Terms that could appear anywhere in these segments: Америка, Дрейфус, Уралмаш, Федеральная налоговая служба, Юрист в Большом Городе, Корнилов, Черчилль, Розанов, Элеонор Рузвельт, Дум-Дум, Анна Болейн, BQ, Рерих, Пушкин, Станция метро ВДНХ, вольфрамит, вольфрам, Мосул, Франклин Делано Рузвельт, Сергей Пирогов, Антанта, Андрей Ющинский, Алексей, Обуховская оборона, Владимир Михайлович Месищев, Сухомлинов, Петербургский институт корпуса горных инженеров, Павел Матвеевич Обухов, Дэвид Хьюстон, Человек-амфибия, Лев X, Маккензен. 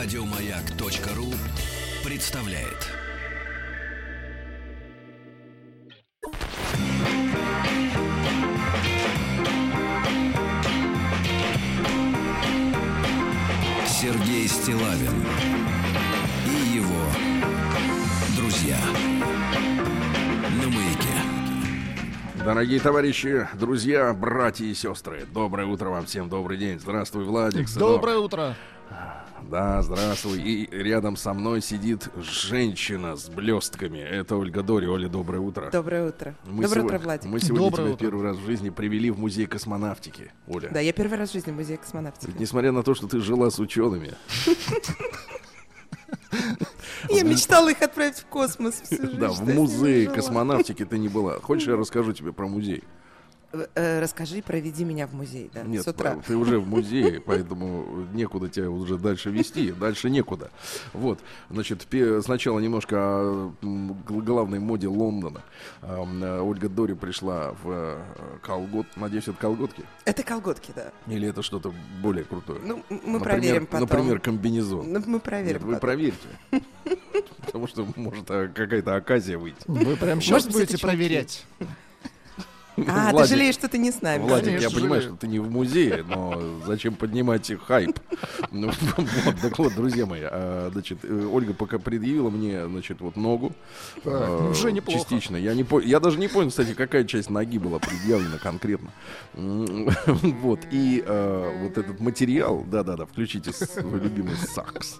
Радиомаяк.ру представляет. Сергей Стилавин и его друзья на маяке. Дорогие товарищи, друзья, братья и сестры, доброе утро вам всем, добрый день. Здравствуй, Владик. Сынок. Доброе утро. Да, здравствуй. И рядом со мной сидит женщина с блестками. Это Ольга Дори. Оля, доброе утро. Доброе утро. Доброе утро, Владик. Мы сегодня тебя первый раз в жизни привели в музей космонавтики, Оля. Да, я первый раз в жизни в музей космонавтики. Несмотря на то, что ты жила с учеными. Я мечтала их отправить в космос. Да, в музей космонавтики ты не была. Хочешь, я расскажу тебе про музей? Расскажи, проведи меня в музей, да, с утра. Нет, ты уже в музее, поэтому некуда тебя уже дальше вести, дальше некуда. Вот, значит, сначала немножко о главной моде Лондона. Ольга Дори пришла в колготки, надеюсь, это колготки? Это колготки, да. Или это что-то более крутое? Ну, мы проверим потом. Например, комбинезон. Мы проверим. Вы проверьте. Потому что может какая-то оказия выйти. Вы прям сейчас будете проверять. А, Владик, ты жалеешь, что ты не с нами. Владик, конечно, я понимаю, что ты не в музее, но зачем поднимать хайп? Ну, вот, так вот, друзья мои, значит, Ольга пока предъявила мне, значит, вот ногу. Уже неплохо. Частично. Я даже не понял, кстати, какая часть ноги была предъявлена конкретно. Вот, и вот этот материал, да-да-да, включите свой любимый сакс.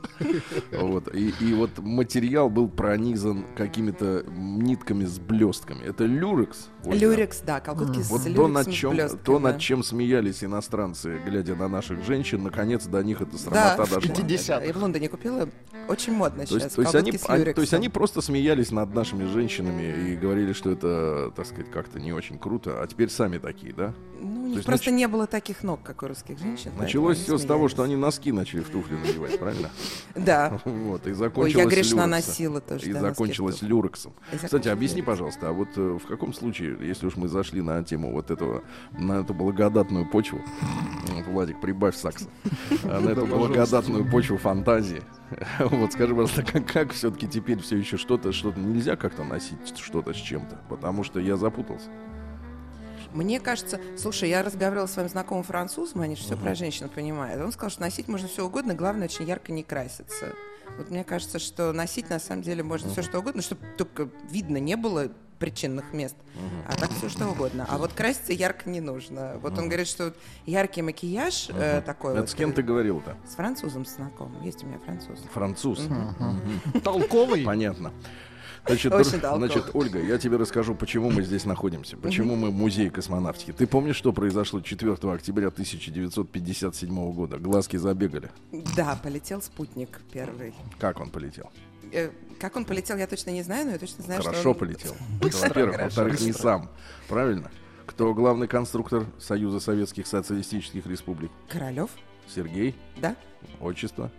Вот, и вот материал был пронизан какими-то нитками с блестками. Это люрекс. Люрекс, да, колготки с люрексом. Вот то, над чем смеялись иностранцы, глядя на наших женщин, наконец до них эта срамота дошла. Да, в 50-х. Я в Лондоне купила, очень модно сейчас, колготки с люрексом. То есть они просто смеялись над нашими женщинами и говорили, что это, так сказать, как-то не очень круто, а теперь сами такие, да? Ну, у них просто не было таких ног, как у русских женщин. Началось все с того, что они носки начали в туфли надевать, правильно? Да. Вот, и закончилось люрексом. Ой, я грешно носила тоже. И закончилось люрексом. Кстати, объясни, пожалуйста, а вот в каком случае, если уж мы зашли на тему вот этого, на эту благодатную почву, Владик, прибавь сакса, на эту благодатную почву фантазии, вот скажи, пожалуйста, как все-таки теперь все еще что-то нельзя как-то носить, что-то с чем-то, потому что я запутался. Мне кажется, слушай, я разговаривала с своим знакомым французом, они же все про женщин понимают, он сказал, что носить можно все угодно, главное, очень ярко не краситься. Вот мне кажется, что носить на самом деле можно все что угодно, чтобы только видно не было причинных мест, а так все что угодно. А вот краситься ярко не нужно. Вот он говорит, что вот яркий макияж такой. Это вот, с кем ты говорил-то? С французом знакомым. Есть у меня француз. Француз. Толковый. Понятно. Значит, Ольга, я тебе расскажу, почему мы здесь находимся, почему мы музей космонавтики. Ты помнишь, что произошло 4 октября 1957 года? Глазки забегали. Да, полетел спутник первый. Как он полетел? Как он полетел, я точно не знаю, но я точно знаю, что он... полетел. Во-первых, во-вторых, не сам. Правильно? Кто главный конструктор Союза Советских Социалистических Республик? Королёв. Сергей? Да. Отчество?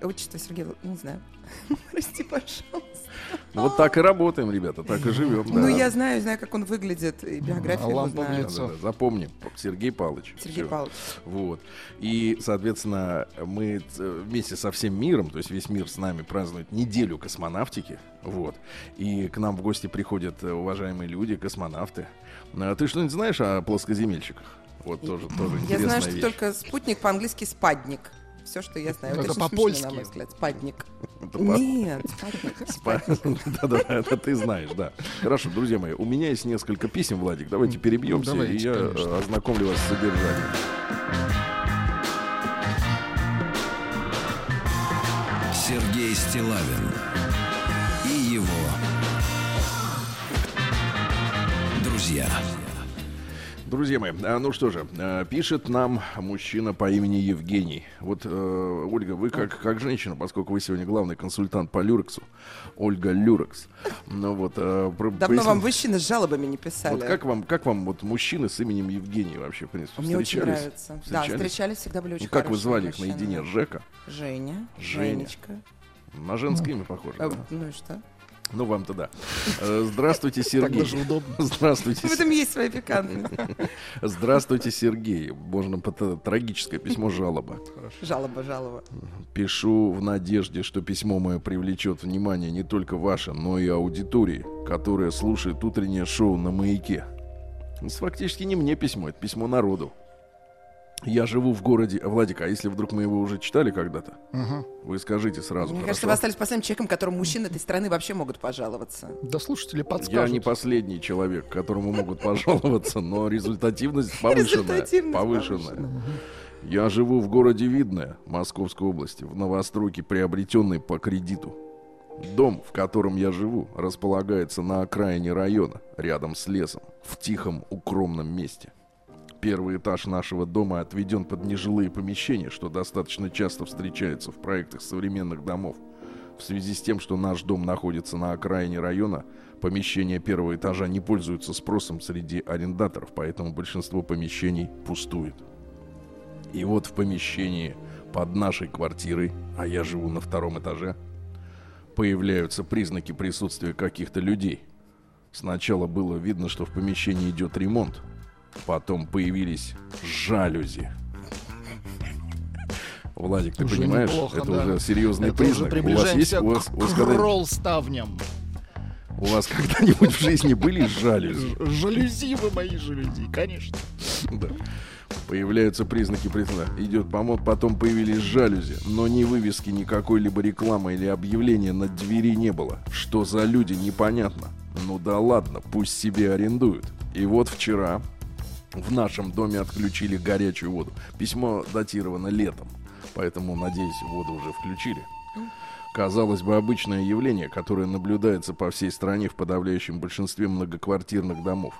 Отчество Сергея, не знаю. Прости, пожалуйста. Вот так и работаем, ребята, так и живем. Да. Ну, я знаю, как он выглядит, и биографию его знаю. Да, запомним, Сергей Павлович. Сергей Павлович. Вот. И, соответственно, мы вместе со всем миром, то есть весь мир с нами празднует неделю космонавтики, вот. И к нам в гости приходят уважаемые люди, космонавты. Ты что-нибудь знаешь о плоскоземельщиках? Вот тоже интересная вещь. Я знаю, что только спутник по-английски «спадник». Все, что я знаю. Это по-польски, на мой взгляд. Спадник. Нет, спадник. Да-да, это ты знаешь, да. Хорошо, друзья мои, у меня есть несколько писем, Владик. Давайте перебьемся, и я ознакомлю вас с содержанием. Сергей Стилавин и его друзья. Друзья мои, ну что же, пишет нам мужчина по имени Евгений. Вот, Ольга, вы как женщина, поскольку вы сегодня главный консультант по люрексу, Ольга Люрекс. Ну вот, давно вам мужчины с жалобами не писали. Вот как вам вот мужчины с именем Евгений вообще, в принципе, встречались? Мне очень нравится. Да, встречались, всегда были очень хорошие. Как вы звали их наедине? Жека? Женя. Женечка. На женское имя похоже. Ну и что? Ну, вам-то да. Здравствуйте, Сергей. Так даже удобно. Здравствуйте. В этом есть своя пикантность. Здравствуйте, Сергей. Можно трагическое письмо жалоба. Жалоба. Пишу в надежде, что письмо мое привлечет внимание не только ваше, но и аудитории, которая слушает утреннее шоу на Маяке. Это фактически не мне письмо, это письмо народу. Я живу в городе... Владик, а если вдруг мы его уже читали когда-то, вы скажите сразу. Мне кажется, вы остались последним человеком, которому мужчины этой страны вообще могут пожаловаться. Да слушатели подскажут. Я не последний человек, которому могут пожаловаться, но результативность повышенная. Я живу в городе Видное, Московской области, в новостройке, приобретенной по кредиту. Дом, в котором я живу, располагается на окраине района, рядом с лесом, в тихом, укромном месте. Первый этаж нашего дома отведен под нежилые помещения, что достаточно часто встречается в проектах современных домов. В связи с тем, что наш дом находится на окраине района, помещения первого этажа не пользуются спросом среди арендаторов, поэтому большинство помещений пустует. И вот в помещении под нашей квартирой, а я живу на втором этаже, появляются признаки присутствия каких-то людей. Сначала было видно, что в помещении идет ремонт. Потом появились жалюзи. Владик, ты уже понимаешь, неплохо, это да. Уже серьезный это признак. Уже у вас есть кролл-ставням. У вас когда-нибудь в жизни были жалюзи? Жалюзи вы мои, жалюзи, конечно. Да. Появляются признаки признака. Идет помог, потом появились жалюзи, но ни вывески, ни какой-либо рекламы или объявления на двери не было. Что за люди, непонятно. Ну да ладно, пусть себе арендуют. И вот вчера в нашем доме отключили горячую воду. Письмо датировано летом, поэтому, надеюсь, воду уже включили. Казалось бы, обычное явление, которое наблюдается по всей стране в подавляющем большинстве многоквартирных домов.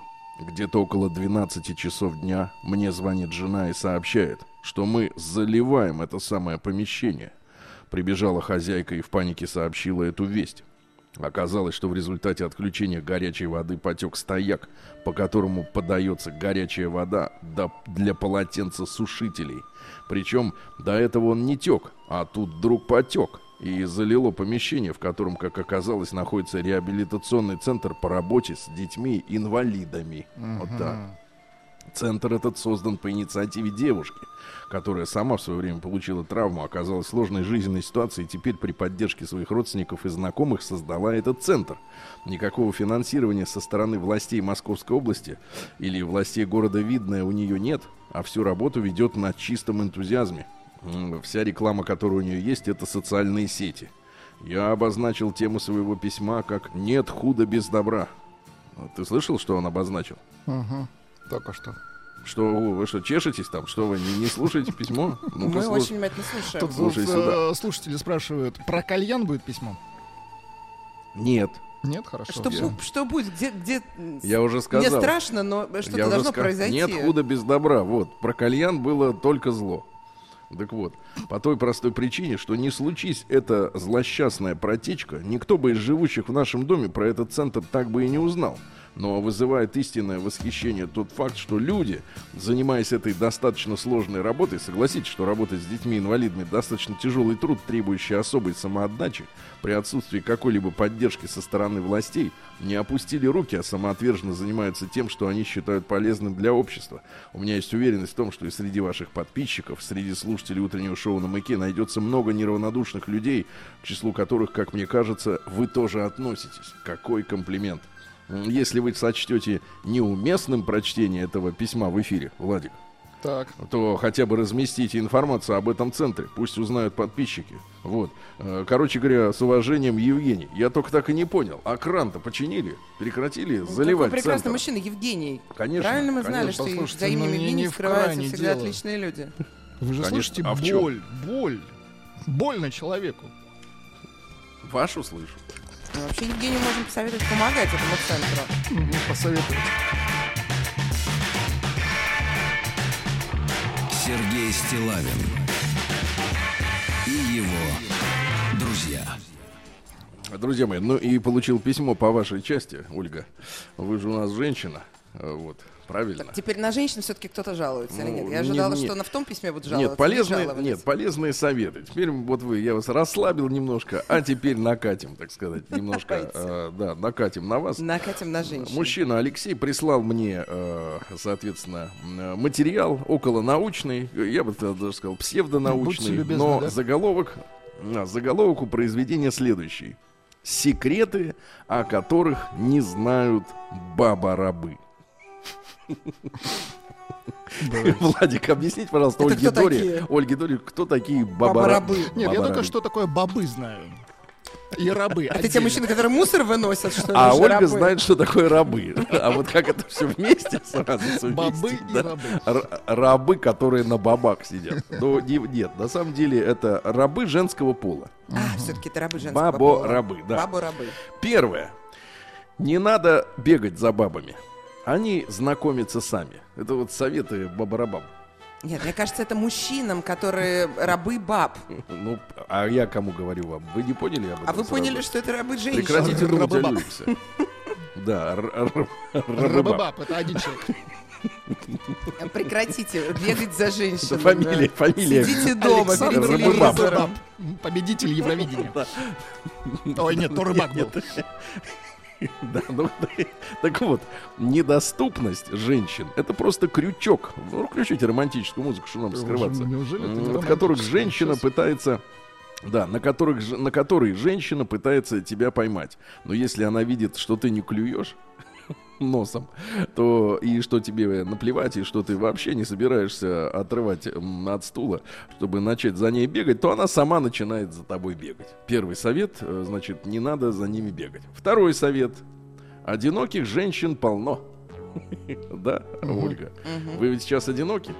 Где-то около 12 часов дня мне звонит жена и сообщает, что мы заливаем это самое помещение. Прибежала хозяйка и в панике сообщила эту весть. Оказалось, что в результате отключения горячей воды потек стояк, по которому подается горячая вода для полотенцесушителей. Причем до этого он не тек, а тут вдруг потек. И залило помещение, в котором, как оказалось, находится реабилитационный центр по работе с детьми-инвалидами. Вот так. Центр этот создан по инициативе девушки, которая сама в свое время получила травму, оказалась в сложной жизненной ситуации и теперь при поддержке своих родственников и знакомых создала этот центр. Никакого финансирования со стороны властей Московской области или властей города Видное у нее нет, а всю работу ведет на чистом энтузиазме. Вся реклама, которая у нее есть, это социальные сети. Я обозначил тему своего письма как «Нет худа без добра». Ты слышал, что он обозначил? Угу. Только что. Что вы что, чешетесь там? Что вы не слушаете письмо? Ну, мы очень внимательно слушаем. Тут слушатели спрашивают, про кальян будет письмо? Нет. Нет, хорошо. Что будет? Где? Я уже сказал. Мне страшно, но что-то должно произойти. Нет худа без добра. Вот. Про кальян было только зло. Так вот, по той простой причине, что не случись эта злосчастная протечка, никто бы из живущих в нашем доме про этот центр так бы и не узнал. Но вызывает истинное восхищение тот факт, что люди, занимаясь этой достаточно сложной работой, согласитесь, что работать с детьми-инвалидами достаточно тяжелый труд, требующий особой самоотдачи, при отсутствии какой-либо поддержки со стороны властей, не опустили руки, а самоотверженно занимаются тем, что они считают полезным для общества. У меня есть уверенность в том, что и среди ваших подписчиков, среди слушателей утреннего шоу на Маяке найдется много неравнодушных людей, к числу которых, как мне кажется, вы тоже относитесь. Какой комплимент! Если вы сочтете неуместным прочтение этого письма в эфире, Владик, так, то хотя бы разместите информацию об этом центре. Пусть узнают подписчики. Вот. Короче говоря, с уважением, Евгений. Я только так и не понял. А кран-то починили? Прекратили заливать центр? Прекрасный мужчина, Евгений. Конечно. Правильно мы знали, конечно, что за именем Евгений скрываются всегда дело. Отличные люди. Вы же конечно. Слышите боль. Больно человеку. Вашу слышу. Ну, вообще Евгению можем посоветовать помогать этому центру. Ну, посоветовать. Сергей Стилавин и его друзья. Друзья мои, ну и получил письмо по вашей части, Ольга. Вы же у нас женщина. Вот, правильно. Так теперь на женщин все-таки кто-то жалуется, или нет? Я ожидала, что на в том письме будут жаловаться. Нет, полезные советы. Теперь вот я вас расслабил немножко, а теперь накатим, так сказать, немножко. Да, накатим на вас. Накатим на женщин. Мужчина Алексей прислал мне, соответственно, материал околонаучный, я бы даже сказал псевдонаучный, любезны, но да? заголовок у произведения следующий. Секреты, о которых не знают баба-рабы. Владик, объясните, пожалуйста, Ольге Дори, кто такие баба-рабы? Нет, я только что такое бабы знаю. И рабы. Это те мужчины, которые мусор выносят, что ли? А Ольга знает, что такое рабы. А вот как это все вместе сразу совместить? Бабы и рабы. Рабы, которые на бабах сидят. Нет, на самом деле это рабы женского пола. А, все-таки это рабы женского пола. Бабо-рабы, да. Бабо-рабы. Первое. Не надо бегать за бабами. Они знакомятся сами. Это вот советы баба-рабам. Нет, мне кажется, это мужчинам, которые рабы баб. Ну, а я кому говорю вам? Вы не поняли об этом? А вы поняли, что это рабы женщин? Прекратите думать о Люксе. Да, рабы-баб, это один человек. Прекратите бегать за женщин. Фамилия. Сидите дома, перед телевизором. Победитель Евровидения. Ой, нет, то рыбак был. Да, ну, так вот, недоступность женщин — это просто крючок. Ну, включите романтическую музыку, что нам скрываться. От которых женщина пытается... Да, на которые женщина пытается тебя поймать. Но если она видит, что ты не клюешь носом, то и что тебе наплевать, и что ты вообще не собираешься отрывать от стула, чтобы начать за ней бегать, то она сама начинает за тобой бегать. Первый совет, значит, не надо за ними бегать. Второй совет. Одиноких женщин полно. Да, Ольга? Вы ведь сейчас одиноки?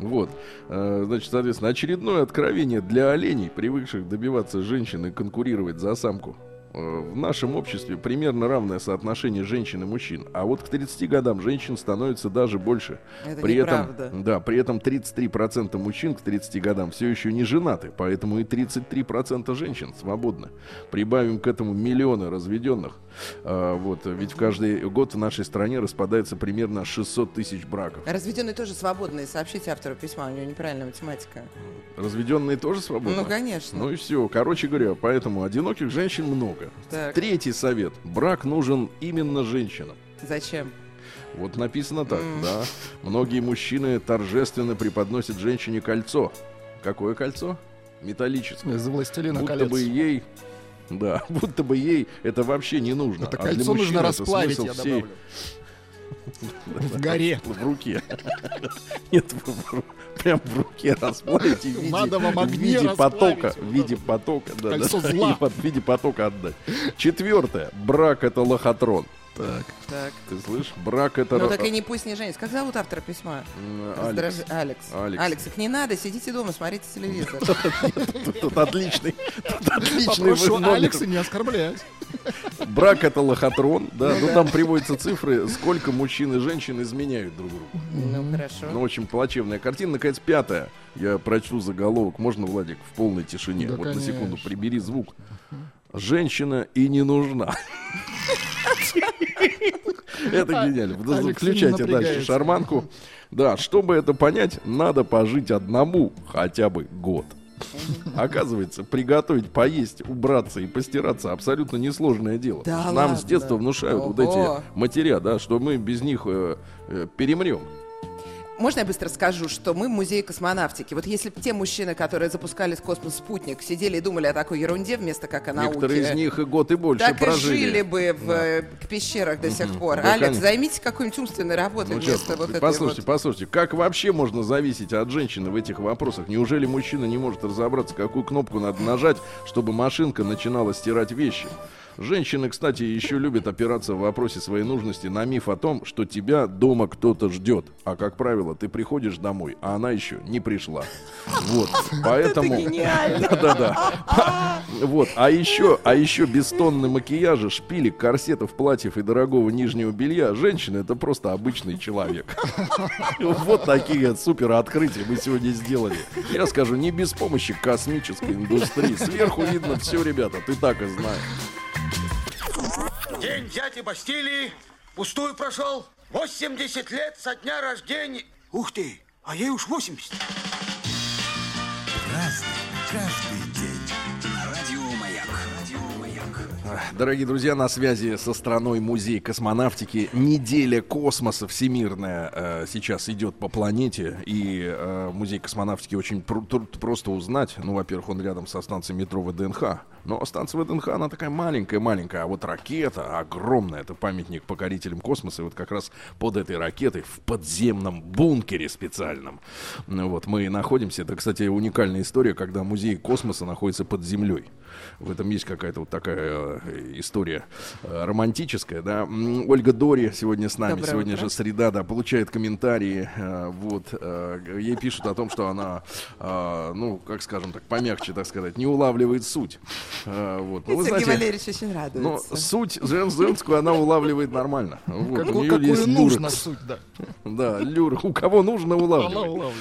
Вот. Значит, соответственно, очередное откровение для оленей, привыкших добиваться женщин и конкурировать за самку. В нашем обществе примерно равное соотношение женщин и мужчин. А вот к 30 годам женщин становится даже больше. Это неправда. Да, при этом 33% мужчин к 30 годам все еще не женаты. Поэтому и 33% женщин свободны. Прибавим к этому миллионы разведенных. Ведь каждый год в нашей стране распадается примерно 600 тысяч браков. Разведенные тоже свободные. Сообщите автору письма, у него неправильная математика. Разведенные тоже свободны? Ну, конечно. Ну и все. Короче говоря, поэтому одиноких женщин много. Так. Третий совет. Брак нужен именно женщинам. Зачем? Вот написано так, да. Многие мужчины торжественно преподносят женщине кольцо. Какое кольцо? Металлическое. Из «Властелина колец». Будто бы ей это вообще не нужно. Это кольцо нужно расплавить, я добавлю. В горе. В руке. Нет, прям в руке расплавить и в виде потока. Кольцо зла. В виде потока отдать. Четвертое. Брак — это лохотрон. Так. Ты слышишь? Брак — это... Ну так и не пусть не женится. Как зовут автора письма? Алекс, их не надо, сидите дома, смотрите телевизор. Тут отличный. Попрошу Алекса не оскорблять. Брак — это лохотрон, да. Ну там приводятся цифры, сколько мужчин и женщин изменяют друг другу. Ну хорошо. Ну очень плачевная картина. Наконец, пятая. Я прочту заголовок. Можно, Владик, в полной тишине? Вот на секунду прибери звук. Женщина и не нужна. Это гениально. Включайте дальше шарманку. Да, чтобы это понять, надо пожить одному хотя бы год. Оказывается, приготовить, поесть, убраться и постираться — абсолютно несложное дело. Да, нам ладно? С детства внушают вот эти матеря, да, что мы без них перемрем. Можно я быстро скажу, что мы в Музее космонавтики. Вот если бы те мужчины, которые запускали в космос спутник, сидели и думали о такой ерунде вместо как о науке... Некоторые из них и год, и больше так прожили. Так и жили бы в пещерах до сих пор. Да, Алекс, займитесь какой-нибудь умственной работой вместо вот этой. Послушайте, как вообще можно зависеть от женщины в этих вопросах? Неужели мужчина не может разобраться, какую кнопку надо нажать, чтобы машинка начинала стирать вещи? Женщины, кстати, еще любят опираться в вопросе своей нужности на миф о том, что тебя дома кто-то ждет. А, как правило, ты приходишь домой, а она еще не пришла. Вот, поэтому... Это гениально! Да-да-да. Вот, а еще без тонны макияжа, шпилек, корсетов, платьев и дорогого нижнего белья женщина — это просто обычный человек. Вот такие супер открытия мы сегодня сделали. Я скажу, не без помощи космической индустрии. Сверху видно все, ребята, ты так и знаешь. День дяди Бастилии пустую прошел. 80 лет со дня рождения. Ух ты, а ей уж 80. Разный, каждый день. На Радиомаяк. Дорогие друзья, на связи со страной Музей космонавтики. Неделя космоса всемирная сейчас идет по планете. И Музей космонавтики очень просто узнать. Ну, во-первых, он рядом со станцией метро ВДНХ. Но станция ВДНХ, она такая маленькая-маленькая. А вот ракета огромная. Это памятник покорителям космоса. И вот как раз под этой ракетой в подземном бункере специальном вот мы находимся. Это, кстати, уникальная история, когда Музей космоса находится под землей. В этом есть какая-то вот такая история романтическая, да. Ольга Дори сегодня с нами. Доброе сегодня утро. Же среда, да, получает комментарии. Вот, ей пишут о том, что она, ну, как скажем так, помягче, так сказать, не улавливает суть. Вот. Ну, вы Сергей знаете, Валерьевич очень радуется. Но суть женскую она улавливает нормально. Вот. Как, у нее какую есть нужно суть, да. Да, у кого нужно улавливать.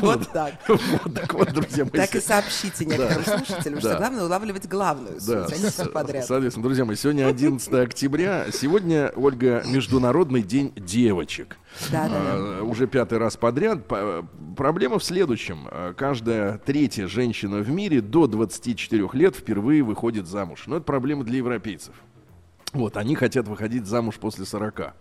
Вот так. Вот так вот, друзья мои. Так и сообщите некоторым слушателям, что главное улавливать главную суть, а не все подряд. Соответственно, друзья мои, сегодня 11 октября. Сегодня, Ольга, Международный день девочек. Да, да. Уже 5-й раз подряд. Проблема в следующем. Каждая третья женщина в мире до 24 лет впервые выходит замуж. Но это проблема для европейцев. Вот, они хотят выходить замуж после 40.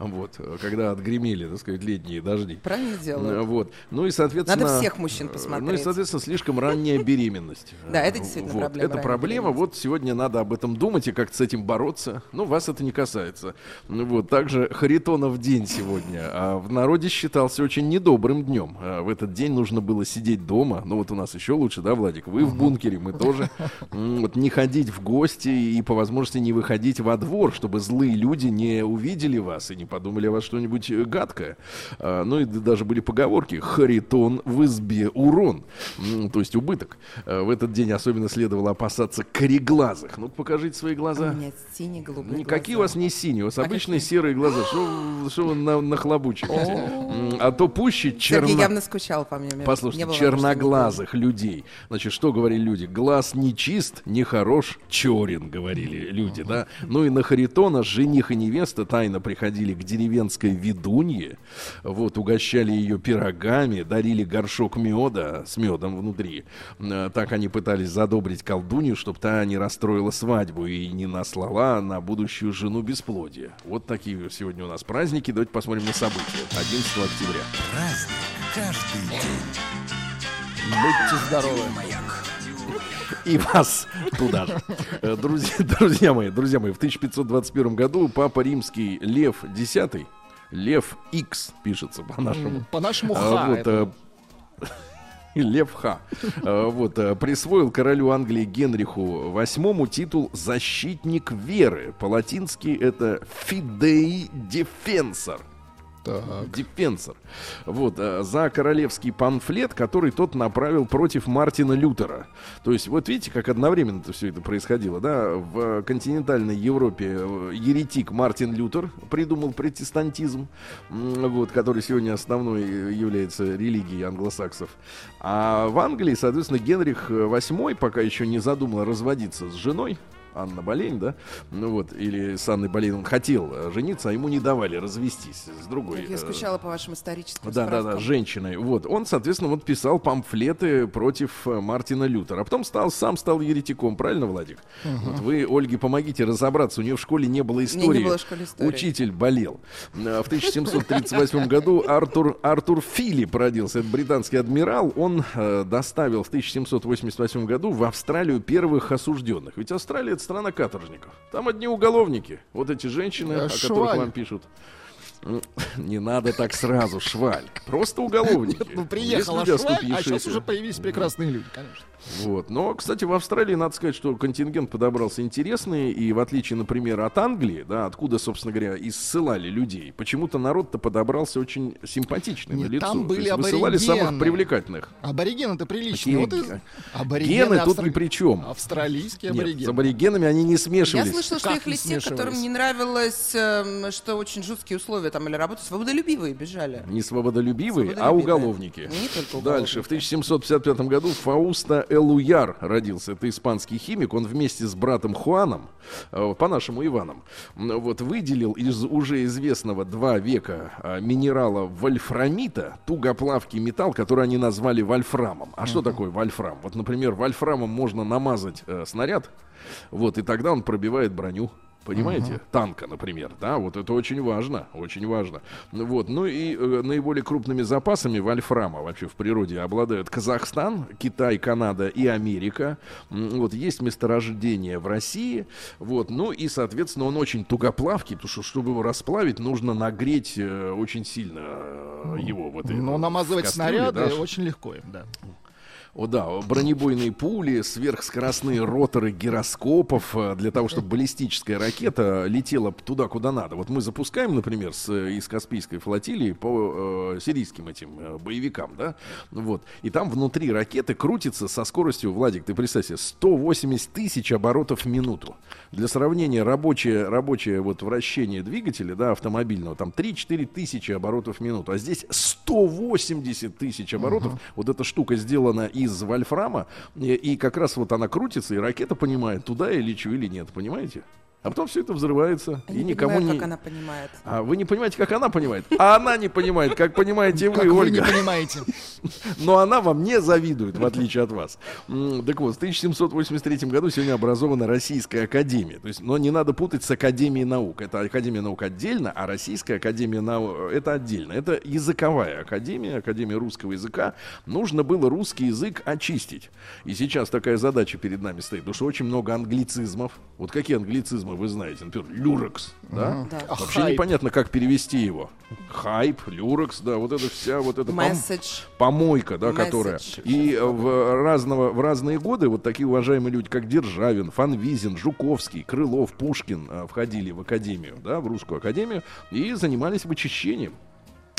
Вот, когда отгремели, так сказать, летние дожди. Правильно делают. Вот. Ну и, соответственно... Надо всех мужчин посмотреть. Ну и, соответственно, слишком ранняя беременность. Да, это действительно проблема. Это проблема. Вот сегодня надо об этом думать и как с этим бороться. Ну, вас это не касается. Вот, также Харитонов день сегодня. А в народе считался очень недобрым днем. В этот день нужно было сидеть дома. Ну, вот у нас еще лучше, да, Владик? Вы в бункере, мы тоже. Вот, не ходить в гости и, по возможности, не выходить во двор, чтобы злые люди не увидели вас и не подумали о вас что-нибудь гадкое. Ну и даже были поговорки: «Харитон в избе урон», то есть убыток. В этот день особенно следовало опасаться кореглазых. Ну-ка, покажите свои глаза. У меня сине-голубые. Никакие глаза. У вас не синие, у вас обычные серые глаза. Что вы нахлобучиваете? А то пуще Сергей явно скучал по мне. Послушайте, черноглазых людей. Значит, что говорили люди? Глаз не чист, не хорош, черен, говорили люди, да? Ну и на Харитона жених и невеста тайно приходили к деревенской ведунье, вот, угощали ее пирогами, дарили горшок меда с медом внутри. Так они пытались задобрить колдунью, чтобы та не расстроила свадьбу и не наслала на будущую жену бесплодие. Вот такие сегодня у нас праздники. Давайте посмотрим на события. 11 октября. Праздник каждый день. Будьте здоровы, Маяк. И вас туда же. Друзья мои, в 1521 году папа римский Лев X, Лев X пишется по-нашему. По-нашему ха. Вот, это... Лев Х. Вот, присвоил королю Англии Генриху VIII титул «Защитник веры». По-латински это «Fidei Defensor». Дефенсор. Вот, за королевский памфлет, который тот направил против Мартина Лютера. То есть, вот видите, как одновременно-то все это происходило, да? В континентальной Европе еретик Мартин Лютер придумал протестантизм, вот, который сегодня основной является религией англосаксов. А в Англии, соответственно, Генрих VIII пока еще не задумал разводиться с женой, Анна Болейн, да? Ну вот, или с Анной Болейн он хотел жениться, а ему не давали развестись с другой. Я скучала по вашим историческим справкам. Да-да-да, женщиной. Вот, он, соответственно, вот писал памфлеты против Мартина Лютера. А потом сам стал еретиком, правильно, Владик? Угу. Вот вы, Ольге, помогите разобраться. У нее в школе не было истории. Не было в школе истории. Учитель болел. В 1738 году Артур Филипп родился. Это британский адмирал. Он доставил в 1788 году в Австралию первых осужденных. Ведь Австралия — страна каторжников. Там одни уголовники. Вот эти женщины, о которых вам пишут. Не надо так сразу, шваль. Просто уголовники. Нет, ну приехала шваль, а сейчас уже появились прекрасные люди, конечно. Вот. Но, кстати, в Австралии, надо сказать, что контингент подобрался интересный. И в отличие, например, от Англии, да, откуда, собственно говоря, и ссылали людей, почему-то народ-то подобрался очень симпатичный. Нет, на лицо. Там были аборигены. Высылали самых привлекательных. Аборигены-то приличные. Вот и... Аборигены тут ни при чем. Австралийские аборигены. Нет, с аборигенами они не смешивались. Я слышала, что их летит, которым не нравилось, что очень жесткие условия там или работу, свободолюбивые бежали. Не свободолюбивые, а уголовники. Не только уголовники. Дальше. В 1755 году Фаусто Элюар родился. Это испанский химик. Он вместе с братом Хуаном, по-нашему Иваном, вот, выделил из уже известного 2 века минерала вольфрамита тугоплавкий металл, который они назвали вольфрамом. А что такое вольфрам? Вот, например, вольфрамом можно намазать снаряд, вот, и тогда он пробивает броню. Понимаете? Танка, например, да, вот это очень важно, очень важно. Вот, ну и наиболее крупными запасами вольфрама вообще в природе обладают Казахстан, Китай, Канада и Америка. Вот, есть месторождение в России. Вот, ну и, соответственно, он очень тугоплавкий, потому что, чтобы его расплавить, нужно нагреть очень сильно его. Вот, но намазывать снаряды, да, очень легко им, да. О да, бронебойные пули, сверхскоростные роторы гироскопов для того, чтобы баллистическая ракета летела туда, куда надо. Вот мы запускаем, например, из Каспийской флотилии по сирийским этим боевикам, да, вот, и там внутри ракеты крутится со скоростью, Владик, ты представь себе, 180 тысяч оборотов в минуту. Для сравнения, рабочее вот вращение двигателя, да, автомобильного, там 3-4 тысячи оборотов в минуту, а здесь 180 тысяч оборотов. Вот эта штука сделана из вольфрама, и как раз вот она крутится, и ракета понимает, туда я лечу или нет, понимаете? А потом все это взрывается. Я и не никому понимаю, не... как она понимает. А вы не понимаете, как она понимает. А она не понимает, как понимаете вы, Ольга. Но она вам не завидует, в отличие от вас. Так вот, в 1783 году сегодня образована Российская Академия. То есть, но не надо путать с Академией наук. Это Академия наук отдельно, а Российская Академия наук это отдельно. Это языковая академия, Академия русского языка. Нужно было русский язык очистить. И сейчас такая задача перед нами стоит, потому что очень много англицизмов. Вот какие англицизмы вы знаете, например, люрекс, да? Да. Вообще хайп. Непонятно, как перевести его. Хайп, люрекс, да, вот это вся, вот эта помойка, да, Message. Которая. И в разные годы вот такие уважаемые люди, как Державин, Фанвизин, Жуковский, Крылов, Пушкин входили в академию, да, в русскую академию и занимались вычищением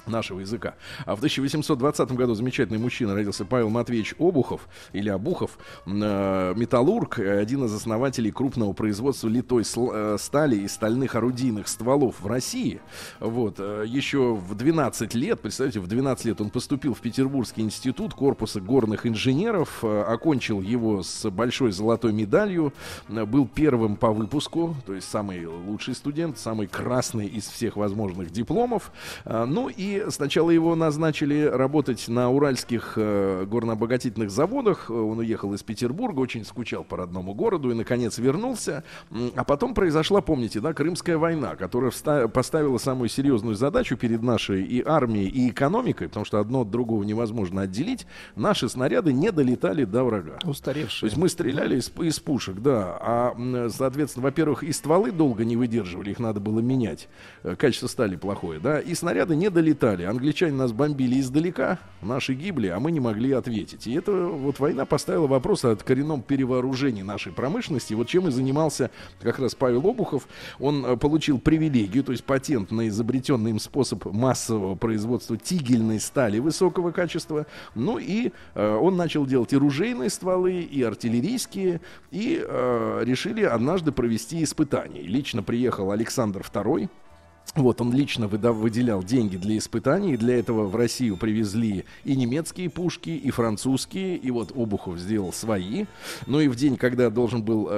нашего языка. А в 1820 году замечательный мужчина родился Павел Матвеевич Обухов, или Обухов, металлург, один из основателей крупного производства литой стали и стальных орудийных стволов в России. Вот. Еще в 12 лет, представьте, в 12 лет он поступил в Петербургский институт корпуса горных инженеров, окончил его с большой золотой медалью, был первым по выпуску, то есть самый лучший студент, самый красный из всех возможных дипломов. Ну и сначала его назначили работать на уральских горнообогатительных заводах. Он уехал из Петербурга, очень скучал по родному городу и, наконец, вернулся. А потом произошла, помните, да, Крымская война, которая поставила самую серьезную задачу перед нашей и армией, и экономикой, потому что одно от другого невозможно отделить. Наши снаряды не долетали до врага. Устаревшие. То есть мы стреляли из пушек, да. А, соответственно, во-первых, и стволы долго не выдерживали, их надо было менять. Качество стали плохое, да. И снаряды не долетали. Англичане нас бомбили издалека, наши гибли, а мы не могли ответить. И это вот война поставила вопрос о коренном перевооружении нашей промышленности. Вот чем и занимался как раз Павел Обухов. Он получил привилегию, то есть патент на изобретенный им способ массового производства тигельной стали высокого качества. Ну и он начал делать и ружейные стволы, и артиллерийские. И решили однажды провести испытания. Лично приехал Александр II. Вот, он лично выделял деньги для испытаний, и для этого в Россию привезли и немецкие пушки, и французские, и вот Обухов сделал свои. Ну и в день, когда должен был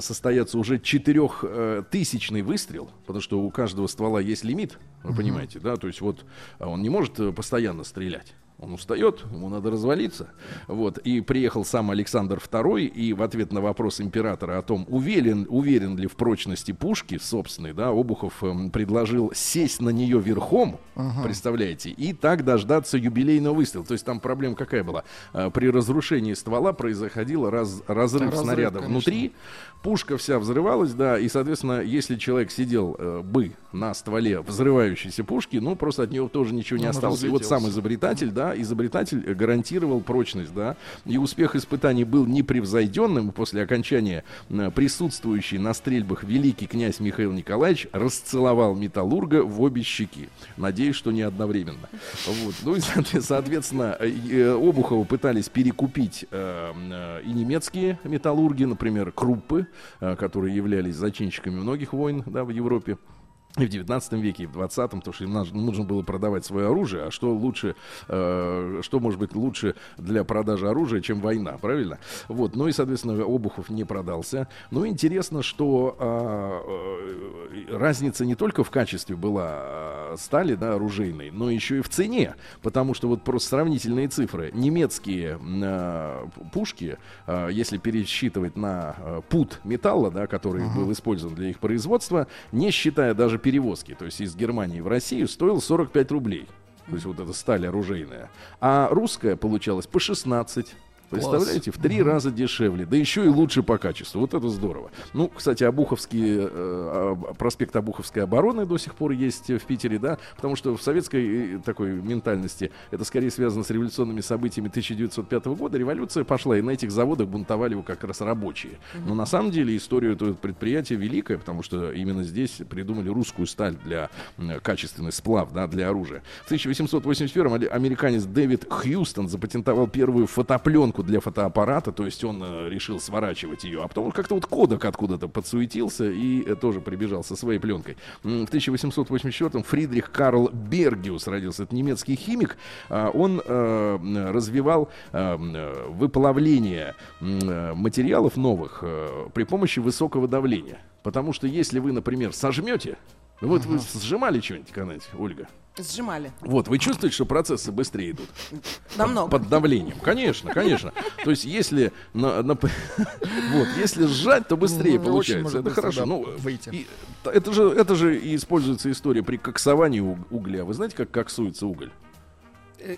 состояться уже 4-тысячный выстрел, потому что у каждого ствола есть лимит, вы понимаете, да, то есть вот он не может постоянно стрелять. Он устает, ему надо развалиться. Вот. И приехал сам Александр II, и в ответ на вопрос императора о том, уверен ли в прочности пушки собственной, да, Обухов предложил сесть на нее верхом, представляете, и так дождаться юбилейного выстрела. То есть там проблема какая была? При разрушении ствола происходил разрыв снаряда, конечно, внутри, пушка вся взрывалась, да, и, соответственно, если человек сидел бы на стволе взрывающейся пушки, ну, просто от него тоже ничего не осталось. И вот сам изобретатель, да, изобретатель гарантировал прочность, да, и успех испытаний был непревзойденным. После окончания присутствующий на стрельбах великий князь Михаил Николаевич расцеловал металлурга в обе щеки. Надеюсь, что не одновременно. Вот. Ну и, соответственно, Обухову пытались перекупить и немецкие металлурги, например, Круппы, которые являлись зачинщиками многих войн, да, в Европе. И в 19 веке, и в 20-м, потому что им нужно было продавать свое оружие. А что лучше, что может быть лучше для продажи оружия, чем война, правильно? Вот, ну и, соответственно, Обухов не продался. Но интересно, что разница не только в качестве была стали, да, оружейной, но еще и в цене. Потому что вот просто сравнительные цифры. Немецкие пушки, если пересчитывать на пуд металла, да, который был использован для их производства, не считая даже перевозки, то есть из Германии в Россию, стоил 45 рублей. То есть вот эта сталь оружейная. А русская получалась по 16. Представляете, в 3 раза дешевле, да еще и лучше по качеству. Вот это здорово. Ну, кстати, проспект Обуховской обороны до сих пор есть в Питере, да, потому что в советской такой ментальности это скорее связано с революционными событиями 1905 года. Революция пошла, и на этих заводах бунтовали его как раз рабочие. Но на самом деле история этого предприятия великая, потому что именно здесь придумали русскую сталь для качественный сплав, да, для оружия. В 1881-м американец Дэвид Хьюстон запатентовал первую фотопленку для фотоаппарата, то есть он решил сворачивать ее, а потом он как-то вот Кодак откуда-то подсуетился и тоже прибежал со своей пленкой. В 1884-м Фридрих Карл Бергиус родился, это немецкий химик, он развивал выплавление материалов новых при помощи высокого давления, потому что если вы, например, сожмете, вот вы сжимали что-нибудь, когда-нибудь, Ольга? Сжимали. Вот, вы чувствуете, что процессы быстрее идут? Намного. Под давлением. Конечно, конечно. То есть, если если сжать, то быстрее получается. Это хорошо. Ну, это же и используется история при коксовании угля. Вы знаете, как коксуется уголь?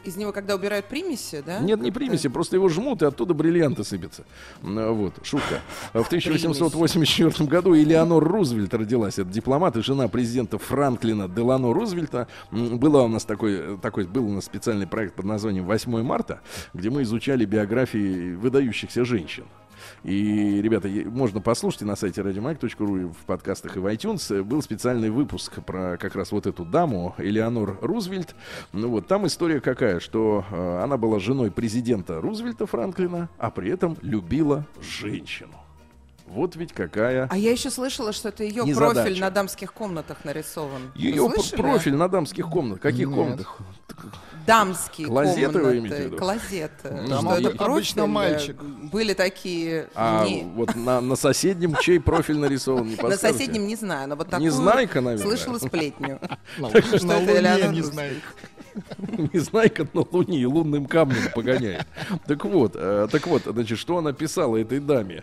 Из него когда убирают примеси, да? Нет, не примеси, просто его жмут, и оттуда бриллианты сыпятся. Вот, шутка. В 1884 году Элеонор Рузвельт родилась. Это дипломат и жена президента Франклина Делано Рузвельта. Был у нас специальный проект под названием «8 марта», где мы изучали биографии выдающихся женщин. И, ребята, можно послушать на сайте радиомаяк.ру, в подкастах и в iTunes был специальный выпуск про как раз вот эту даму, Элеонор Рузвельт. Ну вот, там история какая, что она была женой президента Рузвельта Франклина, а при этом любила женщину. Вот ведь какая. А я еще слышала, что это ее профиль на дамских комнатах нарисован. Ее профиль на дамских комнатах. Каких комнатах? Дамские клозеты, комнаты. Вы имеете в виду? Клозеты. Обычно мальчик. Были такие. А вот на соседнем чей профиль нарисован? Не подскажете? На соседнем не знаю, но вот такую. Незнайка, наверное. Слышала сплетню. Так что это Элеонора Незнайка. Незнайка на Луне и лунным камнем погоняет. Так вот, значит, что она писала этой даме?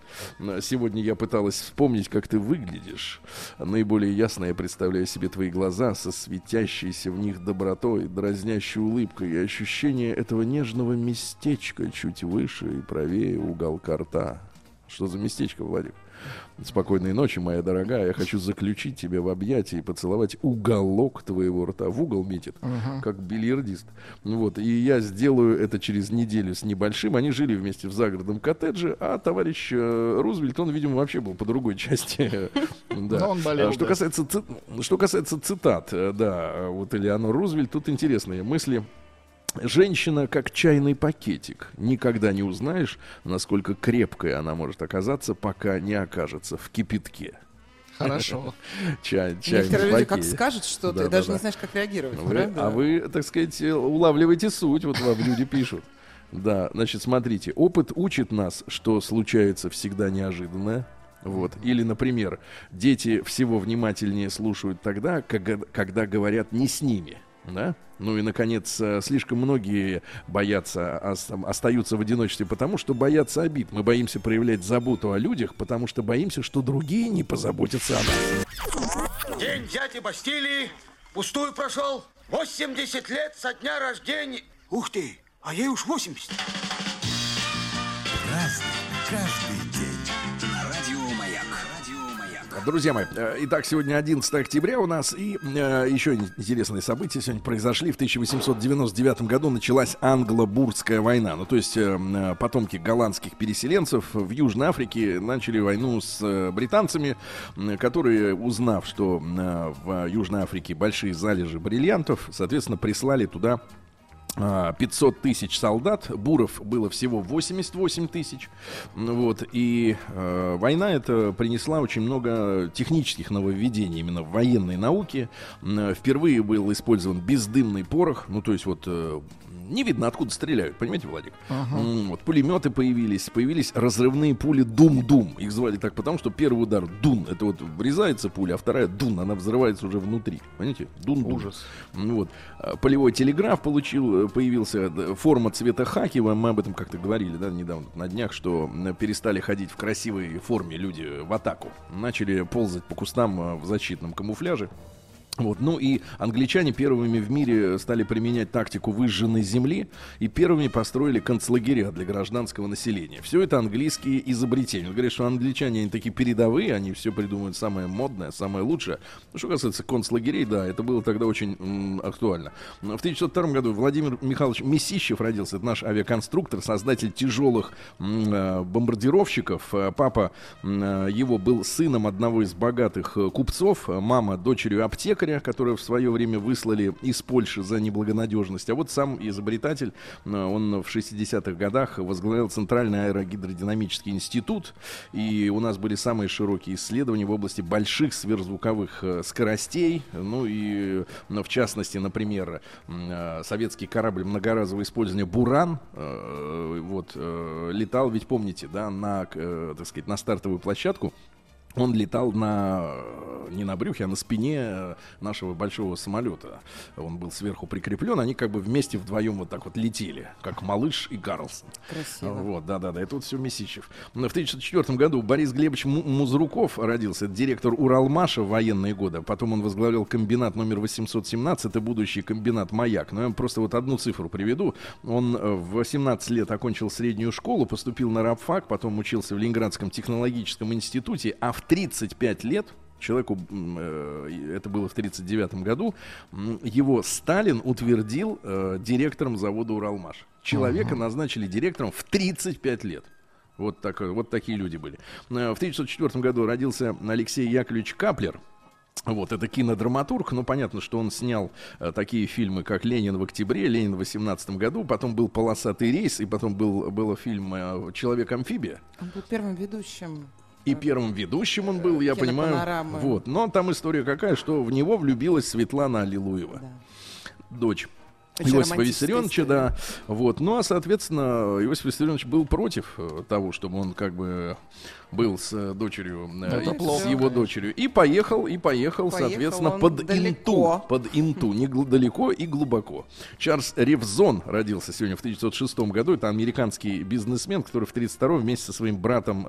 Сегодня я пыталась вспомнить, как ты выглядишь. Наиболее ясно я представляю себе твои глаза со светящейся в них добротой, дразнящей улыбкой и ощущение этого нежного местечка чуть выше и правее уголка рта. Что за местечко, Владик? Спокойной ночи, моя дорогая. Я хочу заключить тебя в объятия и поцеловать уголок твоего рта. В угол метит, как бильярдист. Вот. И я сделаю это через неделю с небольшим. Они жили вместе в загородном коттедже, а товарищ Рузвельт, он, видимо, вообще был по другой части. Что касается цитат, да, вот Элеонор Рузвельт, тут интересные мысли. Женщина как чайный пакетик. Никогда не узнаешь, насколько крепкой она может оказаться, пока не окажется в кипятке. Хорошо. Некоторые люди как скажут что-то, да, и даже не знаешь, как реагировать. Вы, так сказать, улавливаете суть, вот вам люди пишут. Да, значит, смотрите. Опыт учит нас, что случается всегда неожиданное. Вот. Или, например, дети всего внимательнее слушают тогда, когда говорят не с ними. Да? Ну и, наконец, слишком многие боятся, остаются в одиночестве, потому что боятся обид. Мы боимся проявлять заботу о людях, потому что боимся, что другие не позаботятся о нас. День дяди Бастилии пустую прошел. 80 лет со дня рождения. Ух ты, а ей уж 80. Разный, каждый день. Друзья мои, итак, сегодня 11 октября у нас, и еще интересные события сегодня произошли. В 1899 году началась англо-бурская война. Ну, то есть потомки голландских переселенцев в Южной Африке начали войну с британцами, которые, узнав, что в Южной Африке большие залежи бриллиантов, соответственно, прислали туда 500 тысяч солдат, буров было всего 88 тысяч, вот, и война эта принесла очень много технических нововведений именно в военной науке. Впервые был использован бездымный порох, ну, то есть вот не видно, откуда стреляют, понимаете, Владик? Uh-huh. Вот, пулеметы появились разрывные пули «Дум-Дум». Их звали так потому, что первый удар «Дун» — это вот врезается пуля, а вторая «Дун», она взрывается уже внутри, понимаете? «Дун-Дун». Ужас. Вот. Полевой телеграф появился, форма цвета хаки, мы об этом как-то говорили, да, недавно, на днях, что перестали ходить в красивой форме люди в атаку, начали ползать по кустам в защитном камуфляже. Вот, ну и англичане первыми в мире стали применять тактику выжженной земли и первыми построили концлагеря для гражданского населения. Все это английские изобретения. Он говорит, что англичане, они такие передовые, они все придумывают самое модное, самое лучшее. Что касается концлагерей, да, это было тогда очень актуально. В 1902 году Владимир Михайлович Месищев родился. Это наш авиаконструктор, создатель тяжелых бомбардировщиков. Папа его был сыном одного из богатых купцов, мама дочерью аптекаря, которого в свое время выслали из Польши за неблагонадежность. А вот сам изобретатель, он в 60-х годах возглавил Центральный аэрогидродинамический институт, и у нас были самые широкие исследования в области больших сверхзвуковых скоростей. Ну и, в частности, например, советский корабль многоразового использования «Буран», вот, летал, ведь помните, да, на, так сказать, на стартовую площадку. Он летал не на брюхе, а на спине нашего большого самолета. Он был сверху прикреплен, они как бы вместе вдвоем вот так вот летели, как Малыш и Карлсон. Красиво. Вот, да, это вот все Месищев. В 1904 году Борис Глебович Музруков родился, это директор Уралмаша в военные годы. Потом он возглавлял комбинат номер 817, это будущий комбинат «Маяк». Но я вам просто вот одну цифру приведу. Он в 18 лет окончил среднюю школу, поступил на рабфак, потом учился в Ленинградском технологическом институте, а в 35 лет, человеку, это было в 1939 году, его Сталин утвердил директором завода «Уралмаш». Человека назначили директором в 35 лет. Вот такие люди были. В 1904 году родился Алексей Яковлевич Каплер. Вот, это кинодраматург, но понятно, что он снял такие фильмы, как «Ленин в октябре», «Ленин в 18 году», потом был «Полосатый рейс», и потом был фильм «Человек-амфибия». Он был первым ведущим. И первым ведущим он был, я понимаю. Вот. Но там история какая, что в него влюбилась Светлана Аллилуева, да, дочь Иосифа Виссарионовича, да. Вот. Ну, а, соответственно, Иосиф Виссарионович был против того, чтобы он как бы был с дочерью, с его дочерью. И поехал соответственно, под Инту. Недалеко и глубоко. Чарльз Ревзон родился сегодня в 1906 году. Это американский бизнесмен, который в 1932 вместе со своим братом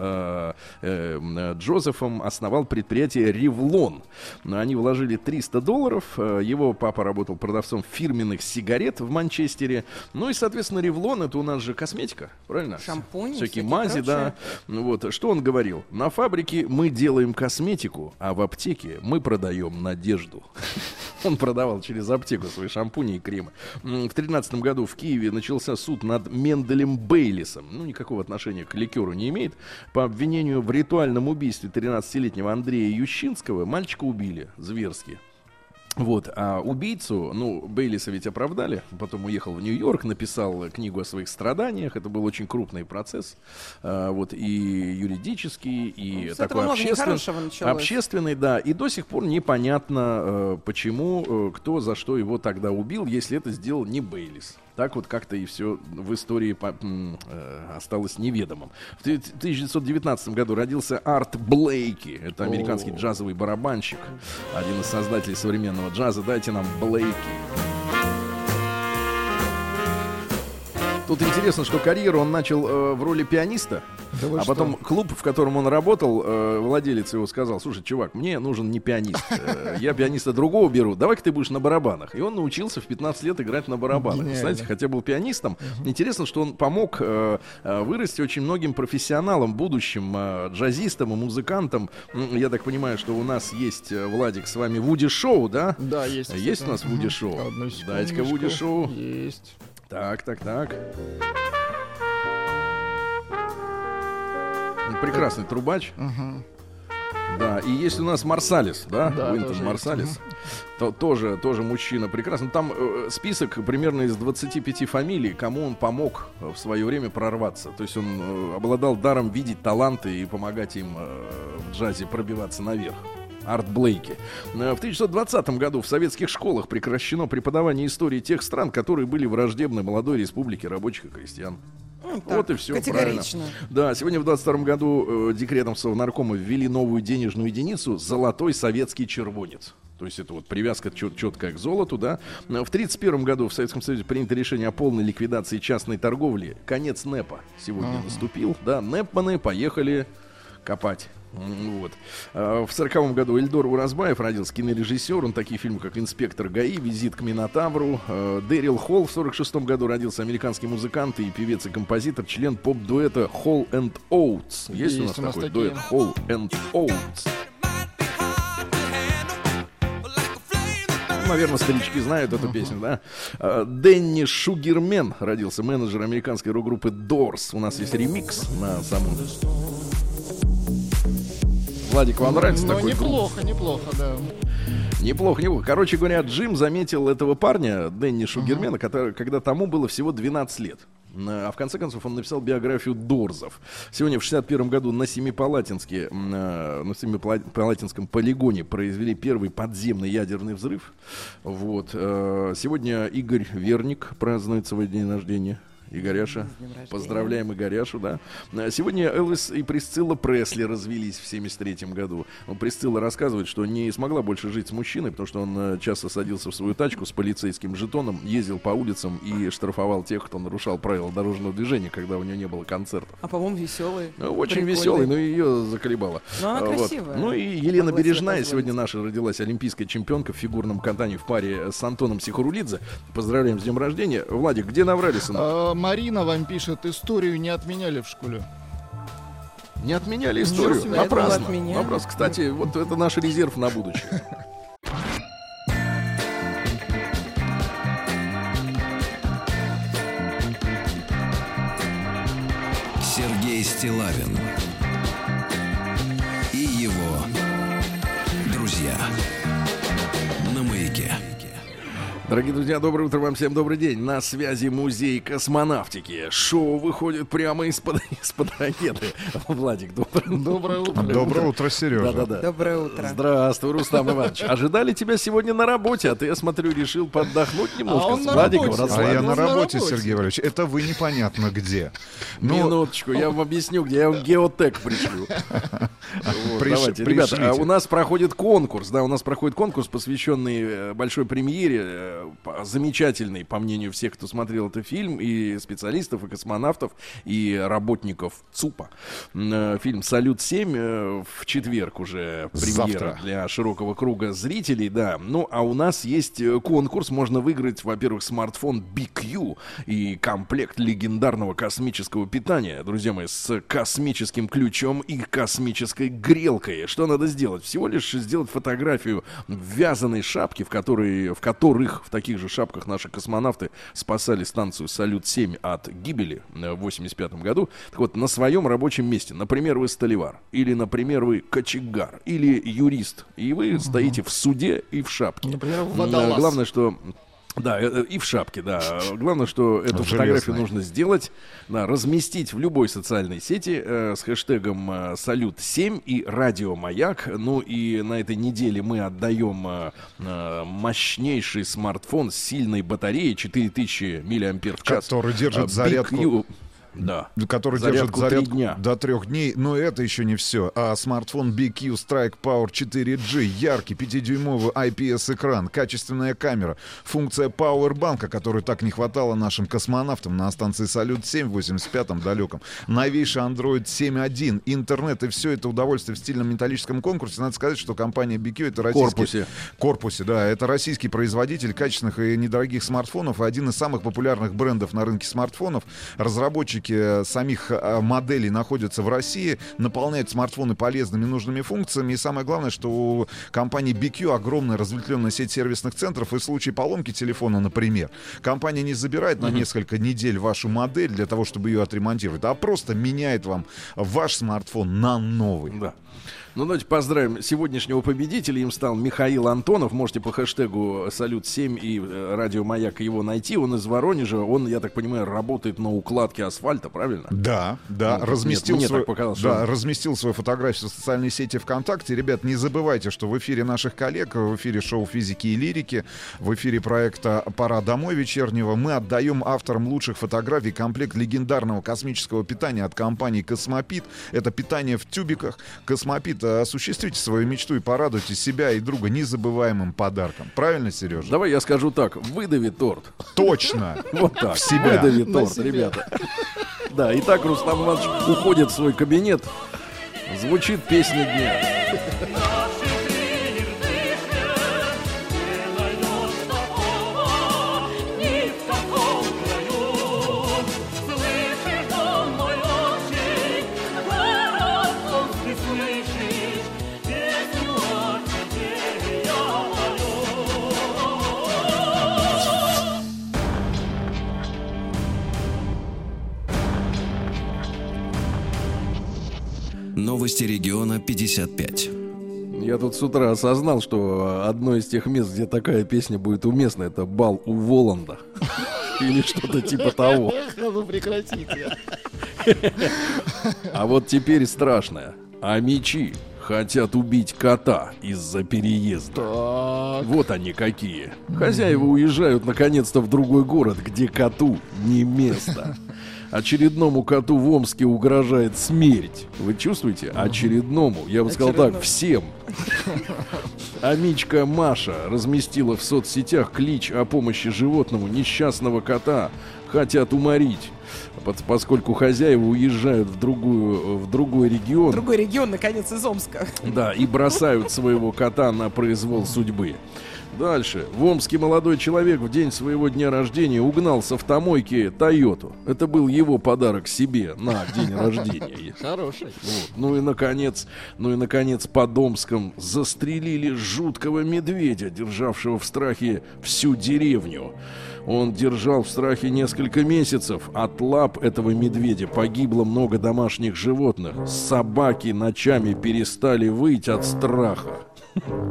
Джозефом основал предприятие «Ревлон». Они вложили $300. Его папа работал продавцом фирменных сигарет в Манчестере. Ну и, соответственно, «Ревлон» — это у нас же косметика, правильно? Шампунь. Всякие мази, прочее. Да. Вот. Что он говорит? Говорил, на фабрике мы делаем косметику, а в аптеке мы продаем надежду. Он продавал через аптеку свои шампуни и кремы. В 13 году в Киеве начался суд над Менделем Бейлисом. Ну, никакого отношения к ликеру не имеет. По обвинению в ритуальном убийстве 13-летнего Андрея Ющинского мальчика убили зверски. Вот, а убийцу, ну, Бейлиса ведь оправдали, потом уехал в Нью-Йорк, написал книгу о своих страданиях, это был очень крупный процесс, вот, и юридический, и такой общественный, да, и до сих пор непонятно, почему, кто за что его тогда убил, если это сделал не Бейлис. Так вот как-то и все в истории осталось неведомым. В 1919 году родился Арт Блейки. Это американский джазовый барабанщик, один из создателей современного джаза. Дайте нам Блейки. Тут интересно, что карьеру он начал в роли пианиста, а потом клуб, в котором он работал, владелец его сказал: слушай, чувак, мне нужен не пианист, я пианиста другого беру, давай-ка ты будешь на барабанах. И он научился в 15 лет играть на барабанах. Знаете, хотя был пианистом. Интересно, что он помог вырасти очень многим профессионалам, будущим джазистам и музыкантам. Я так понимаю, что у нас есть, Владик, с вами Вуди-шоу, да? Да, есть. Есть у нас Вуди-шоу? Дайте-ка Вуди-шоу. Есть. Так. Прекрасный трубач. Да, и есть у нас Марсалис, да? Да, Уинтон Марсалис. То, тоже мужчина прекрасный. Там список примерно из 25 фамилий, кому он помог в свое время прорваться. То есть он обладал даром видеть таланты и помогать им в джазе пробиваться наверх. Арт Блейки. В 1920 году в советских школах прекращено преподавание истории тех стран, которые были враждебны молодой республике рабочих и крестьян. Так, вот и все, правильно. Да, сегодня в 22 году декретом Совнаркома ввели новую денежную единицу — золотой советский червонец. То есть это вот привязка четкая к золоту, да. В 1931 году в Советском Союзе принято решение о полной ликвидации частной торговли. Конец НЭПа сегодня наступил. Да, НЭПманы поехали копать. Вот. В 40-м году Эльдор Уразбаев родился, кинорежиссер. Он такие фильмы, как «Инспектор ГАИ», «Визит к Минотавру». Дэрил Холл в 46-м году родился, американский музыкант и певец и композитор, член поп-дуэта «Холл энд Оутс». Есть у нас такой дуэт «Холл энд Оутс». Наверное, старички знают эту песню, да? Дэнни Шугермен родился, менеджер американской рок-группы Doors. У нас есть ремикс на саму... Владик, вам нравится такой групп? Неплохо, да. Неплохо. Короче говоря, Джим заметил этого парня, Дэнни Шугермена, когда тому было всего 12 лет. А в конце концов он написал биографию Дорзов. Сегодня в 61 году на Семипалатинском полигоне произвели первый подземный ядерный взрыв. Вот. Сегодня Игорь Верник празднует свой день рождения. Игоряша. Поздравляем Игоряшу, да. Сегодня Элвис и Присцилла Пресли развелись в 1973 году. Присцилла рассказывает, что не смогла больше жить с мужчиной, потому что он часто садился в свою тачку с полицейским жетоном, ездил по улицам и штрафовал тех, кто нарушал правила дорожного движения, когда у нее не было концертов. А, по-моему, веселый. Очень веселый, но ее заколебало. Но она красивая. Ну и Елена Бережная сегодня наша родилась, олимпийская чемпионка в фигурном катании в паре с Антоном Сихорулидзе. Поздравляем с днем рождения. Владик, где наврались у нас? Марина вам пишет, историю не отменяли в школе. Не отменяли историю? Напрасно. Кстати, вот это наш резерв на будущее. Сергей Стилавин и его друзья. Дорогие друзья, доброе утро вам всем, добрый день. На связи Музей космонавтики. Шоу выходит прямо из-под ракеты. Владик, доброе утро. Доброе утро, Сережа. Да. Доброе утро. Здравствуй, Рустам Иванович. Ожидали тебя сегодня на работе, а ты, я смотрю, решил поддохнуть немножко. А он на работе. А я на работе, Сергей Валерьевич. Это вы непонятно где. Минуточку, я вам объясню, где я вам геотек пришлю. Давайте, ребята, у нас проходит конкурс, посвященный большой премьере. Замечательный, по мнению всех, кто смотрел этот фильм, и специалистов, и космонавтов, и работников ЦУПа. Фильм «Салют-7» в четверг уже премьера. Завтра. Для широкого круга зрителей, да. Ну, а у нас есть конкурс. Можно выиграть, во-первых, смартфон BQ и комплект легендарного космического питания, друзья мои, с космическим ключом и космической грелкой. Что надо сделать? Всего лишь сделать фотографию вязаной шапки, в которых в таких же шапках наши космонавты спасали станцию «Салют-7» от гибели в 1985 году. Так вот, на своем рабочем месте, например, вы столяр, или, например, вы кочегар, или юрист, и вы стоите в суде и в шапке. Например, водолаз. Главное, что... Да, и в шапке, да. Главное, что эту фотографию нужно сделать, разместить в любой социальной сети с хэштегом «Салют-7» и «Радио Маяк». Ну и на этой неделе мы отдаем мощнейший смартфон с сильной батареей 4000 мАч. Который держит зарядку. Да. Который держит зарядку до 3 дней. Но это еще не все. А смартфон BQ Strike Power 4G, яркий 5-дюймовый IPS-экран, качественная камера, функция Powerbank, которой так не хватало нашим космонавтам на станции «Салют-7» в 85-м далеком, новейший Android 7.1, интернет и все это удовольствие в стильном металлическом конкурсе. Надо сказать, что компания BQ — это российский производитель качественных и недорогих смартфонов и один из самых популярных брендов на рынке смартфонов. Разработчики самих моделей находятся в России, наполняют смартфоны полезными нужными функциями. И самое главное, что у компании BQ огромная разветвленная сеть сервисных центров. И в случае поломки телефона, например, компания не забирает на несколько недель вашу модель для того, чтобы ее отремонтировать, а просто меняет вам ваш смартфон на новый. Да. Ну, давайте поздравим сегодняшнего победителя. Им стал Михаил Антонов. Можете по хэштегу «Салют7» и «Радио Маяк» его найти. Он из Воронежа. Он, я так понимаю, работает на укладке асфальта, правильно? Да, да. Ну, разместил, нет, свой... показалось, да, что... разместил свою фотографию в социальной сети ВКонтакте. Ребят, не забывайте, что в эфире наших коллег, в эфире шоу «Физики и лирики», в эфире проекта «Пора домой» вечернего мы отдаем авторам лучших фотографий комплект легендарного космического питания от компании «Космопит». Это питание в тюбиках. «Космопит», осуществите свою мечту и порадуйте себя и друга незабываемым подарком. Правильно, Сережа? Давай я скажу так. Выдави торт. Точно. Вот так. В себя. Выдави торт, ребята. Да, итак, Рустам Иванович уходит в свой кабинет. Звучит песня дня. Новости региона 55. Я тут с утра осознал, что одно из тех мест, где такая песня будет уместна, это бал у Воланда. Или что-то типа того. Ну прекратите. А вот теперь страшное. Амичи хотят убить кота из-за переезда. Так. Вот они какие. Хозяева уезжают наконец-то в другой город, где коту не место. Очередному коту в Омске угрожает смерть. Вы чувствуете? Очередному. Я бы сказал так, всем. Амичка Маша разместила в соцсетях клич о помощи животному. Несчастного кота хотят уморить, поскольку хозяева уезжают в другой регион. Другой регион, наконец, из Омска. Да, и бросают своего кота на произвол судьбы. Дальше. В Омске молодой человек в день своего дня рождения угнал с автомойки Тойоту. Это был его подарок себе на день рождения. Хороший. Вот. Ну и наконец, под Омском застрелили жуткого медведя, державшего в страхе всю деревню. Он держал в страхе несколько месяцев. От лап этого медведя погибло много домашних животных. Собаки ночами перестали выть от страха.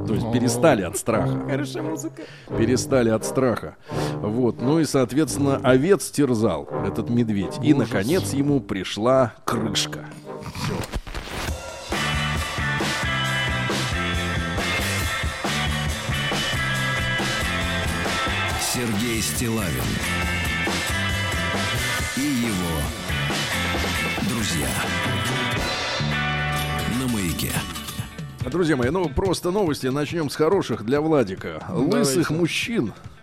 То есть перестали от страха. Хорошая музыка. Перестали от страха. Вот. Ну и, соответственно, овец терзал этот медведь. И, наконец, ему пришла крышка. Все. Сергей Стилавин и его друзья на «Маяке». Друзья мои, ну просто новости. Начнем с хороших для Владика. Давайте.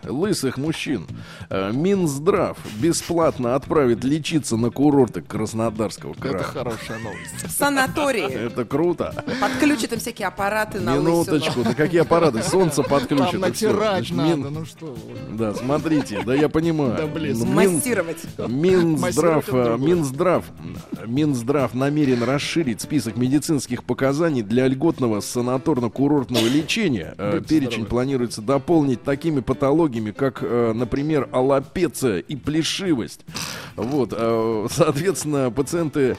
Лысых мужчин. Минздрав бесплатно отправит лечиться на курорты Краснодарского края. Это хорошая новость. В санатории. Это круто. Подключат им всякие аппараты на лысину. Минуточку, да какие аппараты? Солнце подключат. Там натирать надо, ну что. Да, смотрите, да я понимаю. Массировать. Минздрав намерен расширить список медицинских показаний для льготного санаторно-курортного лечения. Перечень планируется дополнить такими патологиями, как, например, аллопеция и плешивость. Вот, соответственно, пациенты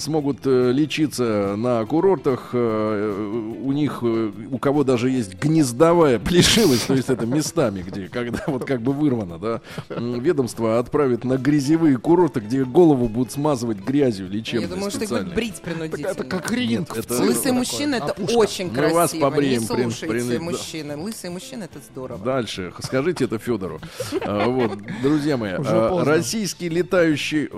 смогут лечиться на курортах. У них, у кого даже есть гнездовая плешивость, то есть это местами, где, когда вот как бы вырвано, да, ведомство отправит на грязевые курорты, где голову будут смазывать грязью лечебной. Я думаю, что их будут брить принудительно. Это как ринг. Лысый мужчина — это очень красиво. Мы вас побреем. Не слушайте, мужчины. Лысый мужчина — это здорово. Дальше. Скажите это Федору. Вот, друзья мои, российский летающий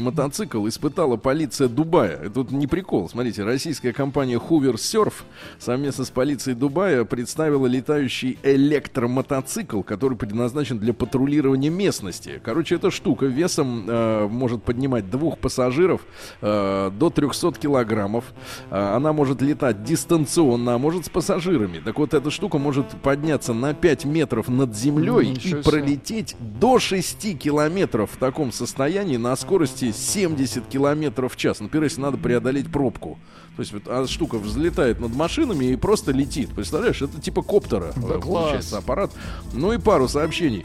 мотоцикл испытала полиция Дубая. Это тут не прикол. Смотрите, российская компания Hoover Surf совместно с полицией Дубая представила летающий электромотоцикл, который предназначен для патрулирования местности. Короче, эта штука весом может поднимать двух пассажиров до 300 килограммов. Она может летать дистанционно, а может с пассажирами. Так вот, эта штука может подняться на 5 метров над землей и пролететь до 6 километров в таком состоянии на скорости 70 километров в час. Например, если надо преодолеть пробку. То есть вот штука взлетает над машинами и просто летит. Представляешь, это типа коптера. Да, получается, аппарат. Ну и пару сообщений.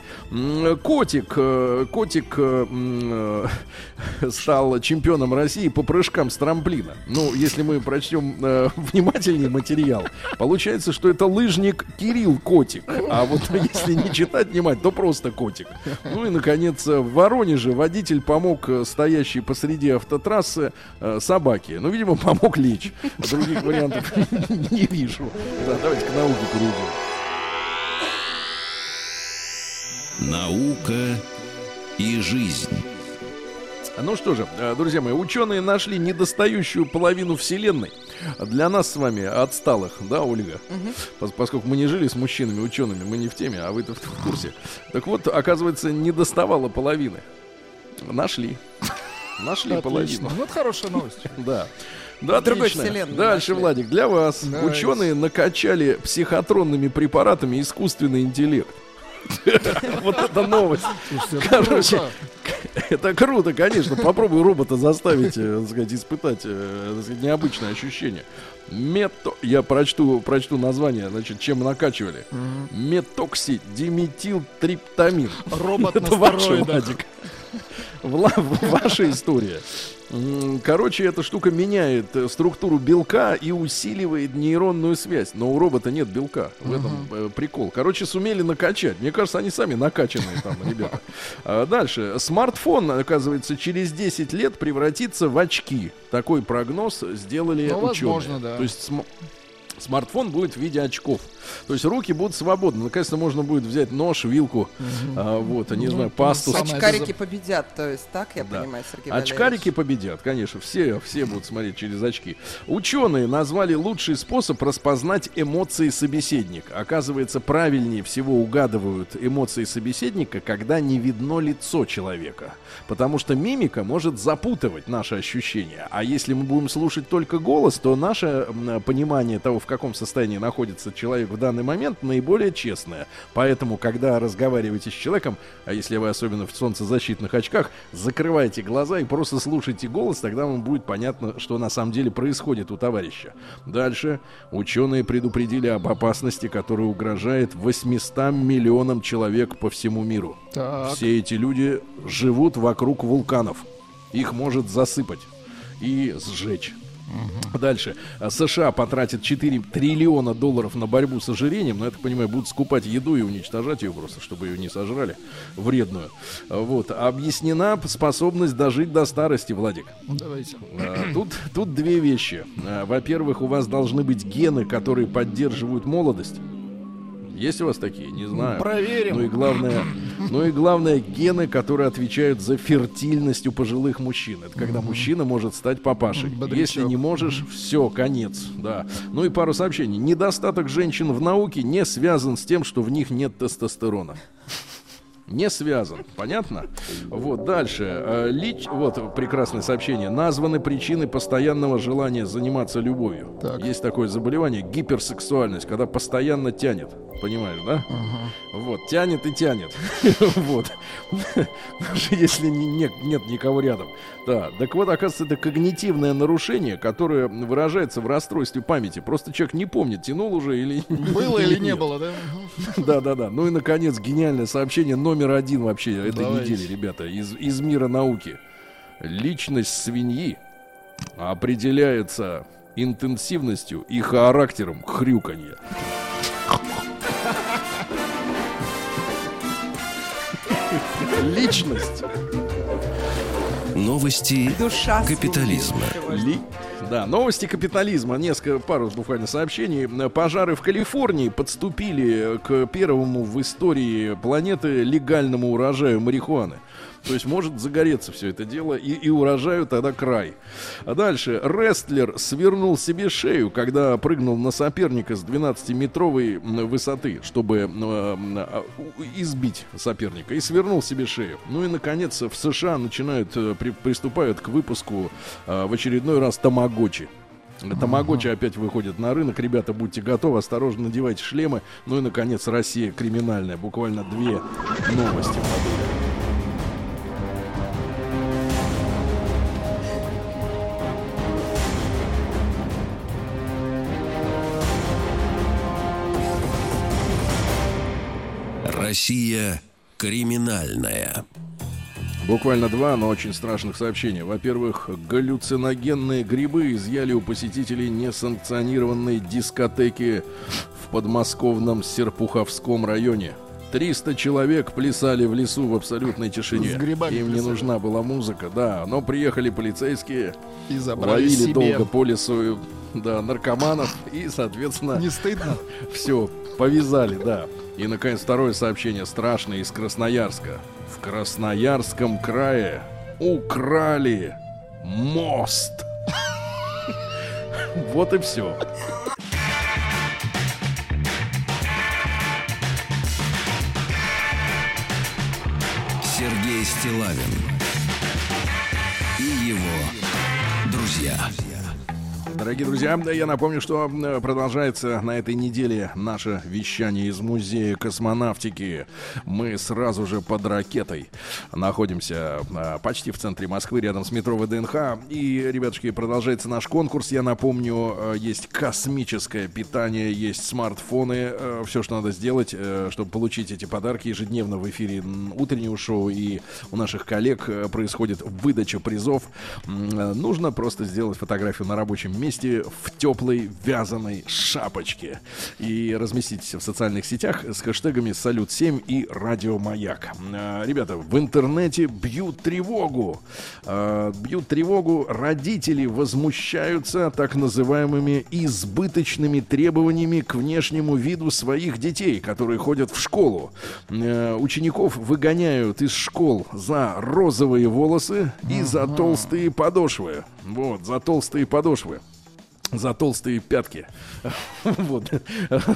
Котик стал чемпионом России по прыжкам с трамплина. Ну, если мы прочтем внимательнее материал, получается, что это лыжник Кирилл Котик. А вот если не читать внимательно, то просто Котик. Ну и, наконец, в Воронеже водитель помог стоящей посреди автотрассы собаке. Ну, видимо, помог лечь. Других вариантов не вижу. Да, давайте к науке перейдем. Наука и жизнь. Ну что же, друзья мои, ученые нашли недостающую половину Вселенной. Для нас с вами, отсталых, да, Ольга? Угу. Поскольку мы не жили с мужчинами, учеными, мы не в теме, а вы-то в курсе. Так вот, оказывается, недоставало половины. Нашли половину. Вот хорошая новость. Да. Да, отлично. Дальше, Владик, для вас. Ученые накачали психотронными препаратами искусственный интеллект. Вот это новость. Короче, это круто, конечно. Попробуй робота заставить, так сказать, испытать, так сказать, необычное ощущение. Я прочту название, значит, чем накачивали. Метоксидиметилтриптамин. Робот на стероидах. Ваша история. Короче, эта штука меняет структуру белка и усиливает нейронную связь. Но у робота нет белка. В этом прикол. Короче, сумели накачать. Мне кажется, они сами накачанные там, ребята. Дальше. Смартфон, оказывается, через 10 лет превратится в очки. Такой прогноз сделали ученые. Возможно, да. То есть смартфон будет в виде очков. То есть руки будут свободны. Наконец-то можно будет взять нож, вилку, вот, не знаю, пасту. Очкарики победят, то есть так, я понимаю, Сергей Валерьевич? Очкарики победят, конечно. Все будут смотреть через очки. Ученые назвали лучший способ распознать эмоции собеседника. Оказывается, правильнее всего угадывают эмоции собеседника, когда не видно лицо человека. Потому что мимика может запутывать наши ощущения. А если мы будем слушать только голос, то наше понимание того, в каком состоянии находится человек в данный момент, наиболее честное. Поэтому, когда разговариваете с человеком, а если вы особенно в солнцезащитных очках, закрывайте глаза и просто слушайте голос, тогда вам будет понятно, что на самом деле происходит у товарища. Дальше. Ученые предупредили об опасности, которая угрожает 800 миллионам человек по всему миру. Так. Все эти люди живут вокруг вулканов. Их может засыпать и сжечь. Дальше. США потратит $4 триллиона на борьбу с ожирением. Но, я так понимаю, будут скупать еду и уничтожать ее просто, чтобы ее не сожрали. Вредную. Вот. Объяснена способность дожить до старости, Владик. Давайте. Тут две вещи. Во-первых, у вас должны быть гены, которые поддерживают молодость. Есть у вас такие? Не знаю. Проверим. Ну и главное, гены, которые отвечают за фертильность у пожилых мужчин. Это когда мужчина может стать папашей. Бодрячок. Если не можешь, все, конец. Да. Ну и пару сообщений. Недостаток женщин в науке не связан с тем, что в них нет тестостерона. Не связан, понятно? Вот, дальше. Вот прекрасное сообщение. Названы причины постоянного желания заниматься любовью. Так. Есть такое заболевание — гиперсексуальность, когда постоянно тянет. Понимаешь, да? Угу. Вот, тянет и тянет. Вот. Даже если нет никого рядом. Да. Так вот, оказывается, это когнитивное нарушение, которое выражается в расстройстве памяти. Просто человек не помнит, тянул уже или... Было или не было, да? Да. Ну и, наконец, гениальное сообщение номер один вообще этой недели, ребята, из мира науки. Личность свиньи определяется интенсивностью и характером хрюканья. Личность. Новости капитализма. Да, новости капитализма. Пару буквально сообщений. Пожары в Калифорнии подступили к первому в истории планеты легальному урожаю марихуаны. То есть может загореться все это дело, и урожаю тогда край. А дальше. Рестлер свернул себе шею, когда прыгнул на соперника с 12-метровой высоты, чтобы избить соперника. И свернул себе шею. Ну и, наконец, в США приступают к выпуску в очередной раз тамагочи. Тамагочи опять выходят на рынок. Ребята, будьте готовы, осторожно надевайте шлемы. Ну и, наконец, Россия криминальная. Буквально две новости. Россия криминальная. Буквально два, но очень страшных сообщения. Во-первых, галлюциногенные грибы изъяли у посетителей несанкционированной дискотеки в подмосковном Серпуховском районе. 300 человек плясали в лесу в абсолютной тишине. Им не нужна была музыка, да. Но приехали полицейские, и забрали себе. Долго по лесу, да, наркоманов и, соответственно... Не стыдно? Все, повязали, да. И, наконец, второе сообщение страшное из Красноярска. В Красноярском крае украли мост. Вот и все. Сергей Стилавин и его друзья. Дорогие друзья, я напомню, что продолжается на этой неделе наше вещание из Музея космонавтики. Мы сразу же под ракетой находимся почти в центре Москвы, рядом с метро ВДНХ. И, ребятушки, продолжается наш конкурс. Я напомню, есть космическое питание, есть смартфоны. Все, что надо сделать, чтобы получить эти подарки, ежедневно в эфире утреннего шоу и у наших коллег происходит выдача призов. Нужно просто сделать фотографию на рабочем месте. В теплой вязаной шапочке. И разместитесь в социальных сетях с хэштегами «Салют7» и «Радиомаяк». Ребята, в интернете бьют тревогу. Бьют тревогу. Родители возмущаются так называемыми избыточными требованиями к внешнему виду своих детей, которые ходят в школу. Учеников выгоняют из школ за розовые волосы и за толстые подошвы. Вот, за толстые подошвы. За толстые пятки. Вот.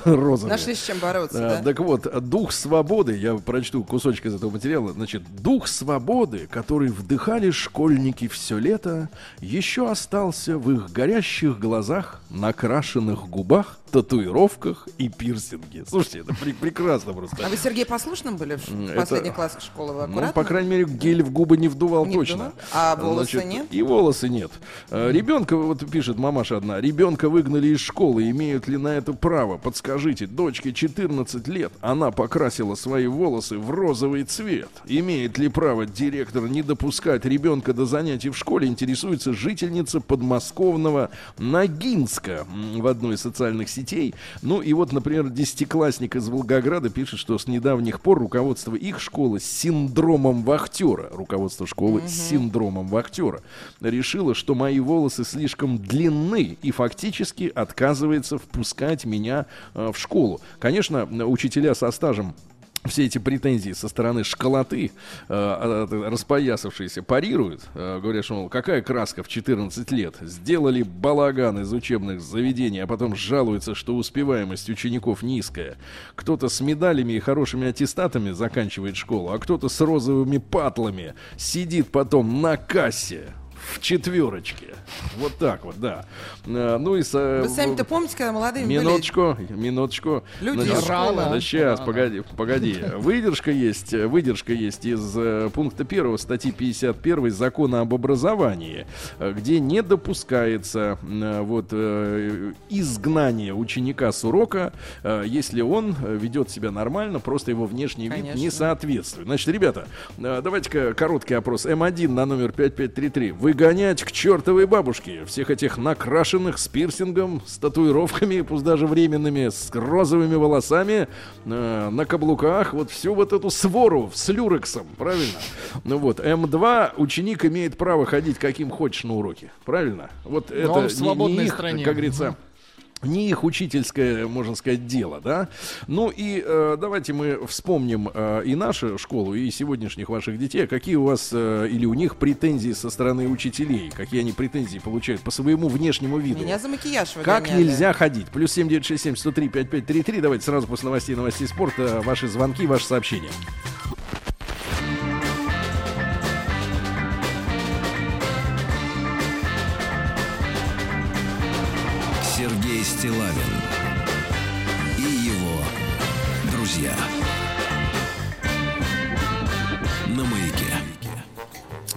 Розовые. Нашли с чем бороться, да? Так вот, дух свободы. Я прочту кусочек из этого материала. Значит, дух свободы, который вдыхали школьники все лето, еще остался в их горящих глазах, накрашенных губах, татуировках и пирсинге. Слушайте, это прекрасно просто. А вы, Сергей, послушным были в последних классах школы? Вы аккуратно? Ну, по крайней мере, гель в губы не вдувал точно. А волосы, значит, нет? И волосы нет. Ребенка, вот пишет мамаша одна, ребенка выгнали из школы. Имеют ли на это право? Подскажите, дочке 14 лет. Она покрасила свои волосы в розовый цвет. Имеет ли право директор не допускать ребенка до занятий в школе? Интересуется жительница подмосковного Ногинска в одной из социальных сетей. Ну и вот, например, десятиклассник из Волгограда пишет, что с недавних пор руководство их школы с синдромом вахтера, руководство школы с синдромом вахтера решило, что мои волосы слишком длинны и фактически отказывается впускать меня в школу. Конечно, учителя со стажем все эти претензии со стороны школоты, распоясавшиеся, парируют. Говорят, что, мол, какая краска в 14 лет? Сделали балаган из учебных заведений, а потом жалуются, что успеваемость учеников низкая. Кто-то с медалями и хорошими аттестатами заканчивает школу, а кто-то с розовыми патлами сидит потом на кассе. В четверочке. Вот так вот, да. Ну и вы сами-то помните, когда молодые были? Минуточку. Люди жрало. Да сейчас, погоди. Выдержка есть из пункта 1 статьи 51 закона об образовании, где не допускается изгнание ученика с урока, если он ведет себя нормально, просто его внешний вид не соответствует. Значит, ребята, давайте-ка короткий опрос. М1 на номер 5533. Выгонять к чертовой бабушке всех этих накрашенных с пирсингом, с татуировками, пусть даже временными, с розовыми волосами, на каблуках, вот всю вот эту свору с люрексом, правильно? Ну вот, М2, ученик имеет право ходить каким хочешь на уроки, правильно? Вот но это в свободной стране, как говорится... Не их учительское, можно сказать, дело, да? Ну и давайте мы вспомним и нашу школу, и сегодняшних ваших детей. Какие у вас или у них претензии со стороны учителей? Какие они претензии получают по своему внешнему виду? Меня за макияж выгоняли. Как нельзя ходить? Плюс 7967-103-5533. Давайте сразу после новостей спорта ваши звонки, ваши сообщения. Сергей Стилавин и его друзья на «Маяке».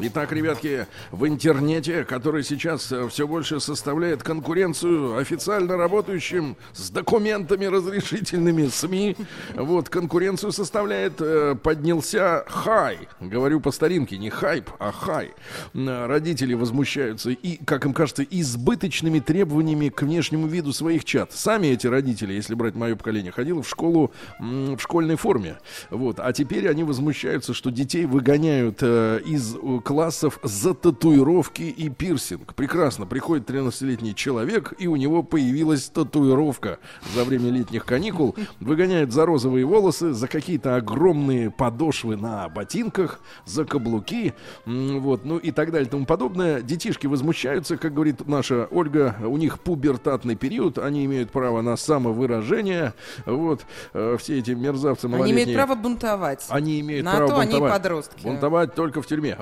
Итак, ребятки, в интернете, который сейчас все больше составляет конкуренцию официально работающим с документами разрешительными СМИ, вот, конкуренцию составляет, поднялся хай. Говорю по старинке, не хайп, а хай. Родители возмущаются и, как им кажется, избыточными требованиями к внешнему виду своих чад. Сами эти родители, если брать мое поколение, ходили в школу в школьной форме. Вот. А теперь они возмущаются, что детей выгоняют из классов за татуировки и пирсинг. Прекрасно, приходит 13-летний человек, и у него появилась татуировка за время летних каникул. Выгоняют за розовые волосы, за какие-то огромные подошвы на ботинках, за каблуки, вот, ну и так далее, и тому подобное. Детишки возмущаются, как говорит наша Ольга, у них пубертатный период, они имеют право на самовыражение, вот, все эти мерзавцы малолетние. Они имеют право бунтовать. Они имеют право бунтовать. На то они подростки. Бунтовать только в тюрьме.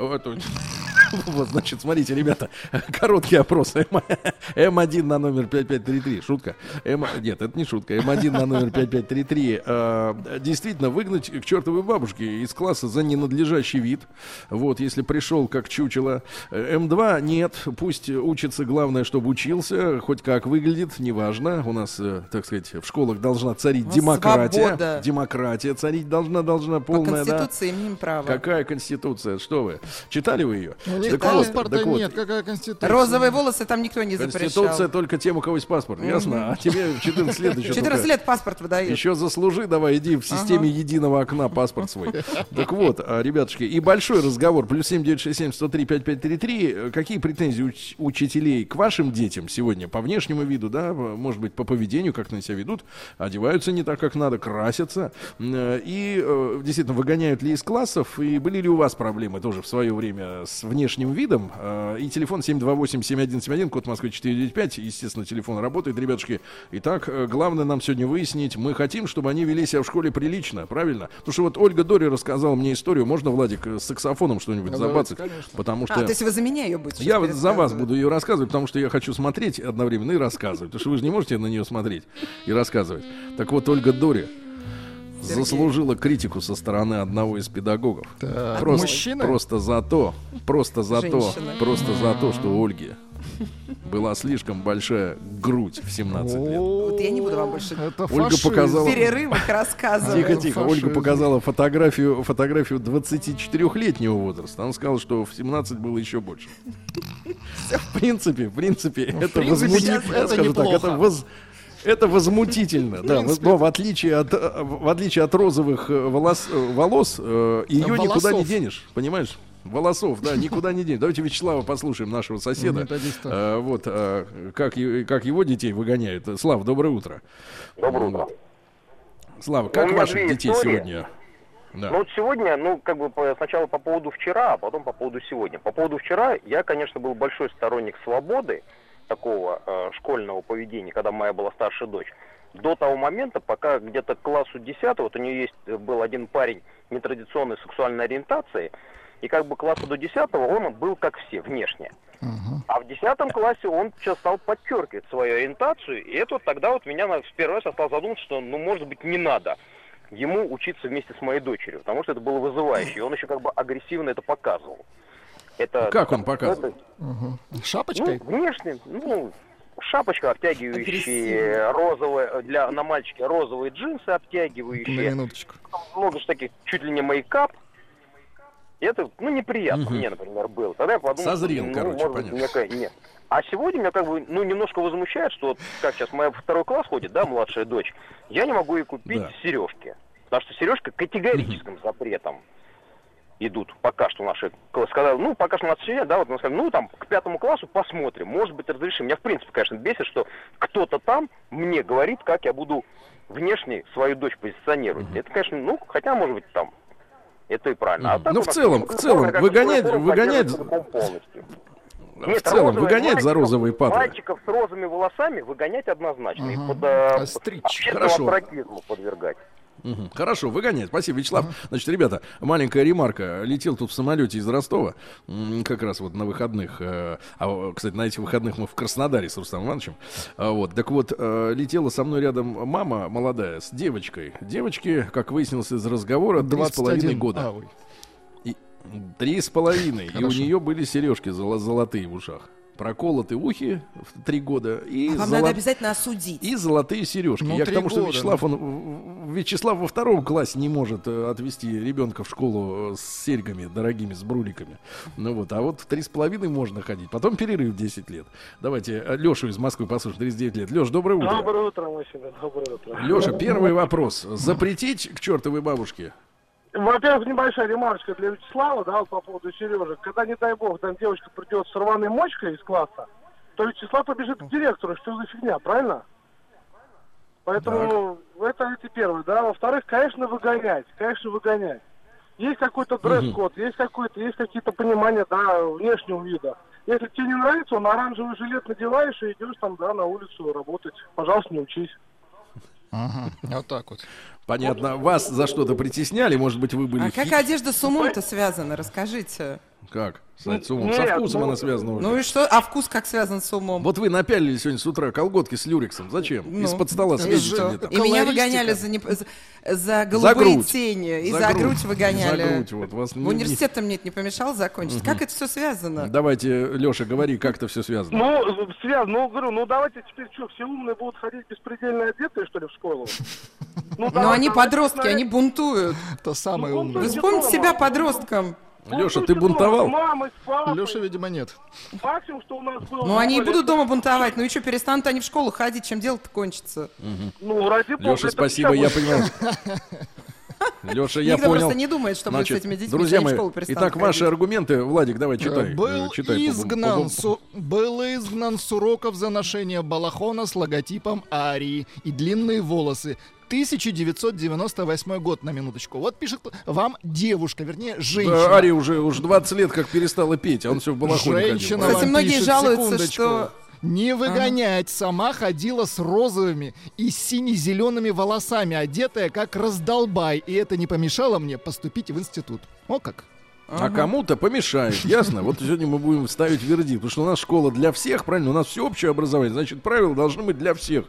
Вот, значит, смотрите, ребята, короткий опрос. М1 на номер 5533. Шутка. Нет, это не шутка. М1 на номер 5533. Действительно, выгнать к чертовой бабушке из класса за ненадлежащий вид. Вот, если пришел как чучело. М2 нет. Пусть учится. Главное, чтобы учился. Хоть как выглядит, неважно. У нас, так сказать, в школах должна царить демократия. Свобода. Демократия царить должна полная. По конституции имеем право. Какая конституция? Что вы? Читали вы ее? У них паспорта нет, какая конституция? Розовые волосы там никто не запрещал. Конституция только тем, у кого есть паспорт, ясно? А тебе 14 лет еще 14 лет паспорт выдают. Еще заслужи, давай, иди в системе единого окна паспорт свой. Так вот, ребятушки, и большой разговор, плюс 7967-103-5533, какие претензии учителей к вашим детям сегодня по внешнему виду, да, может быть, по поведению, как на себя ведут, одеваются не так, как надо, красятся, и действительно, выгоняют ли из классов, и были ли у вас проблемы тоже в свое время с внешним видом. И телефон 728-7171, код Москвы 495. Естественно, телефон работает, ребятушки. Итак, главное нам сегодня выяснить, мы хотим, чтобы они вели себя в школе прилично, правильно? Потому что вот Ольга Дори рассказала мне историю. Можно, Владик, с саксофоном что-нибудь забацать? Потому что... то есть вы за меня ее будете? Я за вас буду ее рассказывать, потому что я хочу смотреть одновременно и рассказывать. Потому что вы же не можете на нее смотреть и рассказывать. Так вот, Ольга Дори заслужила критику со стороны одного из педагогов. Да. Просто за то, что у Ольги была слишком большая грудь в 17 лет. Вот я не буду вам больше в перерывах рассказывать. Тихо-тихо. Ольга показала фотографию 24-летнего возраста. Она сказала, что в 17 было еще больше. В принципе, это возмутительно. Это возмутительно, да. Но в отличие от розовых волос, ее никуда не денешь, понимаешь? Волосов, да, никуда не денешь. Давайте Вячеслава послушаем, нашего соседа. Вот как его детей выгоняют. Слава, доброе утро. Доброе утро. Слава, как ваших детей сегодня? Да. Ну вот сегодня, сначала по поводу вчера, а потом по поводу сегодня. По поводу вчера я, конечно, был большой сторонник свободы, такого школьного поведения, когда моя была старшая дочь, до того момента, пока где-то к классу 10, вот у нее был один парень нетрадиционной сексуальной ориентации, и как бы к классу до 10 он был как все, внешне. Uh-huh. А в 10 классе он стал подчеркивать свою ориентацию, и это вот тогда вот меня в первый раз я стал задуматься, что, может быть, не надо ему учиться вместе с моей дочерью, потому что это было вызывающе, и он еще как бы агрессивно это показывал. Это, как он показывает? Угу. Шапочкой? Внешне, шапочка обтягивающая, розовая, на мальчике розовые джинсы обтягивающие. На минуточку. Много же таких, чуть ли не мейкап. И это, неприятно мне, например, было. Тогда я подумал, созрел, понятно. Нет. А сегодня меня как бы, немножко возмущает, что как сейчас моя второй класс ходит, да, младшая дочь, я не могу ей купить сережки. Потому что сережка категорическим запретом идут пока что наши, сказали, пока что у нас все, да, вот мы сказали, к 5 классу посмотрим, может быть, разрешим. Меня, в принципе, конечно, бесит, что кто-то там мне говорит, как я буду внешне свою дочь позиционировать. Это, конечно, хотя, может быть, там, это и правильно. А так, в целом, выгонять за розовые патры. Мальчиков с розовыми волосами выгонять однозначно. И общественному аппаратизму подвергать. Хорошо, выгоняет. Спасибо, Вячеслав. Значит, ребята, маленькая ремарка. Летел тут в самолете из Ростова, как раз вот на выходных. Кстати, на этих выходных мы в Краснодаре с Рустамом Ивановичем. Вот. Так вот, летела со мной рядом мама молодая с девочкой. Девочке, как выяснилось из разговора, 3,5 года. 3,5. И у нее были сережки золотые в ушах. Проколоты ухи в 3 года. И вам надо обязательно осудить. И золотые сережки. Ну, я к тому, что Вячеслав во 2 классе не может отвезти ребенка в школу с серьгами дорогими, с бруликами. Ну вот, а вот в 3,5 можно ходить. Потом перерыв 10 лет. Давайте Лешу из Москвы послушаем, 39 лет. Леш, доброе утро. Доброе утро, Василий. Доброе утро. Леша, первый вопрос. Запретить к чертовой бабушке? Во-первых, небольшая ремарочка для Вячеслава, да, вот по поводу сережек. Когда, не дай бог, там девочка придет с рваной мочкой из класса, то Вячеслав побежит к директору, что за фигня, правильно? Поэтому так. это первое, да. Во-вторых, конечно, выгонять, Есть какой-то дресс-код, есть какие-то понимания, да, внешнего вида. Если тебе не нравится, он оранжевый жилет надеваешь и идешь там, да, на улицу работать. Пожалуйста, не учись. Угу. Вот так вот. Понятно. Вас за что-то притесняли, может быть, вы были... А как одежда с умом-то связана? Расскажите. Как? С умом? Нет, со вкусом она связана уже. Ну и что? А вкус как связан с умом? Вот вы напялили сегодня с утра колготки с люрексом. Зачем? Ну, из-под стола свежите. И меня выгоняли за голубые тени. И за грудь выгоняли. За грудь, вот. Вас университет мне это не помешал закончить. Угу. Как это все связано? Давайте, Леша, говори, как это все связано. Ну, связано. Ну, говорю, ну давайте теперь что, все умные будут ходить беспредельно одетые, что ли, в школу? Но они подростки, они бунтуют. То самое умное. Вы вспомните себя подростком. Леша, ты бунтовал? Леша, видимо, нет. Максимум, что у нас было. Ну, они и будут дома бунтовать. Ну и что, перестанут они в школу ходить, чем дело-то кончится. Ну, ради бога. Леша, спасибо, я понимаю. Леша, я понял. Никто просто не думает, что будет с этими детьми. Друзья мои, итак, ваши аргументы. Владик, давай, читай. Был изгнан с уроков за ношение балахона с логотипом Арии и длинные волосы. 1998 год, на минуточку. Вот пишет вам девушка, вернее, женщина. Да, Ари уже 20 лет как перестала петь, а он все в балахоне ходил. Кстати, многие жалуются, что... Не выгонять. Сама ходила с розовыми и сине-зелеными волосами, одетая как раздолбай. И это не помешало мне поступить в институт. О как. А кому-то помешает, ясно? Вот сегодня мы будем ставить вердикт. Потому что у нас школа для всех, правильно? У нас всеобщее образование. Значит, правила должны быть для всех.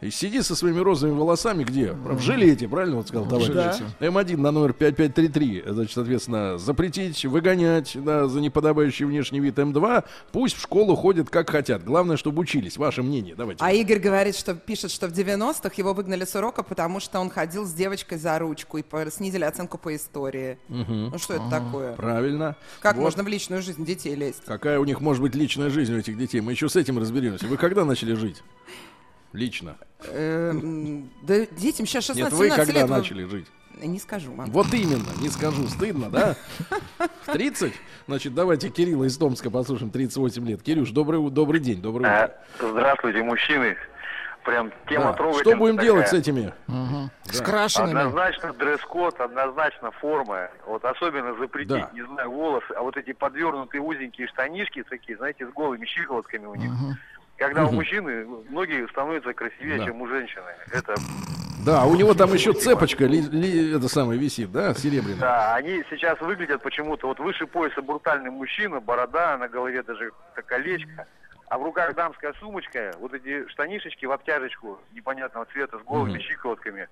И сиди со своими розовыми волосами где? В жилете, правильно вот сказал товарищ? Да. М1 на номер 5533, значит, соответственно, запретить, выгонять, да, за неподобающий внешний вид. М2, пусть в школу ходят как хотят. Главное, чтобы учились. Ваше мнение, давайте. А Игорь говорит, что пишет, что в 90-х его выгнали с урока, потому что он ходил с девочкой за ручку и снизили оценку по истории. Ну что это такое? Правильно. Как вот. Можно в личную жизнь детей лезть? Какая у них может быть личная жизнь у этих детей? Мы еще с этим разберемся. Вы когда начали жить? Лично. Да детям сейчас 16 лет. Нет, вы когда начали жить? Не скажу, мама. Вот именно, не скажу. Стыдно, да? В 30? Значит, давайте Кирилла из Томска послушаем, 38 лет. Кирюш, добрый день, доброе утро. Здравствуйте, мужчины. Прям тема трогательная. Что будем делать с этими? С крашенными? Однозначно дресс-код, однозначно форма. Вот особенно запретить, не знаю, волосы. А вот эти подвернутые узенькие штанишки такие, знаете, с голыми щиколотками у них. Когда у мужчины многие становятся красивее, чем у женщины. Это... Да, у него там еще цепочка висит, да, серебряная. Да, они сейчас выглядят почему-то вот выше пояса брутальный мужчина, борода, на голове даже колечко, а в руках дамская сумочка, вот эти штанишечки в обтяжечку непонятного цвета с голыми щиколотками.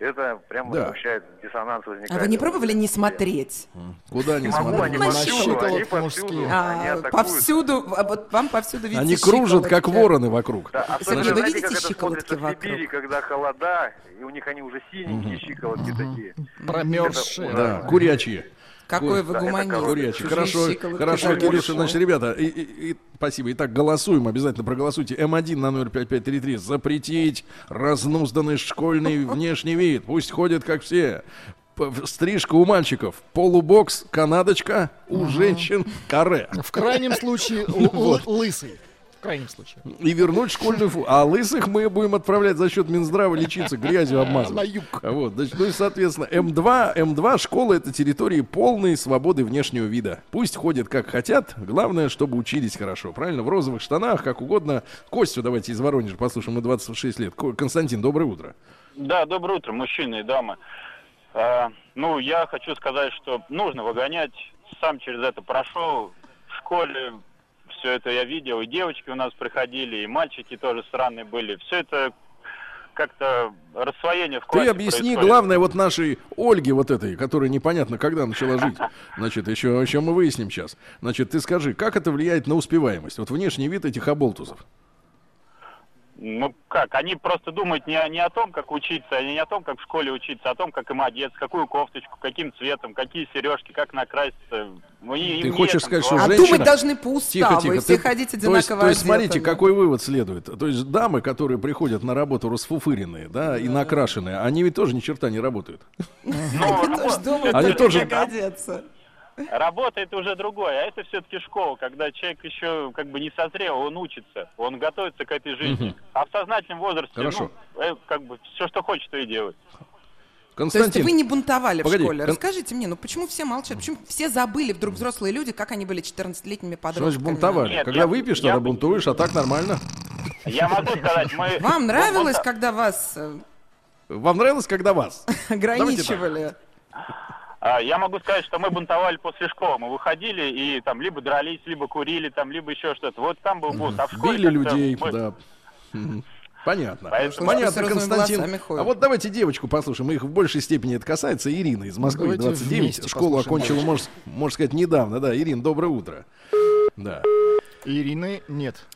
Это прям возмущает, диссонанс возникает. А вы не пробовали не смотреть? Куда не смотреть? Повсюду, вам повсюду видите. Они кружат, как вороны вокруг. Да, особенно, вы видите щиколотки вокруг? В Сибири, когда холода, и у них они уже синенькие щиколотки такие. Промерзшие. Да, курячие. Какой вы гуманист. Хорошо, Кириша, значит, ребята, спасибо. Итак, голосуем, обязательно проголосуйте. М1 на 05533. Запретить разнузданный школьный внешний вид. Пусть ходят как все. Стрижка у мальчиков, полубокс, канадочка, у женщин каре. В крайнем случае лысый. В крайнем случае. И вернуть школьную форму. А лысых мы будем отправлять за счет Минздрава лечиться, грязью обмазывать. На юг. Вот, значит, ну и, соответственно, М2 школа — это территории полной свободы внешнего вида. Пусть ходят как хотят, главное, чтобы учились хорошо. Правильно? В розовых штанах, как угодно. Костю давайте из Воронежа послушаем, ему 26 лет. Константин, доброе утро. Да, доброе утро, мужчины и дамы. Ну, я хочу сказать, что нужно выгонять. Сам через это прошел в школе. Все это я видел, и девочки у нас приходили, и мальчики тоже странные были. Все это как-то рассвоение в классе. Ты объясни, происходит. Главное, вот нашей Ольге вот этой, которая непонятно когда начала жить. Значит, еще мы выясним сейчас. Значит, ты скажи, как это влияет на успеваемость? Вот внешний вид этих оболтузов. Ну как, они просто думают не о том, как учиться, они не о том, как в школе учиться, а о том, как им одеться, какую кофточку, каким цветом, какие сережки, как накраситься. Ты хочешь сказать, что женщина... А думать должны по уставу, тихо, все ходить одинаково одетыми. То есть, смотрите, какой вывод следует. То есть дамы, которые приходят на работу расфуфыренные, да, и накрашенные, они ведь тоже ни черта не работают. Они тоже думают, как одеться. Работа — это уже другое, а это все-таки школа, когда человек еще как бы не созрел, он учится, он готовится к этой жизни. Угу. А в сознательном возрасте, как бы все, что хочет, то и делает. Константин. То есть вы не бунтовали в школе. Расскажите мне, почему все молчат? Почему все забыли вдруг взрослые люди, как они были 14-летними подростками? Что значит бунтовали? Нет, когда выпьешь, тогда бунтуешь, а так нормально. Я могу сказать, мы... Вам нравилось, когда вас... Вам нравилось, когда вас... ограничивали? Я могу сказать, что мы бунтовали после школы. Мы выходили и там либо дрались, либо курили, там, либо еще что-то. Вот там был бунт. А в школе били людей, да. Понятно. Понятно, Константин. А вот давайте девочку послушаем. Их в большей степени это касается. Ирина из Москвы, давайте 29. Школу окончила, можно сказать, недавно. Да, Ирина, доброе утро. Да. Ирины нет.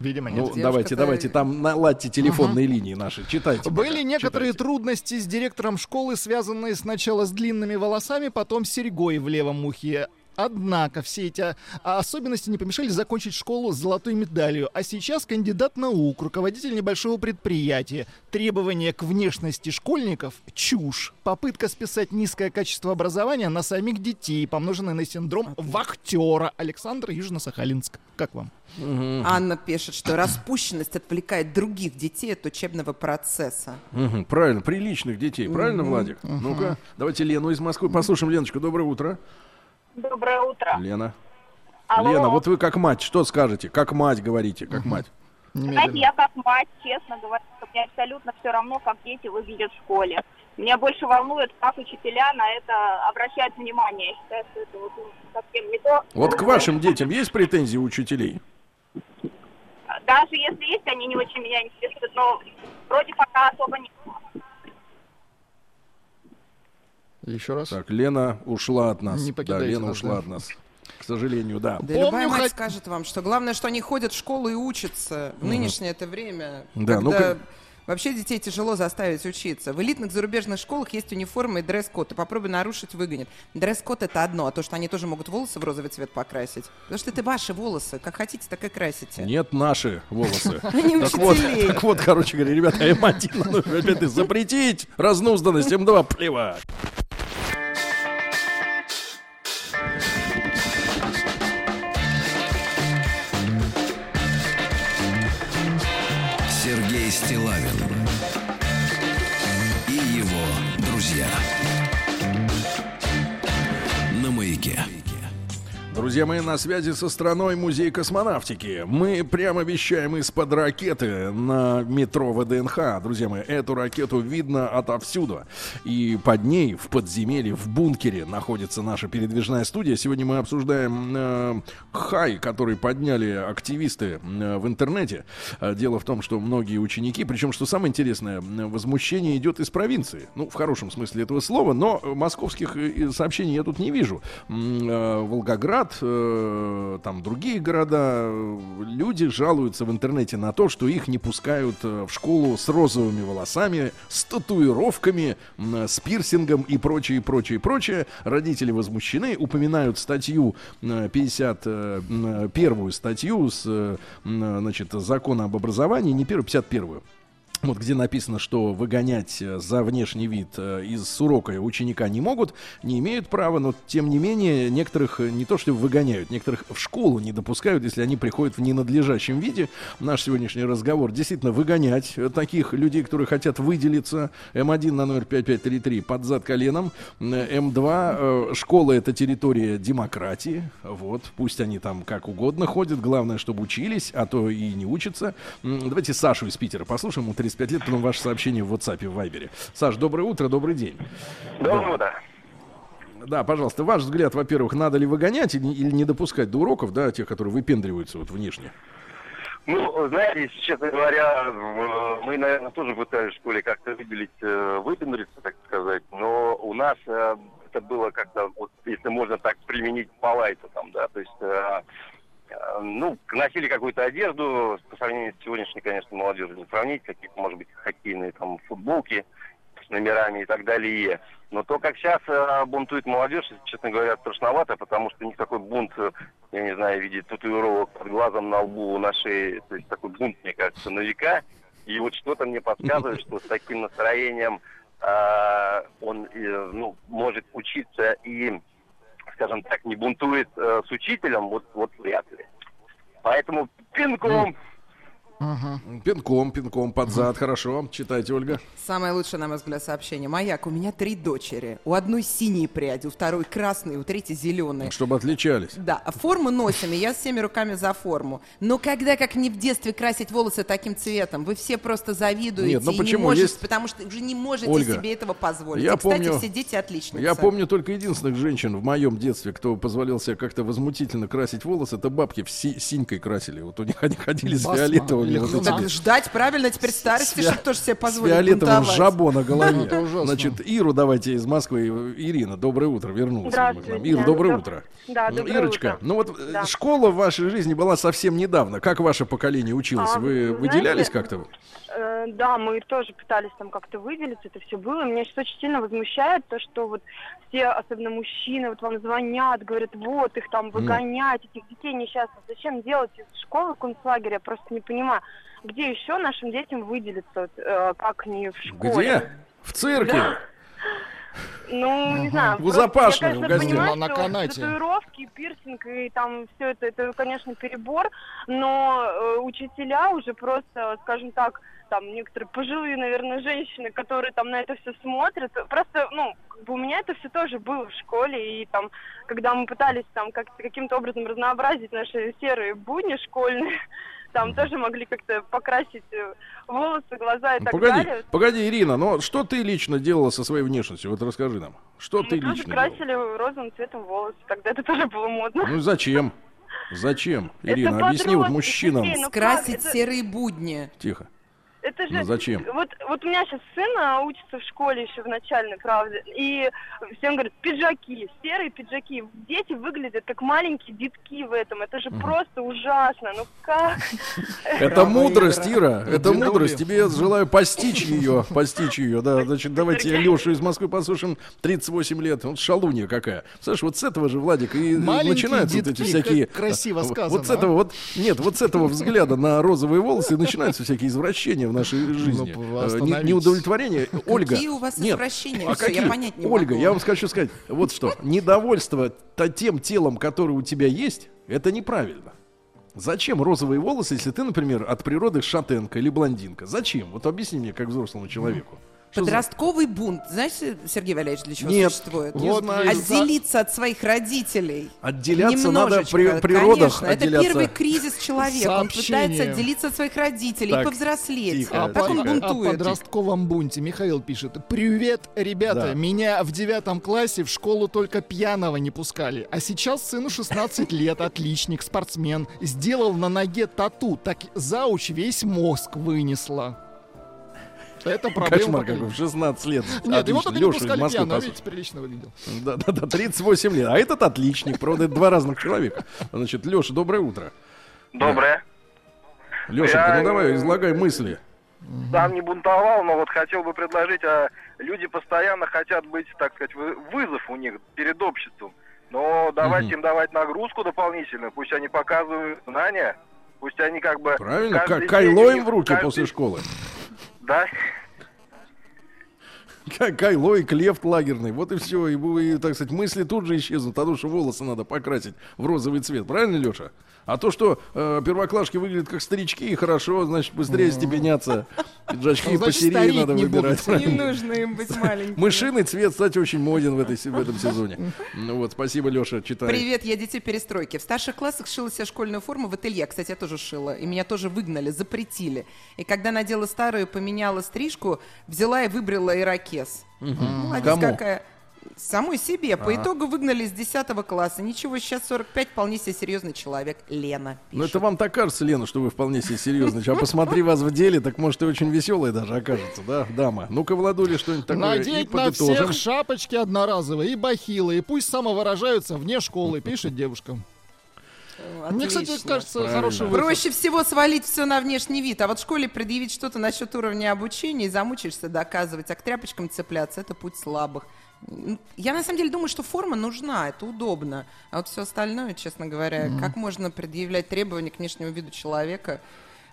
Видимо, нет. Ну, давайте, там наладьте телефонные линии наши, читайте. Были некоторые трудности с директором школы, связанные сначала с длинными волосами, потом с серьгой в левом ухе. Однако все эти особенности не помешали закончить школу с золотой медалью. А сейчас кандидат наук, руководитель небольшого предприятия. Требования к внешности школьников – чушь. Попытка списать низкое качество образования на самих детей, помноженное на синдром вахтера. Александр, Южно-Сахалинск. Как вам? Анна пишет, что распущенность отвлекает других детей от учебного процесса. Правильно, приличных детей. Правильно, Владик? Ну-ка, давайте Лену из Москвы послушаем. Леночка, доброе утро. Доброе утро. Лена. Алло. Лена, вот вы как мать, что скажете? Как мать говорите, как мать. Знаете, я как мать, честно говорю, что мне абсолютно все равно, как дети выглядят в школе. Меня больше волнует, как учителя на это обращают внимание. Я считаю, что это вот совсем не то. Вот к вашим детям есть претензии у учителей? Даже если есть, они не очень меня интересуют, но вроде пока особо не... Еще раз. Так, Лена ушла от нас. Не покидайте, да, Лена нас, ушла от нас. К сожалению, да. Да, любая мать скажет вам, что главное, что они ходят в школу и учатся в нынешнее это время, да, когда вообще детей тяжело заставить учиться. В элитных зарубежных школах есть униформы и дресс-код. И попробуй нарушить, выгонят. Дресс-код — это одно, а то, что они тоже могут волосы в розовый цвет покрасить. Потому что это ваши волосы. Как хотите, так и красите. Нет, наши волосы. Так вот, короче говоря, ребята, Айматина, опять запретить разнузданность, М2 плевать. Сергей Стилавин и его друзья на Маяке. Друзья мои, на связи со страной Музей космонавтики. Мы прямо вещаем из-под ракеты на метро ВДНХ. Друзья мои, эту ракету видно отовсюду. И под ней, в подземелье, в бункере находится наша передвижная студия. Сегодня мы обсуждаем хай, который подняли активисты в интернете. Дело в том, что многие ученики, причем, что самое интересное, возмущение идет из провинции. Ну, в хорошем смысле этого слова, но московских сообщений я тут не вижу. Волгоград, там другие города, люди жалуются в интернете на то, что их не пускают в школу с розовыми волосами, с татуировками, с пирсингом и прочее, прочее, прочее. Родители возмущены, упоминают статью 51-ю статью с, значит, закона об образовании, не первую, 51-ю. Вот где написано, что выгонять за внешний вид из урока ученика не могут, не имеют права, но тем не менее некоторых не то что выгоняют, некоторых в школу не допускают, если они приходят в ненадлежащем виде. Наш сегодняшний разговор действительно выгонять таких людей, которые хотят выделиться. М1 на номер 5533 под зад коленом. М2 школа — это территория демократии. Вот, пусть они там как угодно ходят, главное, чтобы учились, а то и не учатся. Давайте Сашу из Питера послушаем, 35 лет, потом ваше сообщение в WhatsApp и в Viber. Саш, доброе утро, добрый день. Доброе утро. Да, пожалуйста, ваш взгляд, во-первых, надо ли выгонять или не допускать до уроков, да, тех, которые выпендриваются вот внешне? Ну, знаете, честно говоря, мы, наверное, тоже пытались в школе как-то выпендриться, так сказать, но у нас это было как-то, вот, если можно так применить, по лайту там, да, то есть, ну, носили какую-то одежду, по сравнению с сегодняшней, конечно, молодежью не сравнить, какие-то, может быть, хоккейные там футболки с номерами и так далее. Но то, как сейчас бунтует молодежь, честно говоря, страшновато, потому что никакой бунт, я не знаю, в виде татуировок под глазом, на лбу, на шее, то есть такой бунт, мне кажется, на века. И вот что-то мне подсказывает, что с таким настроением он, ну, может учиться и, скажем так, не бунтует с учителем, вот вряд ли. Поэтому пинком... Угу. Пинком под зад, хорошо. Читайте, Ольга. Самое лучшее, на мой взгляд, сообщение. Маяк, у меня 3 дочери. У одной синие пряди, у второй красные, у третьей зеленые. Чтобы отличались. Да, форму носим, и я всеми руками за форму. Но когда, как не в детстве, красить волосы таким цветом, вы все просто завидуете. Нет, ну почему? Не можете, есть... Потому что уже не можете, Ольга, себе этого позволить. Я, кстати, помню, все дети отличницы. Я помню только единственных женщин в моем детстве, кто позволял себе как-то возмутительно красить волосы, это бабки синькой красили. Вот у них они ходили с фиолетовым. Так ждать, правильно, теперь старости, чтобы тоже себе позволить фиолетовым жабо на голове. Значит, Иру давайте из Москвы. Ирина, доброе утро, вернулась. Ира, доброе утро. Ирочка, ну вот школа в вашей жизни была совсем недавно. Как ваше поколение училось? Вы выделялись как-то? Да, мы тоже пытались там как-то выделиться, это все было. Меня сейчас очень сильно возмущает то, что вот все, особенно мужчины, вот вам звонят, говорят, вот их там выгонять, этих детей несчастных. Зачем делать из школы концлагеря? Я просто не понимаю, где еще нашим детям выделиться, вот, как не в школе. Где? В цирке? Да. Ну, не знаю. В Запашной, в газете. На канате. Татуировки, пирсинг и там все это, конечно, перебор, но учителя уже просто, скажем так, там некоторые пожилые, наверное, женщины, которые там на это все смотрят. Просто, ну, как бы у меня это все тоже было в школе, и там, когда мы пытались там как-то каким-то образом разнообразить наши серые будни школьные, там тоже могли как-то покрасить волосы, глаза и так далее. Погоди, Ирина, но что ты лично делала со своей внешностью? Вот расскажи нам, что ты лично делала? Мы тоже красили розовым цветом волосы, тогда это тоже было модно. Ну зачем? Зачем, Ирина? Объясни вот мужчинам. Красить серые будни. Тихо. Это же, ну, зачем? Вот у меня сейчас сын учится в школе еще в начальной, правда, и всем говорят, пиджаки, серые пиджаки. Дети выглядят как маленькие детки в этом. Это же просто ужасно. Ну как? Это мудрость, Ира. Это мудрость. Тебе желаю постичь ее. Да, значит, давайте я Лешу из Москвы послушаем. 38 лет. Вот шалунья какая. Слышь, вот с этого же, Владик, и начинаются вот эти всякие... Красиво сказано. Вот с этого, нет, вот с этого взгляда на розовые волосы начинаются всякие извращения в нашей жизни. Неудовлетворение. Ольга. Какие у вас извращения? А какие? Я понять не могу. Ольга, я вам хочу сказать, вот что. Недовольство тем телом, которое у тебя есть, это неправильно. Зачем розовые волосы, если ты, например, от природы шатенка или блондинка? Зачем? Вот объясни мне, как взрослому человеку. Подростковый бунт, знаешь, Сергей Валерьевич, для чего существует? Вот, отделиться от своих родителей. Отделяться немножечко, надо при родах. Конечно, это первый кризис человека. Сообщение. Он пытается отделиться от своих родителей, так, повзрослеть. Тихо, так он бунтует. О подростковом бунте Михаил пишет. Привет, ребята, да. Меня в 9 классе в школу только пьяного не пускали. А сейчас сыну 16 лет, отличник, спортсмен. Сделал на ноге тату, так зауч весь мозг вынесла. Это проблема. Кошмар какой, в 16 лет. Нет, его только не пускали пьяно, видите, прилично выглядел. Да, 38 лет. А этот отличник, правда, это два разных человека. Значит, Леша, доброе утро. Доброе. Лешенька, ну давай, излагай мысли. Сам не бунтовал, но вот хотел бы предложить, люди постоянно хотят быть, так сказать, вызов у них перед обществом. Но давайте им давать нагрузку дополнительную, пусть они показывают знания, пусть они как бы... Правильно, кайло им в руки после школы. Да. Кайло и клефт лагерный. Вот и все. И, так сказать, мысли тут же исчезнут. А то, что волосы надо покрасить в розовый цвет. Правильно, Леша? А то, что первоклашки выглядят как старички, и хорошо, значит, быстрее степенятся. Пиджачки посерее надо выбирать. Не нужно им быть маленькими. Мышиный цвет, кстати, очень моден в этом сезоне. Ну вот, спасибо, Леша, читай. Привет, я дитя перестройки. В старших классах шила себе школьную форму в ателье. Кстати, я тоже шила. И меня тоже выгнали, запретили. И когда надела старую, поменяла стрижку, взяла и выбрила ирокез. Молодец какая. самой себе. По итогу выгнали с 10 класса. Ничего, сейчас 45, вполне себе серьезный человек. Лена пишет. Ну это вам так кажется, Лена, что вы вполне себе серьезный. А посмотри вас в деле, так может и очень веселая даже окажется, да, дама? Ну-ка, Владуля, что-нибудь такое. Надеть на всех шапочки одноразовые и бахилы. И пусть самовыражаются вне школы, пишет девушка. Отлично. Мне, кстати, кажется, хороший выбор. Проще всего свалить все на внешний вид. А вот в школе предъявить что-то насчет уровня обучения и замучишься доказывать. А к тряпочкам цепляться — это путь слабых. Я на самом деле думаю, что форма нужна, это удобно. А вот все остальное, честно говоря, как можно предъявлять требования к внешнему виду человека,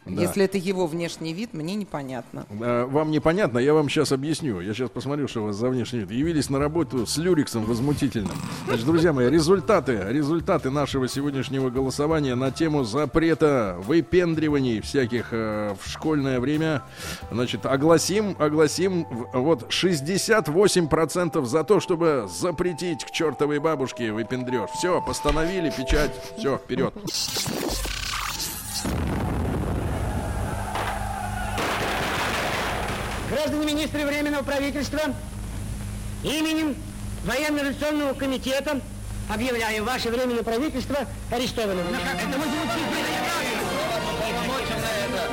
если это его внешний вид, мне непонятно. Вам непонятно, я вам сейчас объясню. Я сейчас посмотрю, что у вас за внешний вид. Явились на работу с люрексом возмутительным. Значит, друзья мои, результаты нашего сегодняшнего голосования на тему запрета выпендриваний всяких в школьное время. Значит, огласим. Вот 68% за то, чтобы запретить к чертовой бабушке выпендрёж. Все, постановили, печать, все, вперед. Граждане министры Временного правительства, именем Военно-революционного комитета объявляю ваше Временное правительство арестованным. Это мы звучим неправильно.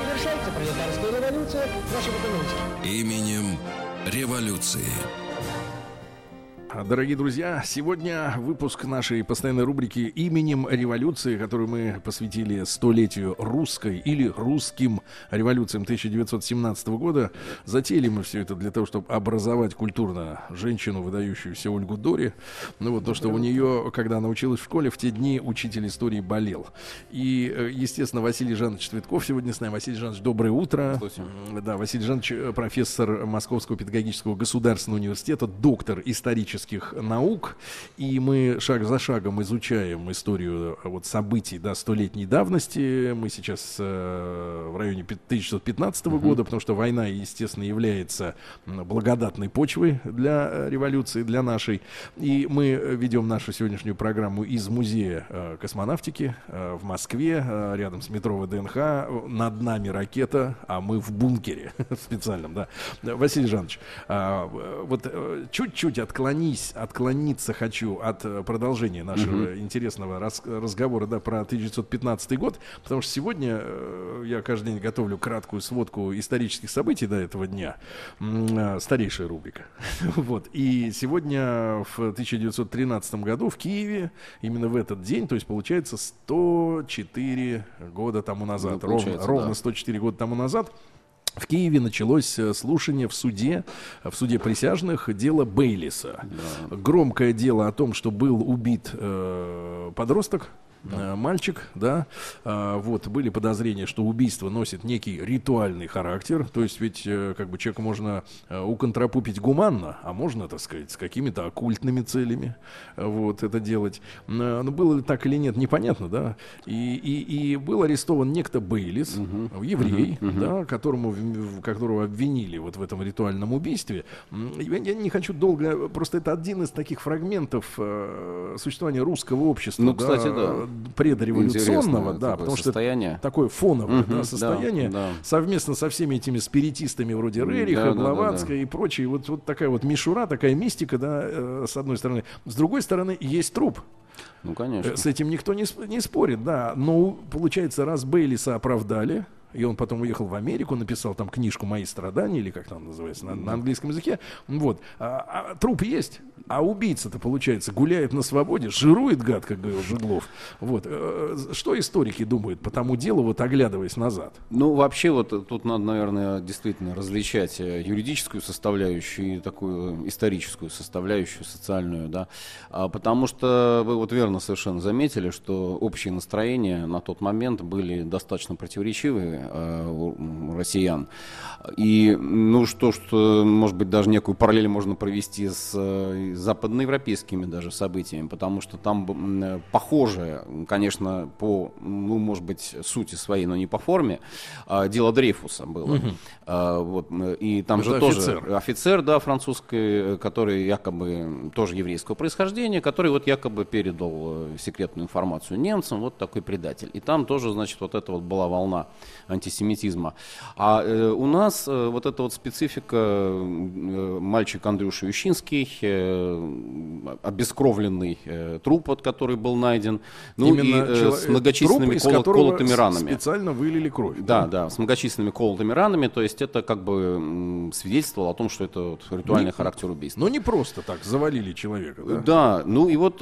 Завершается пролетарская революция. Ваши документы. Именем революции. Дорогие друзья, сегодня выпуск нашей постоянной рубрики «Именем революции», которую мы посвятили столетию русской или русским революциям 1917 года. Затеяли мы все это для того, чтобы образовать культурно женщину, выдающуюся Ольгу Дори. Ну вот то, что у нее, когда она училась в школе, в те дни учитель истории болел. И, естественно, Василий Жанович Цветков сегодня с нами. Василий Жанович, доброе утро. Да, Василий Жанович, профессор Московского педагогического государственного университета, доктор исторических наук, и мы шаг за шагом изучаем историю вот событий до столетней давности. Мы сейчас в районе 1915 года, потому что война, естественно, является благодатной почвой для революции, для нашей. И мы ведем нашу сегодняшнюю программу из музея космонавтики в Москве, рядом с метро ВДНХ. Над нами ракета, а мы в бункере специальном, да. Василий Жанович, вот чуть-чуть отклониться хочу от продолжения нашего интересного разговора, да, про 1915 год, потому что сегодня я каждый день готовлю краткую сводку исторических событий до этого дня. Старейшая рубрика. Вот. И сегодня в 1913 году в Киеве, именно в этот день, то есть получается 104 года тому назад, ну, ровно 104 года тому назад, в Киеве началось слушание в суде присяжных дела Бейлиса. Да. Громкое дело о том, что был убит подросток. Да. Мальчик, да, вот, были подозрения, что убийство носит некий ритуальный характер, то есть ведь как бы человека можно уконтрапупить гуманно, а можно, так сказать, с какими-то оккультными целями вот это делать. Но было ли так или нет, непонятно, да. И был арестован некто Бейлис, еврей, да, которого обвинили вот в этом ритуальном убийстве. Я не хочу долго, просто это один из таких фрагментов существования русского общества. Ну, да, кстати, да. предреволюционного, да, потому состояние. Что такое фоновое да, состояние, да, да. совместно со всеми этими спиритистами вроде Рериха, да, Блаватской да. и прочей, вот такая вот мишура, такая мистика, да, с одной стороны. С другой стороны, есть труп. Ну, конечно. С этим никто не спорит, да, но, получается, раз Бейлиса оправдали, и он потом уехал в Америку, написал там книжку «Мои страдания», или как там называется, на английском языке. Вот. Труп есть, а убийца-то, получается, гуляет на свободе, жирует, гад, как говорил Жиглов. Вот. Что историки думают по тому делу, вот оглядываясь назад? Ну, вообще, вот тут надо, наверное, действительно различать юридическую составляющую и такую историческую составляющую, социальную, да. Потому что вы вот верно совершенно заметили, что общие настроения на тот момент были достаточно противоречивые россиян. И, ну, что, может быть, даже некую параллель можно провести с западноевропейскими даже событиями, потому что там похоже, конечно, по, ну, может быть, сути своей, но не по форме, дело Дрейфуса было. Вот, и там это же офицер. Тоже офицер, да, французский, который якобы тоже еврейского происхождения, который вот якобы передал секретную информацию немцам, вот такой предатель. И там тоже, значит, вот эта вот была волна антисемитизма. А у нас вот эта вот специфика, мальчик Андрюша Ющинский, обескровленный труп, от который был найден, ну именно и с многочисленными колотыми ранами. Специально вылили кровь. Да, да, да, с многочисленными колотыми ранами, то есть это как бы свидетельствовало о том, что это вот ритуальный характер убийства. Но не просто так завалили человека, да? Да, ну и вот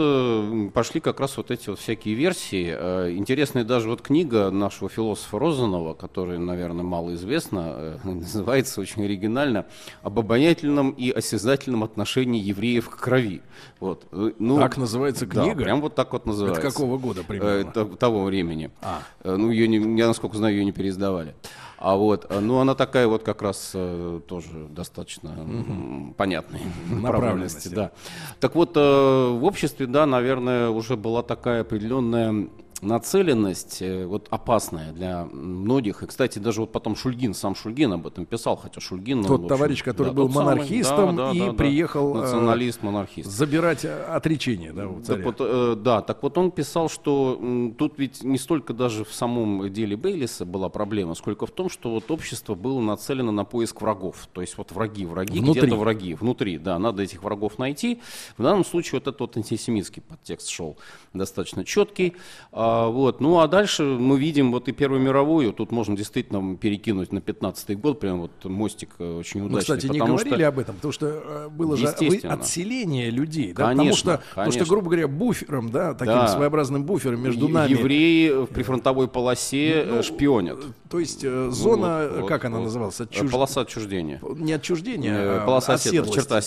пошли как раз вот эти вот всякие версии. Интересная даже вот книга нашего философа Розанова, которая, наверное, мало известна, называется очень оригинально «Об обаятельном и осязательном отношении евреев к крови». Вот. Ну, так называется книга? Да, прям вот так вот называется. Это какого года примерно? Того времени. Ну, ее не, я, насколько знаю, ее не переиздавали. А вот, ну, она такая вот как раз тоже достаточно понятной направленности. Да. Так вот, в обществе, да, наверное, уже была такая определенная нацеленность, вот опасная для многих. И, кстати, даже вот потом Шульгин, сам Шульгин об этом писал, хотя Шульгин... Тот общем, товарищ, который был монархистом приехал националист, монархист, забирать отречение, да, у царя. Да, так вот он писал, что тут ведь не столько даже в самом деле Бейлиса была проблема, сколько в том, что вот общество было нацелено на поиск врагов. То есть вот враги, внутри. Где-то враги, внутри, да, надо этих врагов найти. В данном случае вот этот вот антисемитский подтекст шел достаточно четкий. Вот. Ну а дальше мы видим вот и Первую мировую, тут можно действительно перекинуть на 15-й год, прям вот мостик очень удачный. Мы, кстати, не говорили об этом, потому что было же отселение людей, да? Конечно, потому что, грубо говоря, буфером, да, таким своеобразным буфером между нами. Евреи в прифронтовой полосе шпионят. То есть зона, она называлась? Полоса отчуждения. Не отчуждения, полоса оседлости. Черта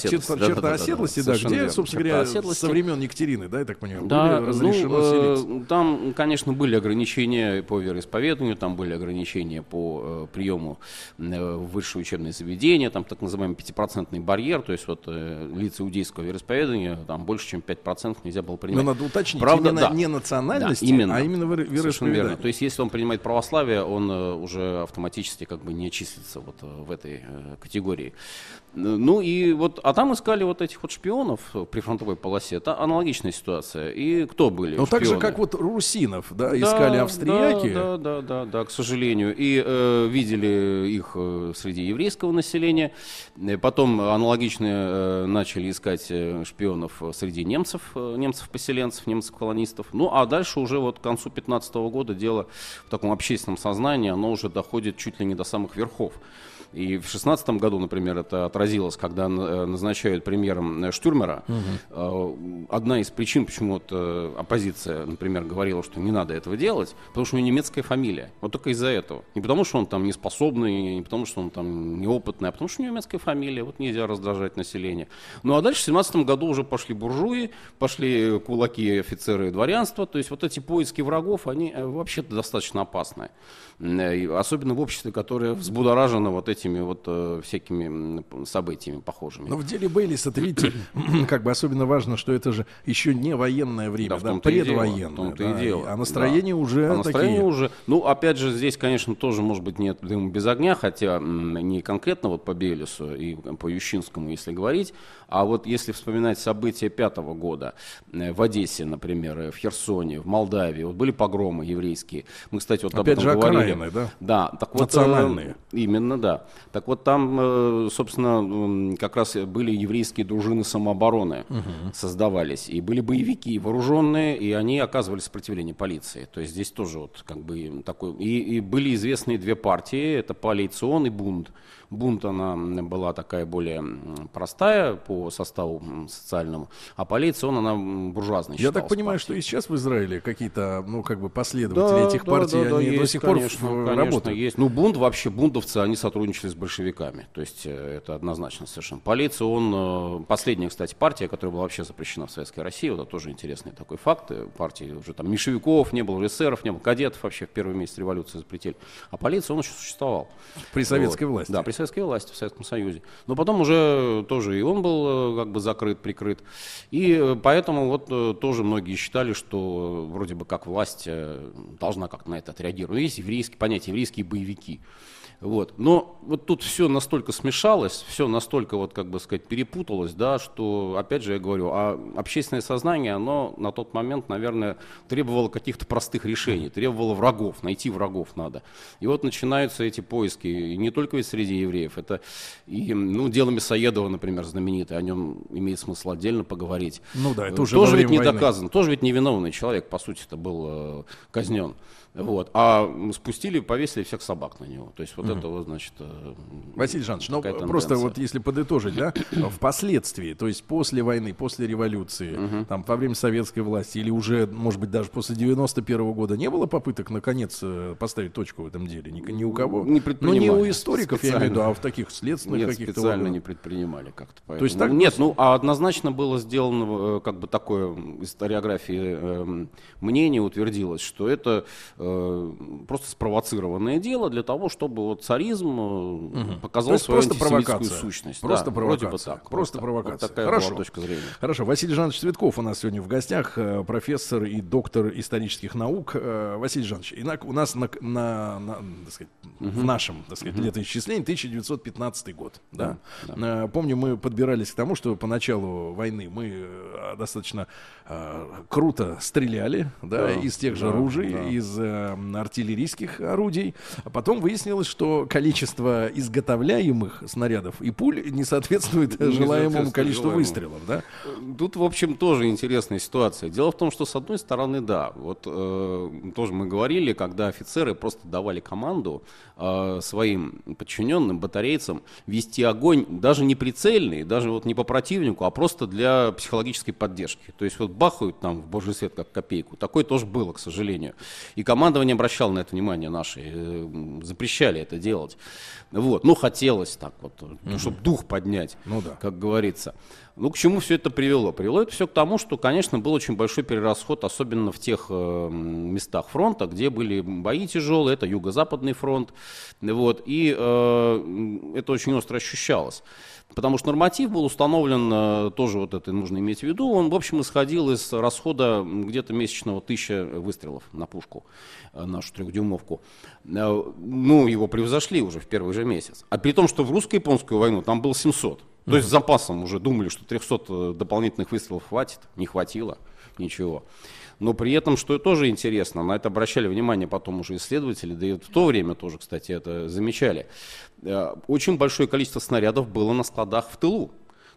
оседлости, да, где, собственно говоря, со времен Екатерины, да, я так понимаю, были разрешено селиться. Там, конечно, были ограничения по вероисповеданию, там были ограничения по приему в высшее учебное заведение, там так называемый 5% барьер, то есть вот лица иудейского вероисповедания, там больше, чем 5% нельзя было принимать. Но надо уточнить, правда, не национальности, да, именно, а именно вероисповедание. То есть если он принимает православие, он уже автоматически как бы не числится вот в этой категории. Ну и вот, а там искали вот этих вот шпионов при фронтовой полосе, это аналогичная ситуация. И кто были шпионы? Так же, как вот русинов, да, искали австрияки. Да, к сожалению. И видели их среди еврейского населения. Потом аналогично начали искать шпионов среди немцев-поселенцев, немцев-колонистов. Ну, а дальше уже вот к концу 15 года дело в таком общественном сознании, оно уже доходит чуть ли не до самых верхов. И в 16 году, например, это отразилось, когда назначают премьером Штюрмера. Одна из причин, почему вот оппозиция, например, говорила, что не надо этого делать, потому что у него немецкая фамилия. Вот только из-за этого. Не потому, что он там неспособный, не потому, что он там неопытный, а потому, что у него немецкая фамилия. Вот нельзя раздражать население. Ну а дальше в 17 году уже пошли буржуи, пошли кулаки, офицеры дворянства. То есть вот эти поиски врагов, они вообще-то достаточно опасны. Особенно в обществе, которое взбудоражено вот этими вот всякими событиями похожими. Но в деле Бейлиса, видите, как бы особенно важно, что это же еще не военное время, да, предвоенное. А настроение уже такие. Ну, опять же, здесь, конечно, тоже, может быть, нет дыма без огня, хотя не конкретно вот по Бейлису и по Ющинскому, если говорить, а вот если вспоминать события 5-го года в Одессе, например, в Херсоне, в Молдавии, вот были погромы еврейские. Мы, кстати, вот об этом говорили. Да? Да, так вот, национальные. Именно, да. Так вот там, собственно, как раз были еврейские дружины самообороны, создавались, и были боевики вооруженные, и они оказывали сопротивление полиции. То есть здесь тоже вот как бы такой... И были известные две партии, это коалицион и бунт. Бунт, она была такая более простая по составу социальному, а коалицион, она буржуазная считалась. Я так понимаю, партией, что и сейчас в Израиле какие-то, ну, как бы последователи этих партий, они есть, до сих пор... Конечно, есть. Ну, бунт, вообще бундовцы, они сотрудничали с большевиками. То есть это однозначно совершенно. Полиция, он... Последняя, кстати, партия, которая была вообще запрещена в Советской России. Вот это тоже интересный такой факт. Партии уже там меньшевиков не было, эсеров не было, кадетов вообще в первый месяц революции запретили. А полиция, он еще существовал. При советской власти. Да, при советской власти, в Советском Союзе. Но потом уже тоже и он был как бы закрыт, прикрыт. И поэтому вот тоже многие считали, что вроде бы как власть должна как-то на это отреагировать. Есть понятие еврейские боевики. Вот. Но вот тут все настолько смешалось, все настолько, вот, как бы сказать, перепуталось, да, что, опять же, я говорю, а общественное сознание, оно на тот момент, наверное, требовало требовало каких-то простых решений, требовало врагов, найти врагов надо. И вот начинаются эти поиски, и не только ведь среди евреев, это и, дело Мясоедова, например, знаменитое, о нем имеет смысл отдельно поговорить. Ну да, это уже тоже ведь не доказано, тоже ведь невиновный человек, по сути-то, был казнен. Вот. А спустили, повесили всех собак на него. То есть вот это вот, значит... Василий Жанович, ну просто вот если подытожить, да, впоследствии, то есть после войны, после революции, там, во время советской власти или уже, может быть, даже после 91-го года не было попыток, наконец, поставить точку в этом деле? Ни у кого? Не предпринимали. Ну не у историков, специально. Я имею в виду, а в таких следственных каких-то... Нет, специально не предпринимали как-то. То есть, так... Нет, а однозначно было сделано, как бы такое, историографии мнение утвердилось, что это... просто спровоцированное дело для того, чтобы вот царизм показал свою антисемитскую сущность. Просто провокация. Просто провокация. Хорошо. Точка зрения. Хорошо. Василий Жанович Цветков у нас сегодня в гостях, профессор и доктор исторических наук. Василий Жанович, у нас в нашем, так сказать, летоисчислении 1915 год. Да? Да. Помню, мы подбирались к тому, что по началу войны мы достаточно круто стреляли из тех же ружей, из артиллерийских орудий. А потом выяснилось, что количество изготовляемых снарядов и пуль не соответствует желаемому количеству выстрелов. Да? Тут, в общем, тоже интересная ситуация. Дело в том, что, с одной стороны, да, вот тоже мы говорили, когда офицеры просто давали команду своим подчиненным, батарейцам, вести огонь даже не прицельный, даже вот не по противнику, а просто для психологической поддержки. То есть вот бахают там в божий свет как копейку. Такое тоже было, к сожалению. И командование обращало на это внимание наши, запрещали это делать. Вот. Ну, хотелось так вот, чтобы дух поднять, как говорится. Ну, к чему все это привело? Привело это все к тому, что, конечно, был очень большой перерасход, особенно в тех местах фронта, где были бои тяжелые, это Юго-Западный фронт, вот, и это очень остро ощущалось. Потому что норматив был установлен, тоже вот это нужно иметь в виду, он, в общем, исходил из расхода где-то месячного 1000 выстрелов на пушку, нашу 3-дюймовку. Ну, его превзошли уже в первый же месяц. А при том, что в русско-японскую войну там было 700. То есть с запасом уже думали, что 300 дополнительных выстрелов хватит, не хватило, ничего. Но при этом, что тоже интересно, на это обращали внимание потом уже исследователи, да и в то время тоже, кстати, это замечали. Очень большое количество снарядов было на складах в тылу.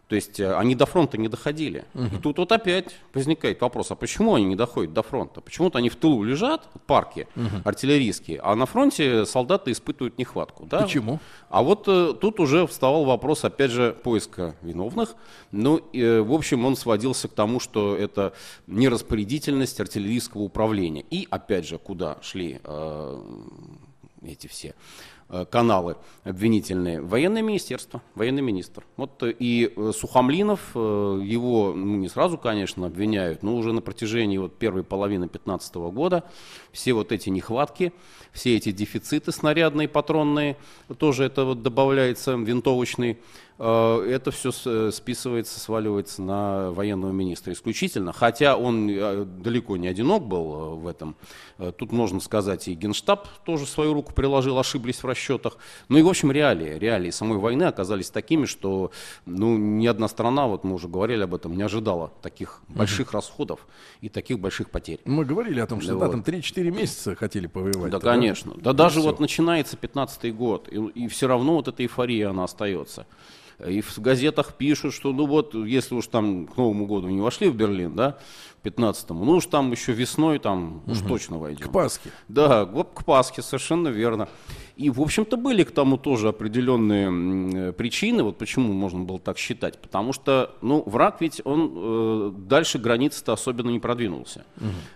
То есть они до фронта не доходили. И тут вот опять возникает вопрос, а почему они не доходят до фронта? Почему-то они в тылу лежат, в парке артиллерийские, а на фронте солдаты испытывают нехватку. Да? Почему? А вот тут уже вставал вопрос, опять же, поиска виновных. Ну, в общем, он сводился к тому, что это нераспорядительность артиллерийского управления. И, опять же, куда шли эти все... каналы обвинительные, военное министерство, военный министр. Вот и Сухомлинов, его не сразу, конечно, обвиняют, но уже на протяжении вот первой половины 2015 года все вот эти нехватки, все эти дефициты снарядные, патронные, тоже это вот добавляется, винтовочный, это все списывается, сваливается на военного министра исключительно, хотя он далеко не одинок был в этом. Тут можно сказать, и Генштаб тоже свою руку приложил, ошиблись в расчетах. Ну и, в общем, реалии самой войны оказались такими, что ни одна страна, вот мы уже говорили об этом, не ожидала таких больших расходов и таких больших потерь. Мы говорили о том, что там 3-4 месяца хотели повоевать. Да, конечно. Да, даже вот начинается 15-й год, и все равно вот эта эйфория, она остается. И в газетах пишут, что если уж там к Новому году не вошли в Берлин, да, 15-му, уж там еще весной уж точно войдем. К Пасхе. Да, к Пасхе, совершенно верно. И, в общем-то, были к тому тоже определенные причины, вот почему можно было так считать. Потому что, враг ведь, он дальше границы-то особенно не продвинулся.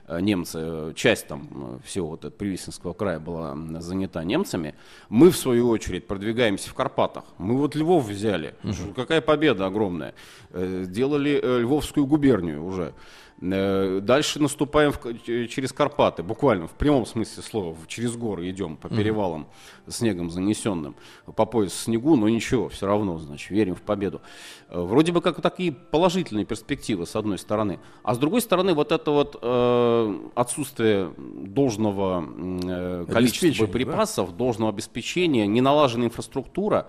Немцы, часть там всего вот этого Привистинского края была занята немцами. Мы, в свою очередь, продвигаемся в Карпатах. Мы вот Львов взяли. Какая победа огромная. Делали Львовскую губернию уже. Дальше наступаем через Карпаты, буквально в прямом смысле слова, через горы идем по перевалам, снегом занесенным, по пояс в снегу, но ничего, все равно, значит, верим в победу. Вроде бы как такие положительные перспективы с одной стороны, а с другой стороны вот это вот отсутствие должного количества боеприпасов, должного обеспечения, не налаженная инфраструктура.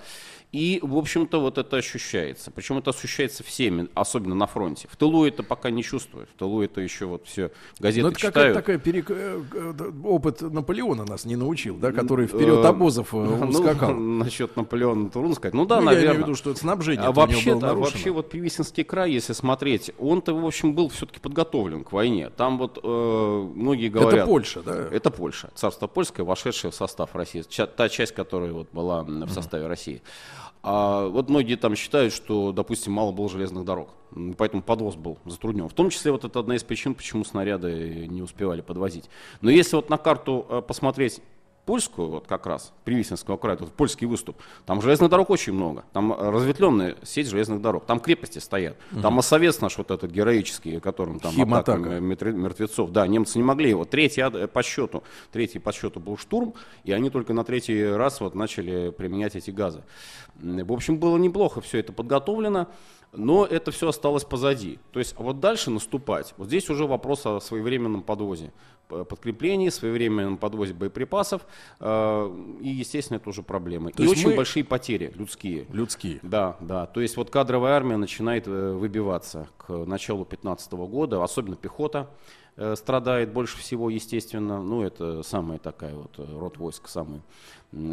И, в общем-то, вот это ощущается. Причем это ощущается всеми, особенно на фронте. В тылу это пока не чувствует. В тылу это еще вот все газеты читают. Ну, это какой-то опыт Наполеона нас не научил, да, который вперед обозов ускакал. Насчет Наполеона трудно сказать. Ну да, наверное. Я имею в виду, что это снабжение у него было нарушено. Вообще, вот Привистинский край, если смотреть, он-то, в общем, был все-таки подготовлен к войне. Там вот многие говорят... Это Польша, да? Это Польша. Царство Польское, вошедшее в состав России. Та часть, которая вот была в составе России. А вот многие там считают, что, допустим, мало было железных дорог, поэтому подвоз был затруднен. В том числе вот это одна из причин, почему снаряды не успевали подвозить. Но если вот на карту посмотреть польскую, вот как раз Привистинского края, тут польский выступ, там железных дорог очень много, там разветвленная сеть железных дорог, там крепости стоят, там осовец наш вот этот героический, которым там атака мертвецов, да, немцы не могли его, третий по счету был штурм, и они только на третий раз вот начали применять эти газы. В общем, было неплохо все это подготовлено, но это все осталось позади. То есть вот дальше наступать, вот здесь уже вопрос о своевременном подвозе подкреплений, своевременном подвозе боеприпасов, и, естественно, это уже проблемы. И очень большие потери людские. Да, да. То есть вот кадровая армия начинает выбиваться к началу 2015 года, особенно пехота страдает больше всего, естественно. Ну, это самая такая вот род войск, самый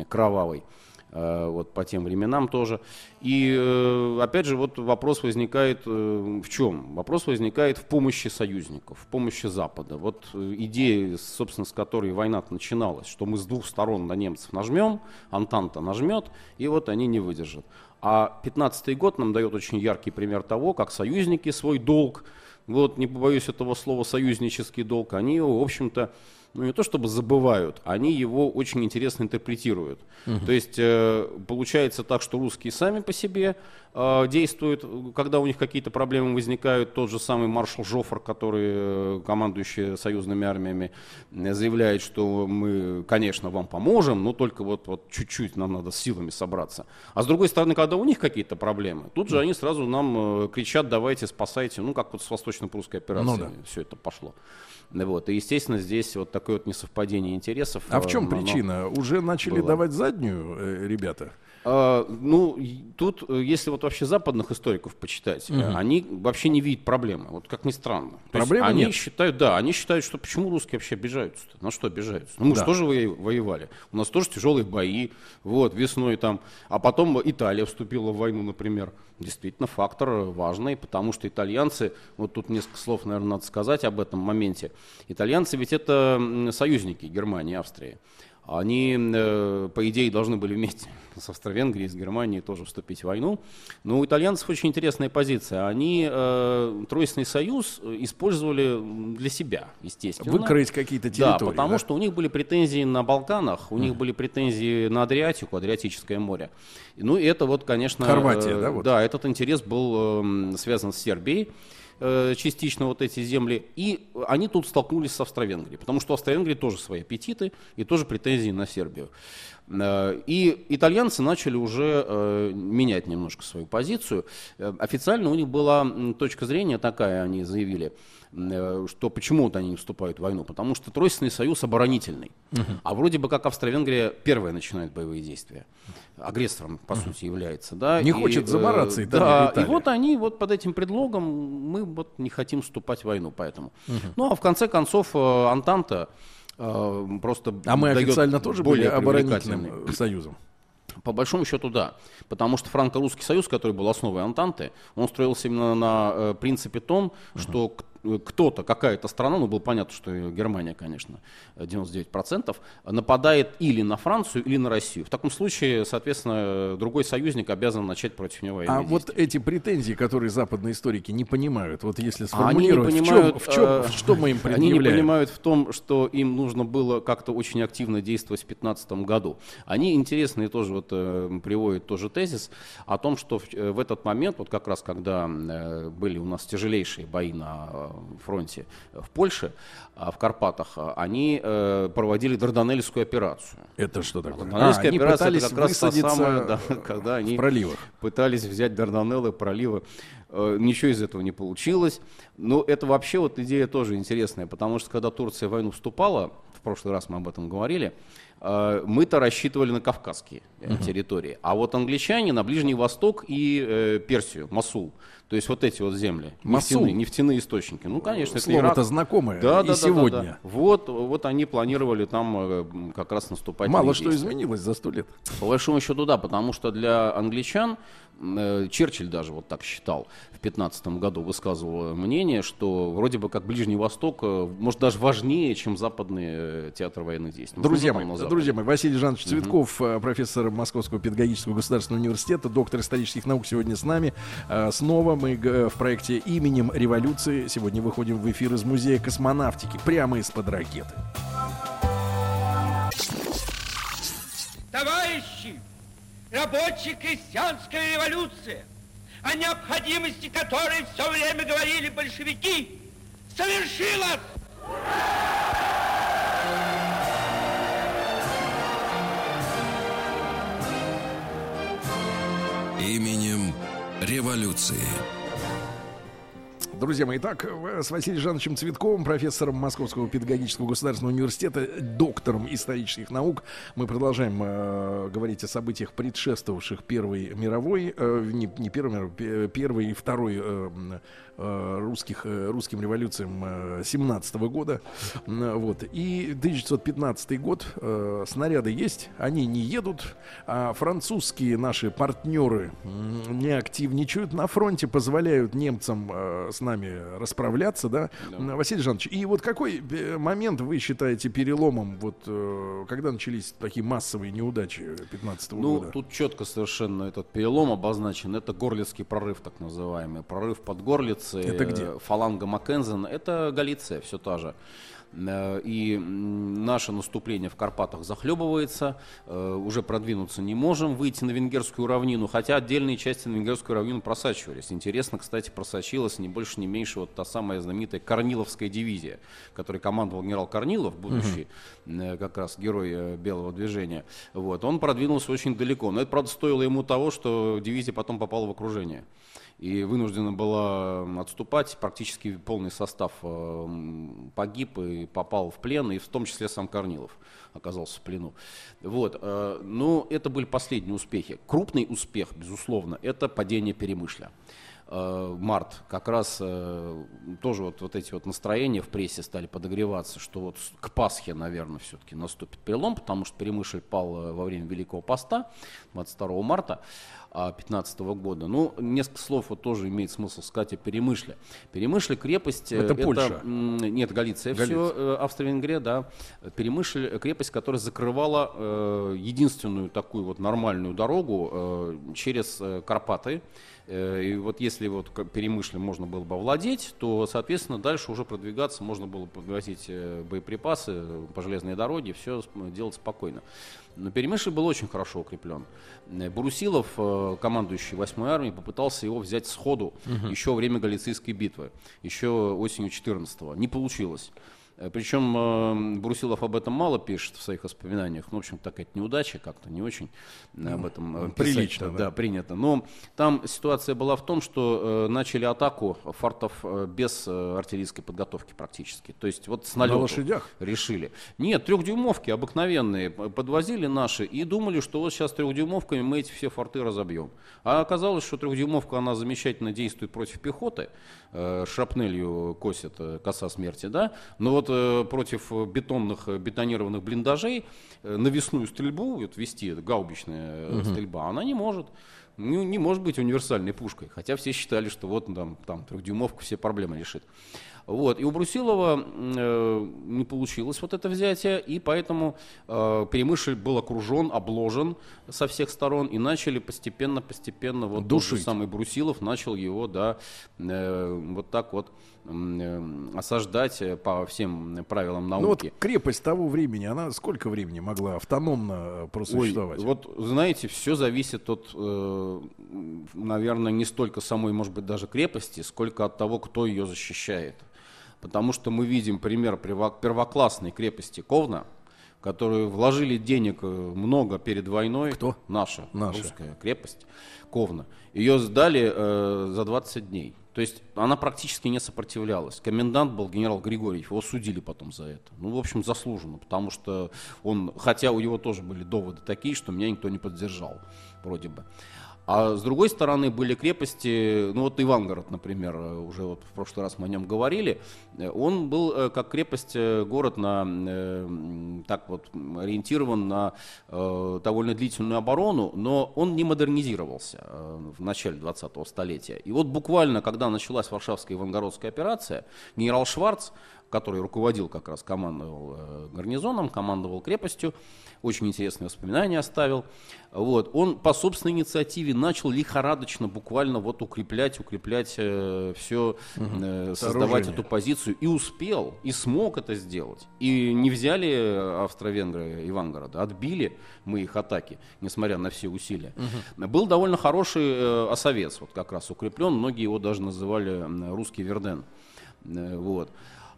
кровавый. Вот по тем временам тоже. И опять же вот вопрос возникает в чем? Вопрос возникает в помощи союзников, в помощи Запада. Вот идея, собственно, с которой война начиналась, что мы с двух сторон на немцев нажмем, Антанта нажмет, и вот они не выдержат. А 15-й год нам дает очень яркий пример того, как союзники свой долг, вот не побоюсь этого слова, союзнический долг, они его, в общем-то, ну, не то чтобы забывают, они его очень интересно интерпретируют. То есть получается так, что русские сами по себе действуют, когда у них какие-то проблемы возникают. Тот же самый маршал Жофр, который, командующий союзными армиями, заявляет, что мы, конечно, вам поможем, но только вот чуть-чуть нам надо с силами собраться. А с другой стороны, когда у них какие-то проблемы, тут же они сразу нам кричат: давайте, спасайте. Ну, как вот с восточно-прусской операцией все это пошло. Вот. И, естественно, здесь вот такое вот несовпадение интересов. А в чем причина? Уже начали давать заднюю, ребята? Ну, тут, если вот вообще западных историков почитать, они вообще не видят проблемы. Вот как ни странно. Проблемы они считают, да, они считают, что почему русские вообще обижаются-то? На что обижаются? Ну, мы же тоже воевали. У нас тоже тяжелые бои. Вот, весной там. А потом Италия вступила в войну, например. Действительно, фактор важный, потому что итальянцы, вот тут несколько слов, наверное, надо сказать об этом моменте. Итальянцы ведь это союзники Германии, Австрии. Они, по идее, должны были вместе с Австро-Венгрией, с Германией тоже вступить в войну. Но у итальянцев очень интересная позиция. Они Тройственный союз использовали для себя, естественно. Выкроить какие-то территории. Да, потому что у них были претензии на Балканах, у них были претензии на Адриатику, Адриатическое море. Ну и это вот, конечно... Хорватия, да? Вот. Да, этот интерес был связан с Сербией. Частично вот эти земли, и они тут столкнулись с Австро-Венгрией, потому что у Австро-Венгрии тоже свои аппетиты и тоже претензии на Сербию. И итальянцы начали уже менять немножко свою позицию. Официально у них была точка зрения такая, они заявили, что почему они не вступают в войну, потому что Тройственный союз оборонительный, а вроде бы как Австро-Венгрия первая начинает боевые действия, агрессором по сути является, да, не хочет замораться Италия. Да, и вот они вот под этим предлогом: мы вот не хотим вступать в войну, поэтому. Ну а в конце концов Антанта просто мы официально тоже были оборонительным союзом. По большому счету, да. Потому что Франко-Русский союз, который был основой Антанты, он строился именно на принципе том, что кто-то, какая-то страна, ну было понятно, что Германия, конечно, 99%, нападает или на Францию, или на Россию. В таком случае, соответственно, другой союзник обязан начать против него военные действия. А вот эти претензии, которые западные историки не понимают, вот если сформулировать, они не понимают, в что мы им предъявляем? Они не понимают в том, что им нужно было как-то очень активно действовать в 2015 году. Они интересные тоже вот приводят тоже тезис о том, что в этот момент, вот как раз когда были у нас тяжелейшие бои на фронте в Польше, в Карпатах, они проводили Дарданельскую операцию. Это что такое? Дарданельская операция — это как раз та самая, да, когда они пытались взять Дарданеллы, проливы. Ничего из этого не получилось. Но это вообще вот идея тоже интересная, потому что когда Турция в войну вступала, прошлый раз мы об этом говорили, мы-то рассчитывали на кавказские территории, а вот англичане на Ближний Восток и Персию, Мосул. То есть вот эти вот земли, нефтяные источники. Ну, конечно, слово-то знакомое. Да, и да, сегодня. Да. Вот они планировали там как раз наступать. Мало что изменилось за 100 лет. По большому счету, да, потому что для англичан, Черчилль даже вот так считал, в 15 году высказывал мнение, что вроде бы как Ближний Восток, может, даже важнее, чем западные театры военных действий. Друзья мои, Василий Жанович Цветков, профессор Московского педагогического государственного университета, доктор исторических наук, сегодня с нами. Снова мы в проекте «Именем революции» сегодня выходим в эфир из Музея космонавтики, прямо из-под ракеты. Товарищи, рабочая крестьянская революция, о необходимости которой все время говорили большевики, совершилась! Ура! Именем революции. Друзья мои, итак, с Василием Жановичем Цветковым, профессором Московского педагогического государственного университета, доктором исторических наук, мы продолжаем говорить о событиях, предшествовавших Первой мировой, Первой и Второй русским революциям 17-го года. Вот. И 1915 год. Снаряды есть, они не едут, а французские наши партнеры не активничают на фронте, позволяют немцам с нами расправляться, да? Да. Василий Жанович, и вот какой момент вы считаете переломом, вот когда начались такие массовые неудачи 15-го года? Ну, тут четко совершенно этот перелом обозначен. Это Горлицкий прорыв, так называемый. Прорыв под Горлицы. Это где? Фаланга Маккензена. Это Галиция, все та же. И наше наступление в Карпатах захлебывается, уже продвинуться не можем, выйти на Венгерскую равнину, хотя отдельные части на Венгерскую равнину просачивались. Интересно, кстати, просочилась не больше, не меньше вот та самая знаменитая Корниловская дивизия, которой командовал генерал Корнилов, будущий как раз герой Белого движения. Вот. Он продвинулся очень далеко, но это, правда, стоило ему того, что дивизия потом попала в окружение. И вынуждена была отступать, практически полный состав погиб и попал в плен, и в том числе сам Корнилов оказался в плену. Вот. Но это были последние успехи. Крупный успех, безусловно, это падение Перемышля. Март, как раз тоже вот эти вот настроения в прессе стали подогреваться, что вот к Пасхе, наверное, все-таки наступит перелом, потому что Перемышль пал во время Великого Поста 22 марта 2015 года. Ну, несколько слов вот тоже имеет смысл сказать о Перемышле. Перемышль — крепость... Это Польша. Нет, Галиция. Все, Австро-Венгрия, да. Перемышль — крепость, которая закрывала единственную такую вот нормальную дорогу через Карпаты. И вот если вот Перемышлем можно было бы овладеть, то, соответственно, дальше уже продвигаться можно было бы, подвозить боеприпасы по железной дороге, все делать спокойно. Но Перемышль был очень хорошо укреплен. Брусилов, командующий 8-й армией, попытался его взять сходу еще во время Галицийской битвы, еще осенью 14-го. Не получилось. Причем Брусилов об этом мало пишет в своих воспоминаниях. Ну, в общем, такая неудача, как-то не очень об этом прилично, да, принято. Но там ситуация была в том, что начали атаку фортов без артиллерийской подготовки практически. То есть вот с налету. На лошадях? Решили. Нет, трехдюймовки обыкновенные подвозили наши и думали, что вот сейчас трехдюймовками мы эти все форты разобьем. А оказалось, что трехдюймовка, она замечательно действует против пехоты. Шрапнелью косит коса смерти, да? Но вот против бетонированных блиндажей навесную стрельбу вот вести, гаубичная стрельба, она не может. Ну, не может быть универсальной пушкой. Хотя все считали, что вот там трехдюймовка все проблемы решит. Вот. И у Брусилова не получилось вот это взятие, и поэтому Перемышль был окружен, обложен со всех сторон, и начали постепенно вот тот же самый Брусилов начал его, да, вот так вот осаждать по всем правилам науки. Ну вот крепость того времени, она сколько времени могла автономно просуществовать? Ой, вот знаете, все зависит от, наверное, не столько самой, может быть, даже крепости, сколько от того, кто ее защищает. Потому что мы видим пример первоклассной крепости Ковна, которые вложили денег много перед войной. Кто? Наша. Русская крепость Ковна. Ее сдали за 20 дней. То есть она практически не сопротивлялась. Комендант был генерал Григорьев, его судили потом за это. Ну, в общем, заслуженно, потому что он, хотя у него тоже были доводы такие, что меня никто не поддержал, вроде бы. А с другой стороны были крепости, ну вот Ивангород, например, уже вот в прошлый раз мы о нем говорили, он был как крепость, город так вот ориентирован на довольно длительную оборону, но он не модернизировался в начале 20-го столетия. И вот буквально, когда началась Варшавская Ивангородская операция, генерал Шварц, который руководил как раз, командовал гарнизоном, командовал крепостью, очень интересные воспоминания оставил. Вот. Он по собственной инициативе начал лихорадочно буквально вот укреплять все, создавать эту позицию. И успел, и смог это сделать. И не взяли австро-венгры Ивангорода, отбили мы их атаки, несмотря на все усилия. Был довольно хороший осовец, вот как раз укреплен, многие его даже называли русский Верден. Вот.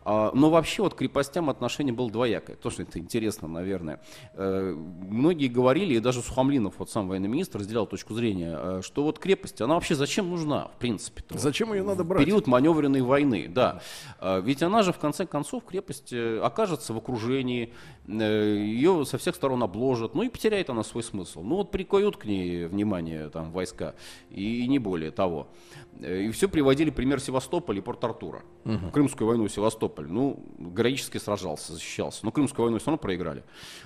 Но вообще вот к крепостям отношение было двоякое. Тоже это интересно, наверное. Многие говорили, и даже Сухомлинов, вот сам военный министр, разделял точку зрения, что вот крепость, она вообще зачем нужна, в принципе? Зачем ее надо брать? В период маневренной войны, да. Ведь она же, в конце концов, крепость окажется в окружении, ее со всех сторон обложат, ну и потеряет она свой смысл. Ну вот прикуют к ней внимание там войска, и не более того. И все приводили пример Севастополя и Порт-Артура. В Крымскую войну Севастополь, ну, героически сражался, защищался. Но Крымскую войну все равно проиграли.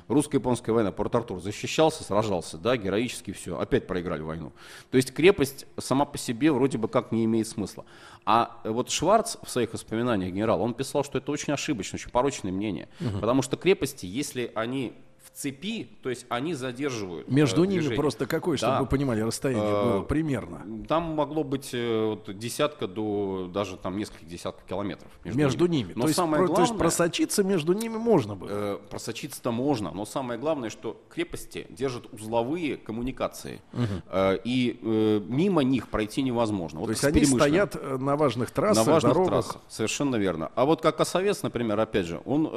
Русско-японская война, Порт-Артур, защищался, сражался, да, героически все. Опять проиграли войну. То есть крепость сама по себе вроде бы как не имеет смысла. А вот Шварц в своих воспоминаниях, генерал, он писал, что это очень ошибочное, очень порочное мнение. Потому что крепости, если они в цепи, то есть они задерживают между ними движение. Просто какое, чтобы вы понимали, расстояние было примерно. Там могло быть вот, десятка до даже там нескольких десятков километров. Между ними. Но то, самое главное, то есть просочиться между ними можно было. Просочиться-то можно, но самое главное, что крепости держат узловые коммуникации. И мимо них пройти невозможно. Вот то есть они стоят на важных трассах, дорогах. Совершенно верно. А вот как Осовец, например, опять же, он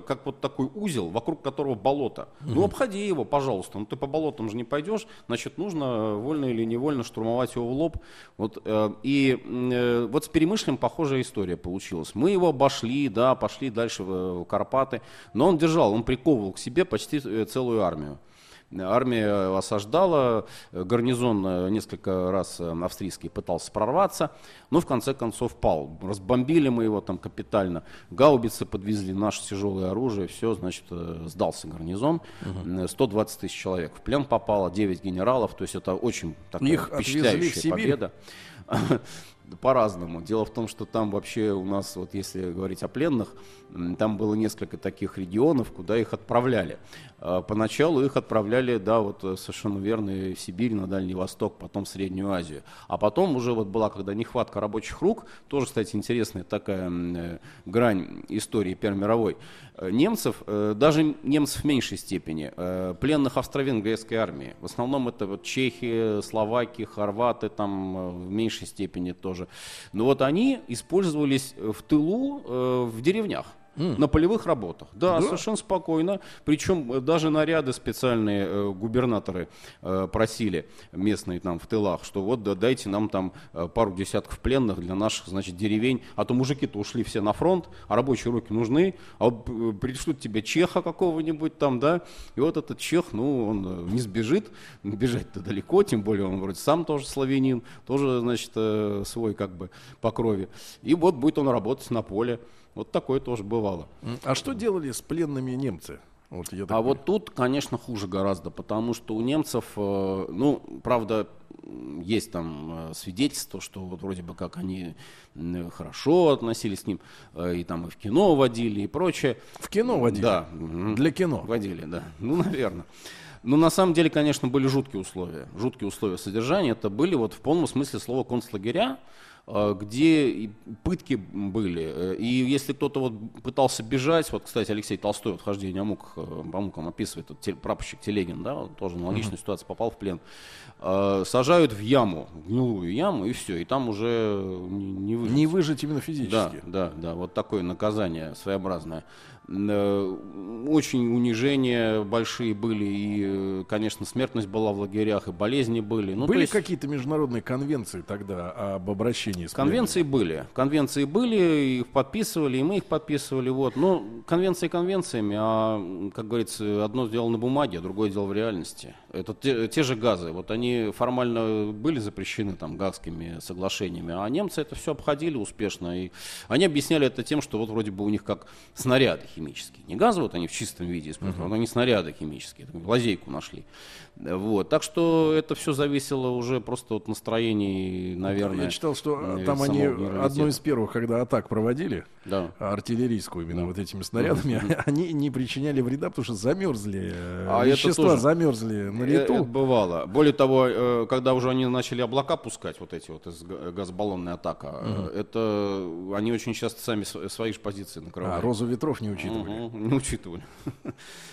как вот такой узел, вокруг которого болото. Ну, обходи его, пожалуйста. Ну, ты по болотам же не пойдешь. Значит, нужно вольно или невольно штурмовать его в лоб. Вот, вот с Перемышлем похожая история получилась. Мы его обошли, да, пошли дальше в Карпаты. Но он держал, он приковывал к себе почти целую армию. Армия осаждала, гарнизон несколько раз австрийский пытался прорваться, но в конце концов пал. Разбомбили мы его там капитально, гаубицы подвезли, наше тяжелое оружие, все, значит, сдался гарнизон. 120 тысяч человек в плен попало, 9 генералов, то есть это очень такая впечатляющая победа. По-разному. Дело в том, что там вообще у нас, вот если говорить о пленных, там было несколько таких регионов, куда их отправляли. Поначалу их отправляли, да, вот совершенно верно, в Сибирь, на Дальний Восток, потом в Среднюю Азию. А потом уже вот была, когда нехватка рабочих рук, тоже, кстати, интересная такая грань истории Первой мировой. Немцев, даже немцев в меньшей степени, пленных австро-венгерской армии. В основном это вот чехи, словаки, хорваты, там в меньшей степени тоже. Но вот они использовались в тылу, в деревнях, на полевых работах. Да, совершенно спокойно. Причем даже наряды специальные губернаторы просили местные там в тылах, что вот дайте нам там пару десятков пленных для наших, значит, деревень. А то мужики-то ушли все на фронт, а рабочие руки нужны. А вот пришлют тебе чеха какого-нибудь там, да. И вот этот чех, ну, он не сбежит. Бежать-то далеко, тем более он вроде сам тоже славянин, тоже, значит, свой как бы по крови. И вот будет он работать на поле. Вот такое тоже бывало. А что делали с пленными немцы? Вот я так понимаю. Вот тут, конечно, хуже гораздо, потому что у немцев, ну, правда, есть там свидетельство, что вот вроде бы как они хорошо относились к ним, и там и в кино водили, и прочее. В кино водили? Да. Для кино? Водили, да. Ну, наверное. Но на самом деле, конечно, были жуткие условия. Жуткие условия содержания. Это были вот в полном смысле слова концлагеря. где пытки были. И если кто-то вот пытался бежать, вот, кстати, Алексей Толстой, вот «Хождение по мукам» описывает, вот, прапорщик Телегин, да, он тоже аналогичная ситуация, попал в плен. Сажают в яму, в гнилую яму, и все, и там уже не выжить. Не выжить именно физически. Да, вот такое наказание своеобразное. Очень унижения большие были, и, конечно, смертность была в лагерях, и болезни были. Ну, были какие-то международные конвенции тогда об обращении с пленными? Конвенции были, их подписывали, и мы их подписывали. Вот. Но конвенции конвенциями, а, как говорится, одно дело на бумаге, а другое дело в реальности. Это те же газы, вот они формально были запрещены там гаагскими соглашениями, а немцы это все обходили успешно, и они объясняли это тем, что вот вроде бы у них как снаряды химические, не газ вот они в чистом виде используют, но они снаряды химические, лазейку нашли, вот, так что это все зависело уже просто от настроений, наверное. Я читал, что там они одну из первых, когда атак проводили, артиллерийскую именно вот этими снарядами, они не причиняли вреда, потому что замерзли, вещества замерзли на лету. Это бывало. Более того, когда уже они начали облака пускать, вот эти вот из газобаллонной атака, это они очень часто сами свои же позиции накрывали. А розу ветров не учитывали. Не учитывали.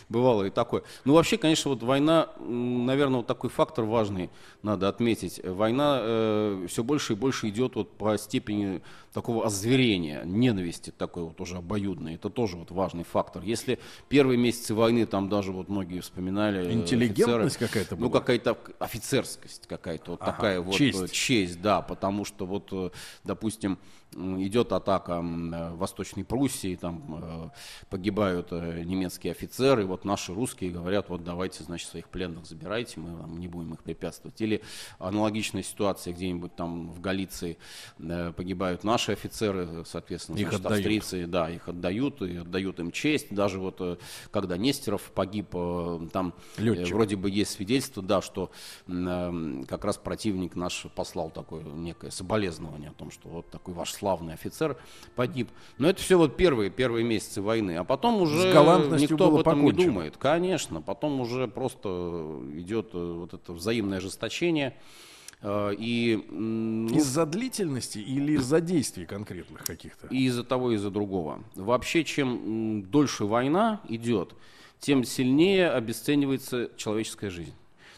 Бывало и такое. Ну вообще, конечно, вот война, наверное, вот такой фактор важный надо отметить. Война все больше и больше идет вот по степени такого озверения, ненависти такой вот уже обоюдной. Это тоже вот важный фактор. Если первые месяцы войны, там даже вот многие вспоминали... Интеллигентность какая-то была? Ну, какая-то офицерскость какая-то, вот такая вот честь, да, потому что вот, допустим, идет атака в Восточной Пруссии, там погибают немецкие офицеры, вот наши русские говорят, вот давайте, значит, своих пленных забирайте, мы вам не будем их препятствовать. Или аналогичная ситуация где-нибудь там в Галиции, погибают наши офицеры, соответственно, значит, австрийцы, да, их отдают, и отдают им честь. Даже вот когда Нестеров погиб, там летчик. Вроде бы есть свидетельство, да, что как раз противник наш послал такое некое соболезнование о том, что вот такой ваш славный офицер погиб. Но это все вот первые месяцы войны. А потом уже никто об этом не думает. Конечно, потом уже просто идет вот это взаимное ожесточение. Из-за длительности или из-за действий конкретных каких-то? И из-за того, и из-за другого. Вообще, чем дольше война идет, тем сильнее обесценивается человеческая жизнь.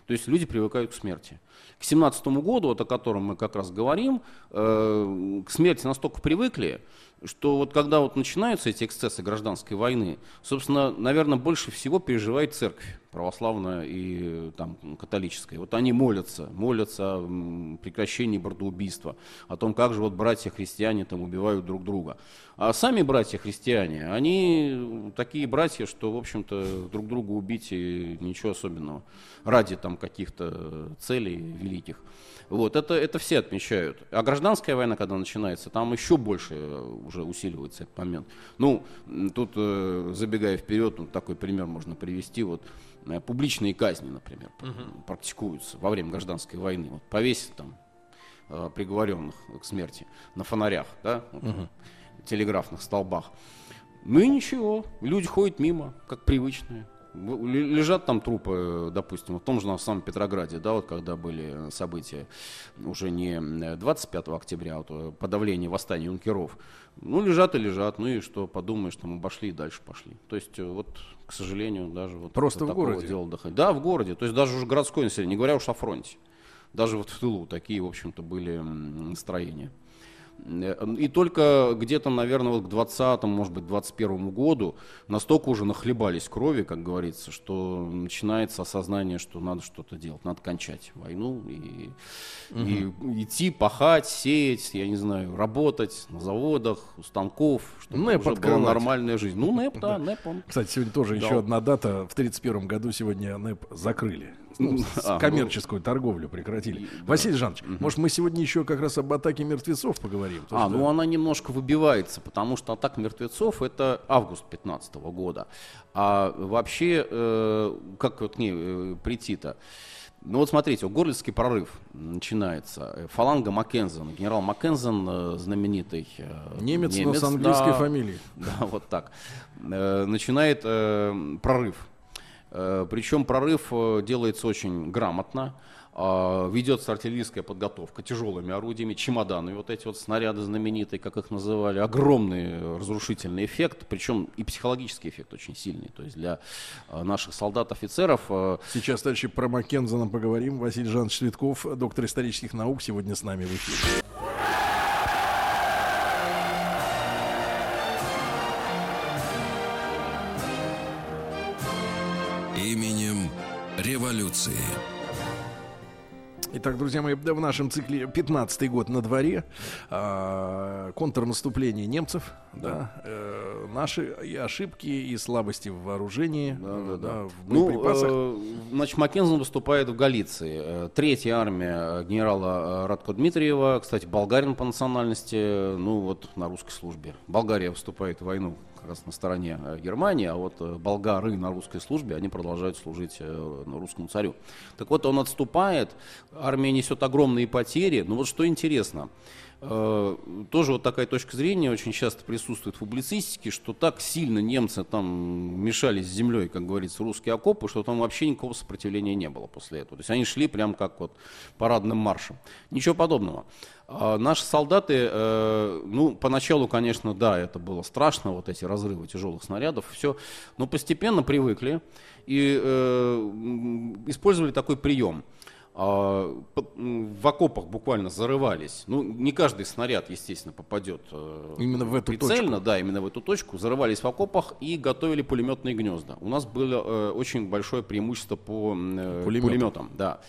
То есть люди привыкают к смерти. К 1917 году, вот о котором мы как раз говорим, к смерти настолько привыкли, что вот когда вот начинаются эти эксцессы гражданской войны, собственно, наверное, больше всего переживает церковь православная и там, католическая. Вот они молятся о прекращении братоубийства, о том, как же вот братья-христиане там убивают друг друга. А сами братья-христиане, они такие братья, что, в общем-то, друг друга убить и ничего особенного ради там каких-то целей великих. Вот, это все отмечают. А гражданская война, когда начинается, там еще больше уже усиливается этот момент. Ну, тут, забегая вперед, вот такой пример можно привести. Вот, публичные казни, например, практикуются во время гражданской войны. Вот, повесить там приговоренных к смерти на фонарях, да, телеграфных столбах. Ну и ничего, люди ходят мимо, как привычные. Лежат там трупы, допустим, в том же самом Петрограде, да, вот когда были события уже не 25 октября, а вот подавление восстания юнкеров. Ну, лежат и лежат, ну и что, подумаешь, там обошли и дальше пошли. То есть вот, к сожалению, даже вот просто в городе дела доходит. Да, в городе, то есть даже уже городское население, не говоря уж о фронте. Даже вот в тылу такие, в общем-то, были настроения. И только где-то, наверное, вот к 20-му, может быть, 21-му году настолько уже нахлебались крови, как говорится, что начинается осознание, что надо что-то делать, надо кончать войну и идти пахать, сеять, я не знаю, работать на заводах, у станков, чтобы НЭП уже была нормальная жизнь. Ну, НЭП, да, НЭП он. Кстати, сегодня тоже еще одна дата. В 31-м году сегодня НЭП закрыли. Коммерческую торговлю прекратили. Василий Жанович, может, мы сегодня еще как раз об атаке мертвецов поговорим? Ну она немножко выбивается, потому что атака мертвецов — это август 2015 года. А вообще, как вот к ней прийти-то? Ну вот смотрите, Горлицкий прорыв начинается. Фаланга Маккензен, генерал Маккензен, знаменитый немец, но с английской фамилией. Да, вот так. Начинает прорыв. Причем прорыв делается очень грамотно. Ведется артиллерийская подготовка тяжелыми орудиями, чемоданами, вот эти вот снаряды знаменитые, как их называли, огромный разрушительный эффект, причем и психологический эффект очень сильный, то есть для наших солдат, офицеров. Сейчас, товарищи, про Маккензена поговорим. Василий Жанович Цветков, доктор исторических наук, сегодня с нами в эфире. Именем революции. Итак, друзья мои, в нашем цикле 15-й год на дворе, контрнаступление немцев, наши и ошибки и слабости в вооружении, в боеприпасах. Значит, Маккензен выступает в Галиции. Третья армия генерала Радко Дмитриева, кстати, болгарин по национальности, ну вот на русской службе. Болгария выступает в войну как раз на стороне Германии, а вот болгары на русской службе, они продолжают служить русскому царю. Так вот, он отступает, армия несет огромные потери. Но вот что интересно, тоже вот такая точка зрения очень часто присутствует в публицистике, что так сильно немцы там мешались с землей, как говорится, русские окопы, что там вообще никакого сопротивления не было после этого. То есть они шли прям как вот парадным маршем. Ничего подобного. Наши солдаты, ну, поначалу, конечно, да, это было страшно, вот эти разрывы тяжелых снарядов, все, но постепенно привыкли и использовали такой прием. В окопах буквально зарывались. Ну, не каждый снаряд, естественно, попадет именно в эту прицельно, точку. Да, именно в эту точку. Зарывались в окопах и готовили пулеметные гнезда. У нас было очень большое преимущество по пулеметам. Да.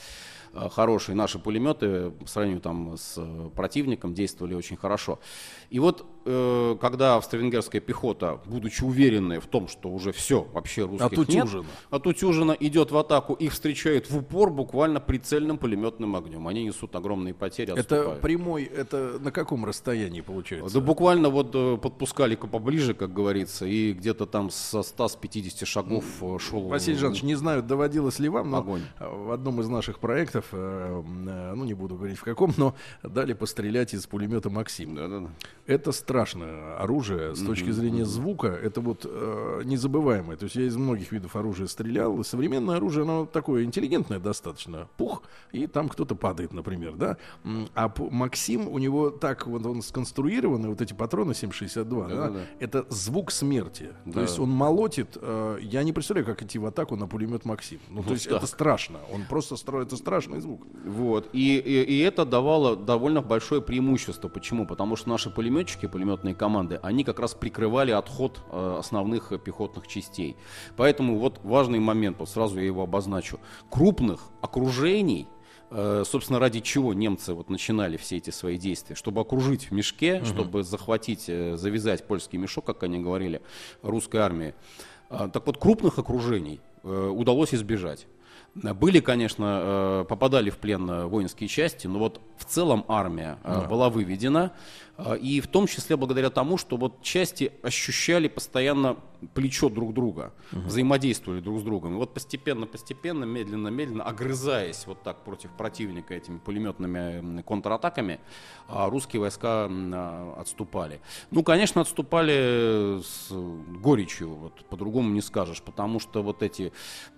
Хорошие наши пулеметы по сравнению там с противником действовали очень хорошо. И вот когда австро-венгерская пехота, будучи уверенная в том, что уже все, вообще русских отутюжена, идет в атаку, их встречают в упор буквально прицельным пулеметным огнем. Они несут огромные потери, отступают. Это прямой, это на каком расстоянии получается? Да буквально вот подпускали поближе, как говорится, и где-то там со 150 шагов шел. Василий Жанович, не знаю, доводилось ли вам, но огонь. В одном из наших проектов, ну не буду говорить в каком, но дали пострелять из пулемета «Максим». Да-да-да. Это страшное оружие с точки зрения звука, это вот незабываемое. То есть я из многих видов оружия стрелял, и современное оружие, оно такое интеллигентное достаточно. Пух, и там кто-то падает, например, да. А «Максим», у него так вот он сконструирован, и вот эти патроны 7,62, да, это звук смерти. Да. То есть он молотит, я не представляю, как идти в атаку на пулемет «Максим». Ну, то есть это страшно, он просто строит, это страшный звук. Вот, и это давало довольно большое преимущество. Почему? Потому что наши пулеметчики, пулеметные команды, они как раз прикрывали отход основных пехотных частей. Поэтому вот важный момент, вот сразу я его обозначу. Крупных окружений, собственно, ради чего немцы вот начинали все эти свои действия, чтобы окружить в мешке, чтобы захватить, завязать польский мешок, как они говорили, русской армии. Так вот, крупных окружений удалось избежать. Были, конечно, попадали в плен воинские части, но вот в целом армия была выведена, и в том числе благодаря тому, что вот части ощущали постоянно плечо друг друга, взаимодействовали друг с другом. И вот постепенно, медленно, огрызаясь вот так против противника этими пулеметными контратаками, русские войска отступали. Ну, конечно, отступали с горечью, вот, по-другому не скажешь, потому что вот эти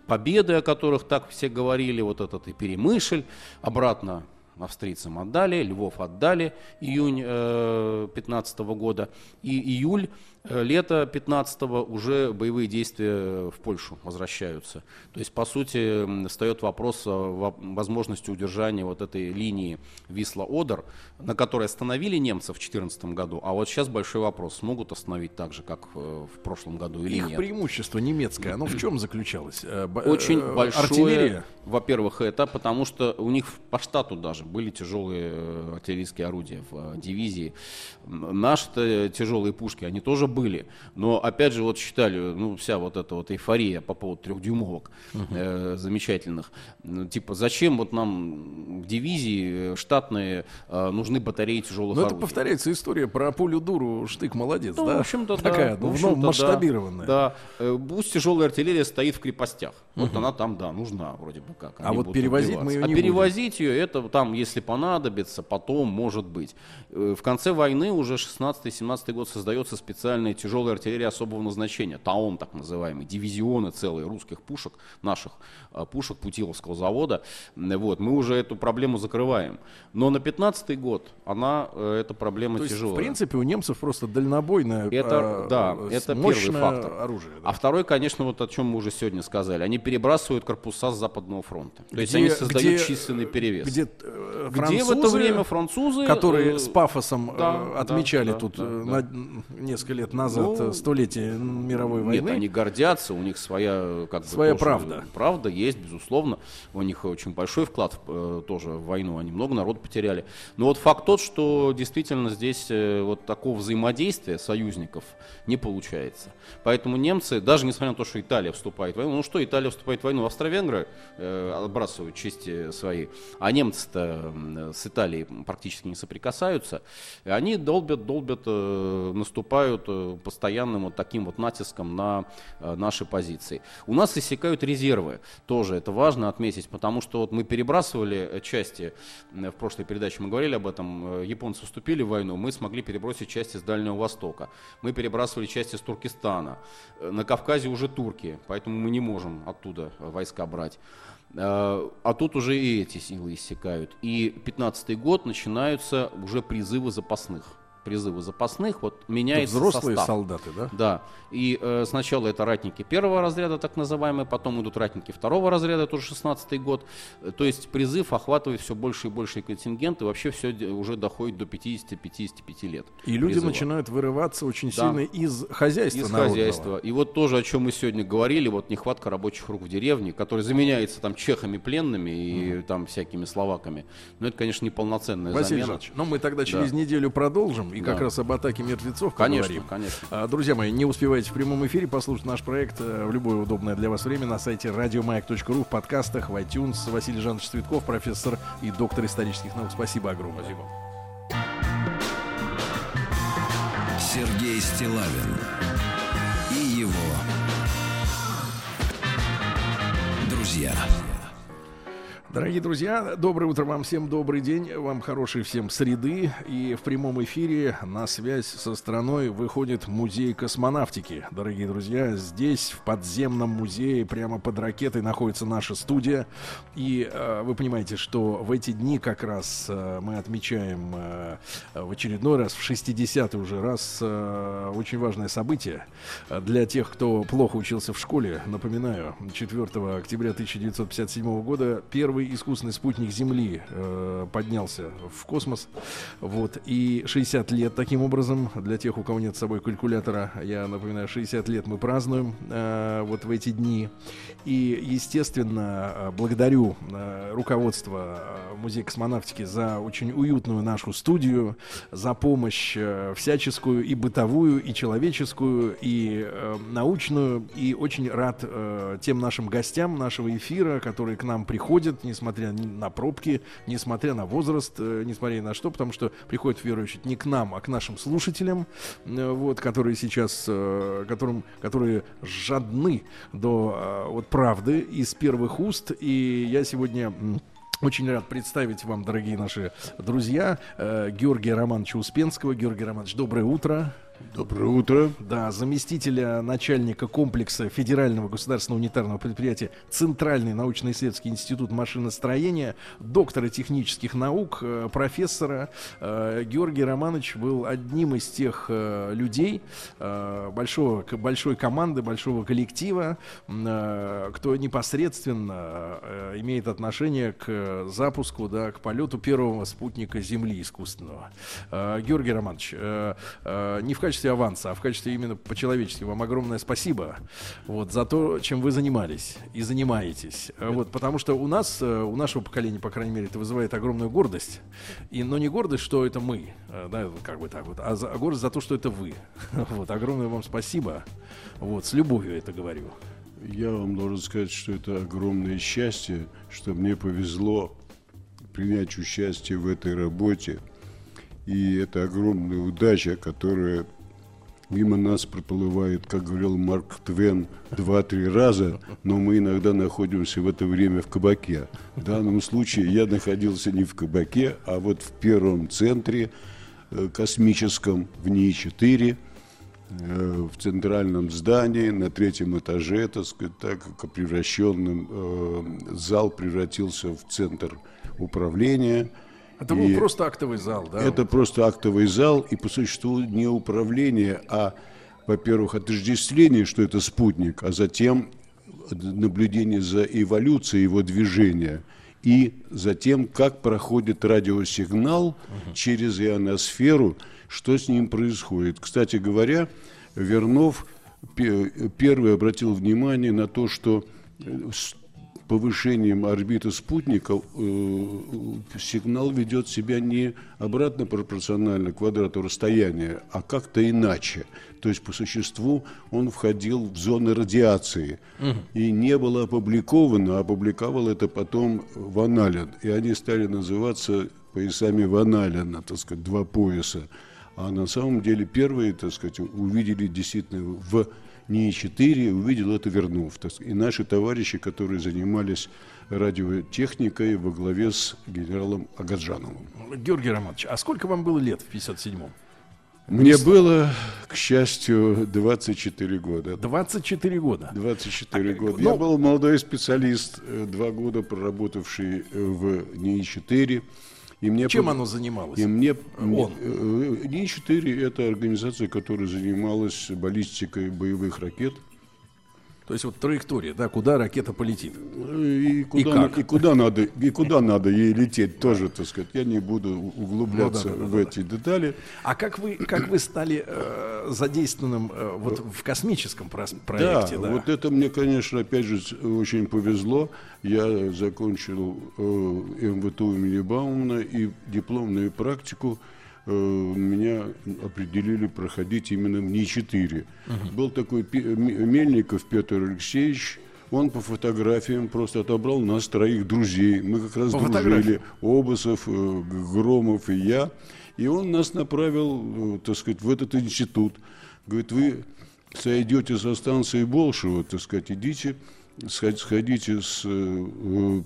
победы, о которых так все говорили, вот этот и Перемышль, обратно австрийцам отдали, Львов отдали, июнь 15 года, и июль, лето 15-го уже боевые действия в Польшу возвращаются. То есть, по сути, встает вопрос о возможности удержания вот этой линии Висла-Одер, на которой остановили немцев в 2014 году, а вот сейчас большой вопрос, смогут остановить так же, как в прошлом году или нет. Их преимущество немецкое, оно в чем заключалось? Очень большое, артиллерия? Во-первых, это потому что у них по штату даже были тяжелые артиллерийские орудия в дивизии. Наши-то тяжелые пушки, они тоже были. Но, опять же, вот считали, ну, вся вот эта вот эйфория по поводу трехдюймовок замечательных. Типа, зачем вот нам в дивизии штатные нужны батареи тяжелых орудий? Ну, это повторяется история про пулю дуру, штык молодец, ну, да? В общем-то, такая, да. Такая, масштабированная. Да. Пусть тяжелая артиллерия стоит в крепостях. Вот она там, да, нужна вроде бы как. А вот перевозить мы ее не будем. А перевозить ее, это там, если понадобится, потом, может быть. В конце войны уже 16-17 год создается специальный специальной тяжелой артиллерии особого назначения, ТАОН так называемый, дивизионы целые русских пушек, наших пушек Путиловского завода. Вот, мы уже эту проблему закрываем. Но на 15-й год она, эта проблема тяжелая. В принципе, у немцев просто дальнобойное, это первый фактор. Оружие, да. А второй, конечно, вот о чем мы уже сегодня сказали, они перебрасывают корпуса с Западного фронта. То есть они создают численный перевес. Где в это время французы, которые с пафосом отмечали несколько лет назад столетие мировой войны. Нет, они гордятся, у них своя правда. Правда есть, безусловно. У них очень большой вклад тоже в войну, они много народа потеряли. Но вот факт тот, что действительно здесь вот такого взаимодействия союзников не получается. Поэтому немцы, даже несмотря на то, что Италия вступает в войну, ну что, Италия вступает в войну, австро-венгры отбрасывают части свои, а немцы-то с Италией практически не соприкасаются. Они долбят, наступают постоянным вот таким вот натиском на наши позиции. У нас иссякают резервы, тоже это важно отметить, потому что вот мы перебрасывали части, в прошлой передаче мы говорили об этом, японцы вступили в войну, мы смогли перебросить части с Дальнего Востока, мы перебрасывали части с Туркестана, на Кавказе уже турки, поэтому мы не можем оттуда войска брать. А тут уже и эти силы иссякают. И 15-й год начинаются уже призывы запасных. Вот меняется взрослые состав. Солдаты, да? Да. И сначала это ратники первого разряда, так называемые, потом идут ратники второго разряда, это уже 16-й год. То есть призыв охватывает все больше и больше контингент, и вообще все уже доходит до 50-55 лет. И призыва. Люди начинают вырываться очень сильно из хозяйства. Из народного. Хозяйства. И вот тоже, о чем мы сегодня говорили, вот нехватка рабочих рук в деревне, которая заменяется там чехами пленными и там всякими словаками. Но это, конечно, неполноценная Василий замена. Василий Жанович, но мы тогда через неделю продолжим. И как раз об атаке мертвецов поговорим. Конечно. Друзья мои, не успевайте в прямом эфире послушать наш проект в любое удобное для вас время на сайте радиомаяк.ру, в подкастах, в iTunes. Василий Жанович Цветков, профессор и доктор исторических наук. Спасибо огромное. Спасибо. Сергей Стилавин и его друзья. Дорогие друзья, доброе утро вам всем, добрый день, вам хорошей всем среды. И в прямом эфире на связь со страной выходит Музей космонавтики. Дорогие друзья, здесь в подземном музее прямо под ракетой находится наша студия. И вы понимаете, что в эти дни как раз мы отмечаем в очередной раз, в 60-й уже раз, очень важное событие. Для тех, кто плохо учился в школе, напоминаю, 4 октября 1957 года первый искусственный спутник Земли поднялся в космос. Вот. И 60 лет таким образом, для тех, у кого нет с собой калькулятора, я напоминаю, 60 лет мы празднуем вот в эти дни. И, естественно, благодарю руководство Музея космонавтики за очень уютную нашу студию, за помощь всяческую, и бытовую, и человеческую, и научную. И очень рад тем нашим гостям нашего эфира, которые к нам приходят, несмотря на пробки, несмотря на возраст, несмотря на что, потому что приходят в первую очередь не к нам, а к нашим слушателям, вот, которые сейчас, которые жадны до вот правды из первых уст. И я сегодня очень рад представить вам, дорогие наши друзья, Георгия Романовича Успенского. Георгий Романович, доброе утро. Доброе утро. Да, заместителя начальника комплекса Федерального государственного унитарного предприятия Центральный научно-исследовательский институт машиностроения, доктора технических наук, профессора. Георгий Романович был одним из тех людей, большой команды, большого коллектива, кто непосредственно имеет отношение к запуску, да, к полету первого спутника Земли искусственного. Георгий Романович, не в качестве аванса, а в качестве именно по-человечески вам огромное спасибо вот, за то, чем вы занимались и занимаетесь. Вот, потому что у нас, у нашего поколения, по крайней мере, это вызывает огромную гордость. Но не гордость, что это мы, да, как бы так вот, а гордость за то, что это вы. Вот, огромное вам спасибо. Вот, с любовью это говорю. Я вам должен сказать, что это огромное счастье, что мне повезло принять участие в этой работе. И это огромная удача, которая мимо нас проплывает, как говорил Марк Твен, 2-3 раза, но мы иногда находимся в это время в кабаке. В данном случае я находился не в кабаке, а вот в первом центре космическом, в НИИ-4, в центральном здании на третьем этаже, так сказать, так как превращенным, зал превратился в центр управления. Это был просто актовый зал, да? Это просто актовый зал, и по существу не управление, а, во-первых, отождествление, что это спутник, а затем наблюдение за эволюцией его движения и за тем, как проходит радиосигнал через ионосферу, что с ним происходит. Кстати говоря, Вернов первый обратил внимание на то, что с повышением орбиты спутника сигнал ведет себя не обратно пропорционально квадрату расстояния, а как-то иначе. То есть, по существу, он входил в зону радиации. И не было опубликовано, опубликовал это потом Ван Ален. И они стали называться поясами Ван Алена, так сказать, два пояса. А на самом деле первые, так сказать, увидели действительно в НИИ-4, увидел это Вернов. И наши товарищи, которые занимались радиотехникой во главе с генералом Агаджановым. Георгий Романович, а сколько вам было лет в 1957-м? Мне было, к счастью, 24 года. 24 года? 24 года. Я был молодой специалист, 2 года проработавший в НИИ-4. И мне чем оно занималось? НИИ-4 – это организация, которая занималась баллистикой боевых ракет. То есть вот траектория, да, куда ракета полетит? И куда надо ей лететь тоже, так сказать. Я не буду углубляться в эти детали. А как вы стали задействованным вот в космическом проекте? Да, вот это мне, конечно, опять же, очень повезло. Я закончил МВТУ имени Баумана и дипломную практику. Меня определили проходить именно в НИИ-4. Был такой Мельников Петр Алексеевич. Он по фотографиям просто отобрал нас троих друзей. Мы как раз дружили. Обусов, Громов и я. И он нас направил, так сказать, в этот институт. Говорит, вы сойдете со станции Болшева, так сказать, идите, сходите с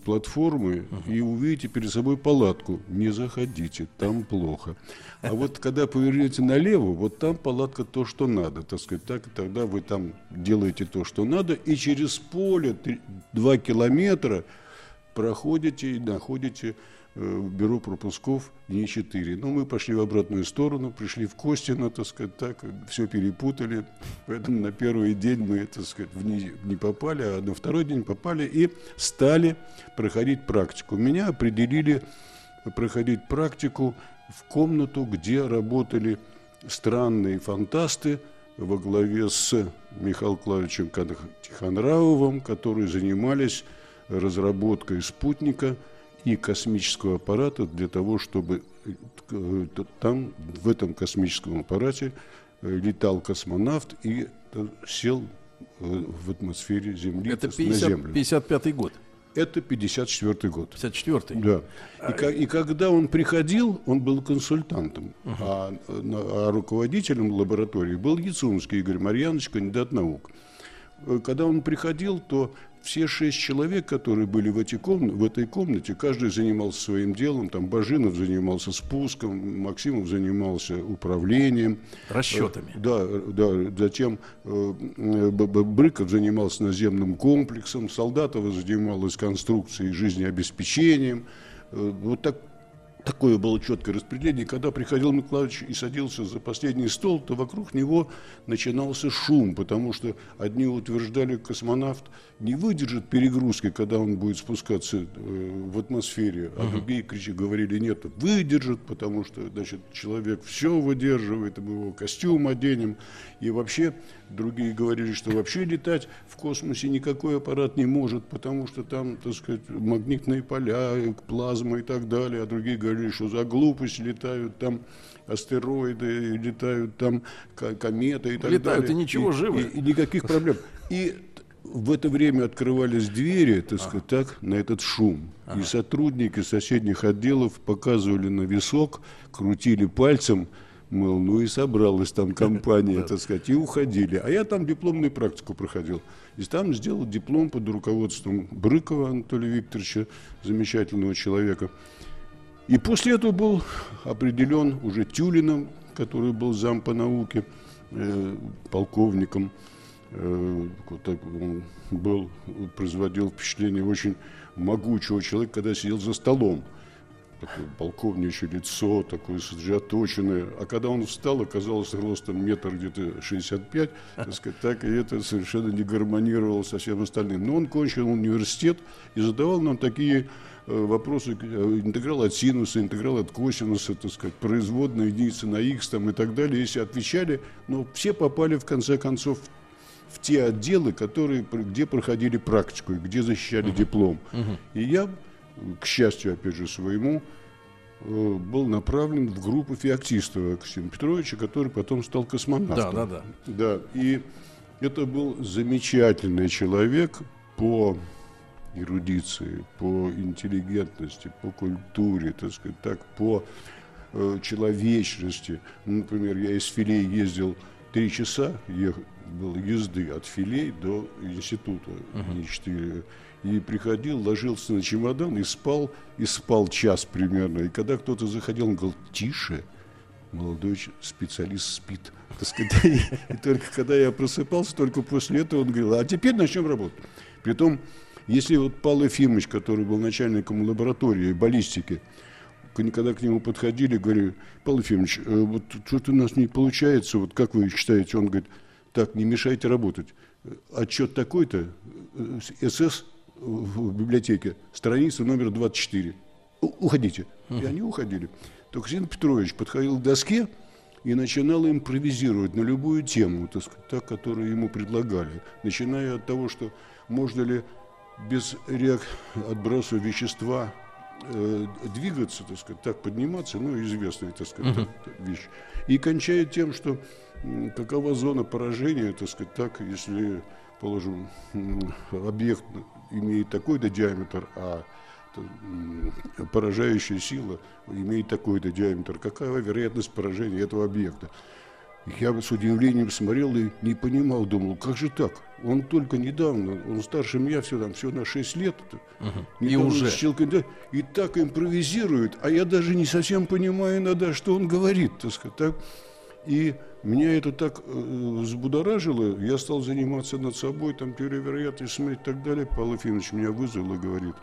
платформы и увидите перед собой палатку. Не заходите, там плохо. А вот когда повернете налево, вот там палатка то, что надо, так сказать. Так, тогда вы там делаете то, что надо, и через поле 2 километра проходите и находите бюро пропусков НИИ-4. Но мы пошли в обратную сторону, пришли в Костино, так сказать, так, все перепутали. Поэтому на первый день мы, так сказать, не попали, а на второй день попали и стали проходить практику. Меня определили проходить практику в комнату, где работали странные фантасты во главе с Михаилом Клавичем Тихонравовым, которые занимались разработкой спутника и космического аппарата для того, чтобы там, в этом космическом аппарате, летал космонавт и сел в атмосфере Земли на Землю. 55-й год. Это 54-й год. 54-й? Да. И когда он приходил, он был консультантом, а руководителем лаборатории был Яцунский Игорь Марьянович, кандидат наук. Когда он приходил, то все 6 человек, которые были в этой комнате, каждый занимался своим делом. Там Бажинов занимался спуском, Максимов занимался управлением. Расчетами. Да. Затем Брыков занимался наземным комплексом, Солдатова занималась конструкцией и жизнеобеспечением. Вот так. Такое было четкое распределение. Когда приходил Миколаевич и садился за последний стол, то вокруг него начинался шум, потому что одни утверждали, космонавт не выдержит перегрузки, когда он будет спускаться в атмосфере, а другие говорили, нет, выдержит, потому что, значит, человек все выдерживает, мы его костюм оденем. И вообще другие говорили, что вообще летать в космосе никакой аппарат не может, потому что там, так сказать, магнитные поля, плазма и так далее, а другие говорили, что за глупость летают там астероиды, летают там кометы и так летают, далее. И ничего живое. И никаких проблем. И в это время открывались двери, так сказать, так, на этот шум. И сотрудники соседних отделов показывали на висок, крутили пальцем, мол, ну и собралась там компания, так сказать, и уходили. А я там дипломную практику проходил. И там сделал диплом под руководством Брыкова Анатолия Викторовича, замечательного человека. И после этого был определен уже Тюлиным, который был зам по науке, полковником, он был, производил впечатление очень могучего человека, когда сидел за столом. Такое полковничье лицо, такое сосредоточенное. А когда он встал, оказалось ростом 1,65 метра, так сказать, так, и это совершенно не гармонировало со всем остальным. Но он кончил университет и задавал нам такие вопросы: интеграл от синуса, интеграл от косинуса, так сказать, производная единица на х там, и так далее. Если отвечали, но все попали в конце концов в те отделы, которые, где проходили практику и где защищали диплом. И я, к счастью, опять же, своему, был направлен в группу Феоктистова Ксения Петровича, который потом стал космонавтом. Да. И это был замечательный человек по эрудиции, по интеллигентности, по культуре, так сказать, так, по человечности. Например, я из Филей ездил 3 часа, было езды от Филей до института, не 4. И приходил, ложился на чемодан и спал час примерно. И когда кто-то заходил, он говорил: тише, молодой специалист спит. И только когда я просыпался, только после этого он говорил: а теперь начнем работать. Притом, если вот Павел Ефимович, который был начальником лаборатории баллистики, когда к нему подходили, говорю: Павел Ефимович, вот что-то у нас не получается, вот как вы считаете? Он говорит: так, не мешайте работать. Отчет такой-то, СС, в библиотеке, страница номер 24. Уходите. И они уходили. Только Ксения Петрович подходил к доске и начинал импровизировать на любую тему, так сказать, та, которую ему предлагали. Начиная от того, что можно ли без отброса вещества двигаться, так сказать, так подниматься, ну, известная, так сказать, вещь. И кончая тем, что какова зона поражения, так сказать, так, если, положим, объект имеет такой-то диаметр, а поражающая сила имеет такой-то диаметр, какова вероятность поражения этого объекта? Я с удивлением смотрел и не понимал, думал: как же так? Он только недавно, он старше меня всего на 6 лет. И уже. И так импровизирует, а я даже не совсем понимаю иногда, что он говорит, так сказать, так. И меня это так взбудоражило, я стал заниматься над собой, там, теория вероятности, смотреть и так далее. Павел Ефимович меня вызвал и говорит: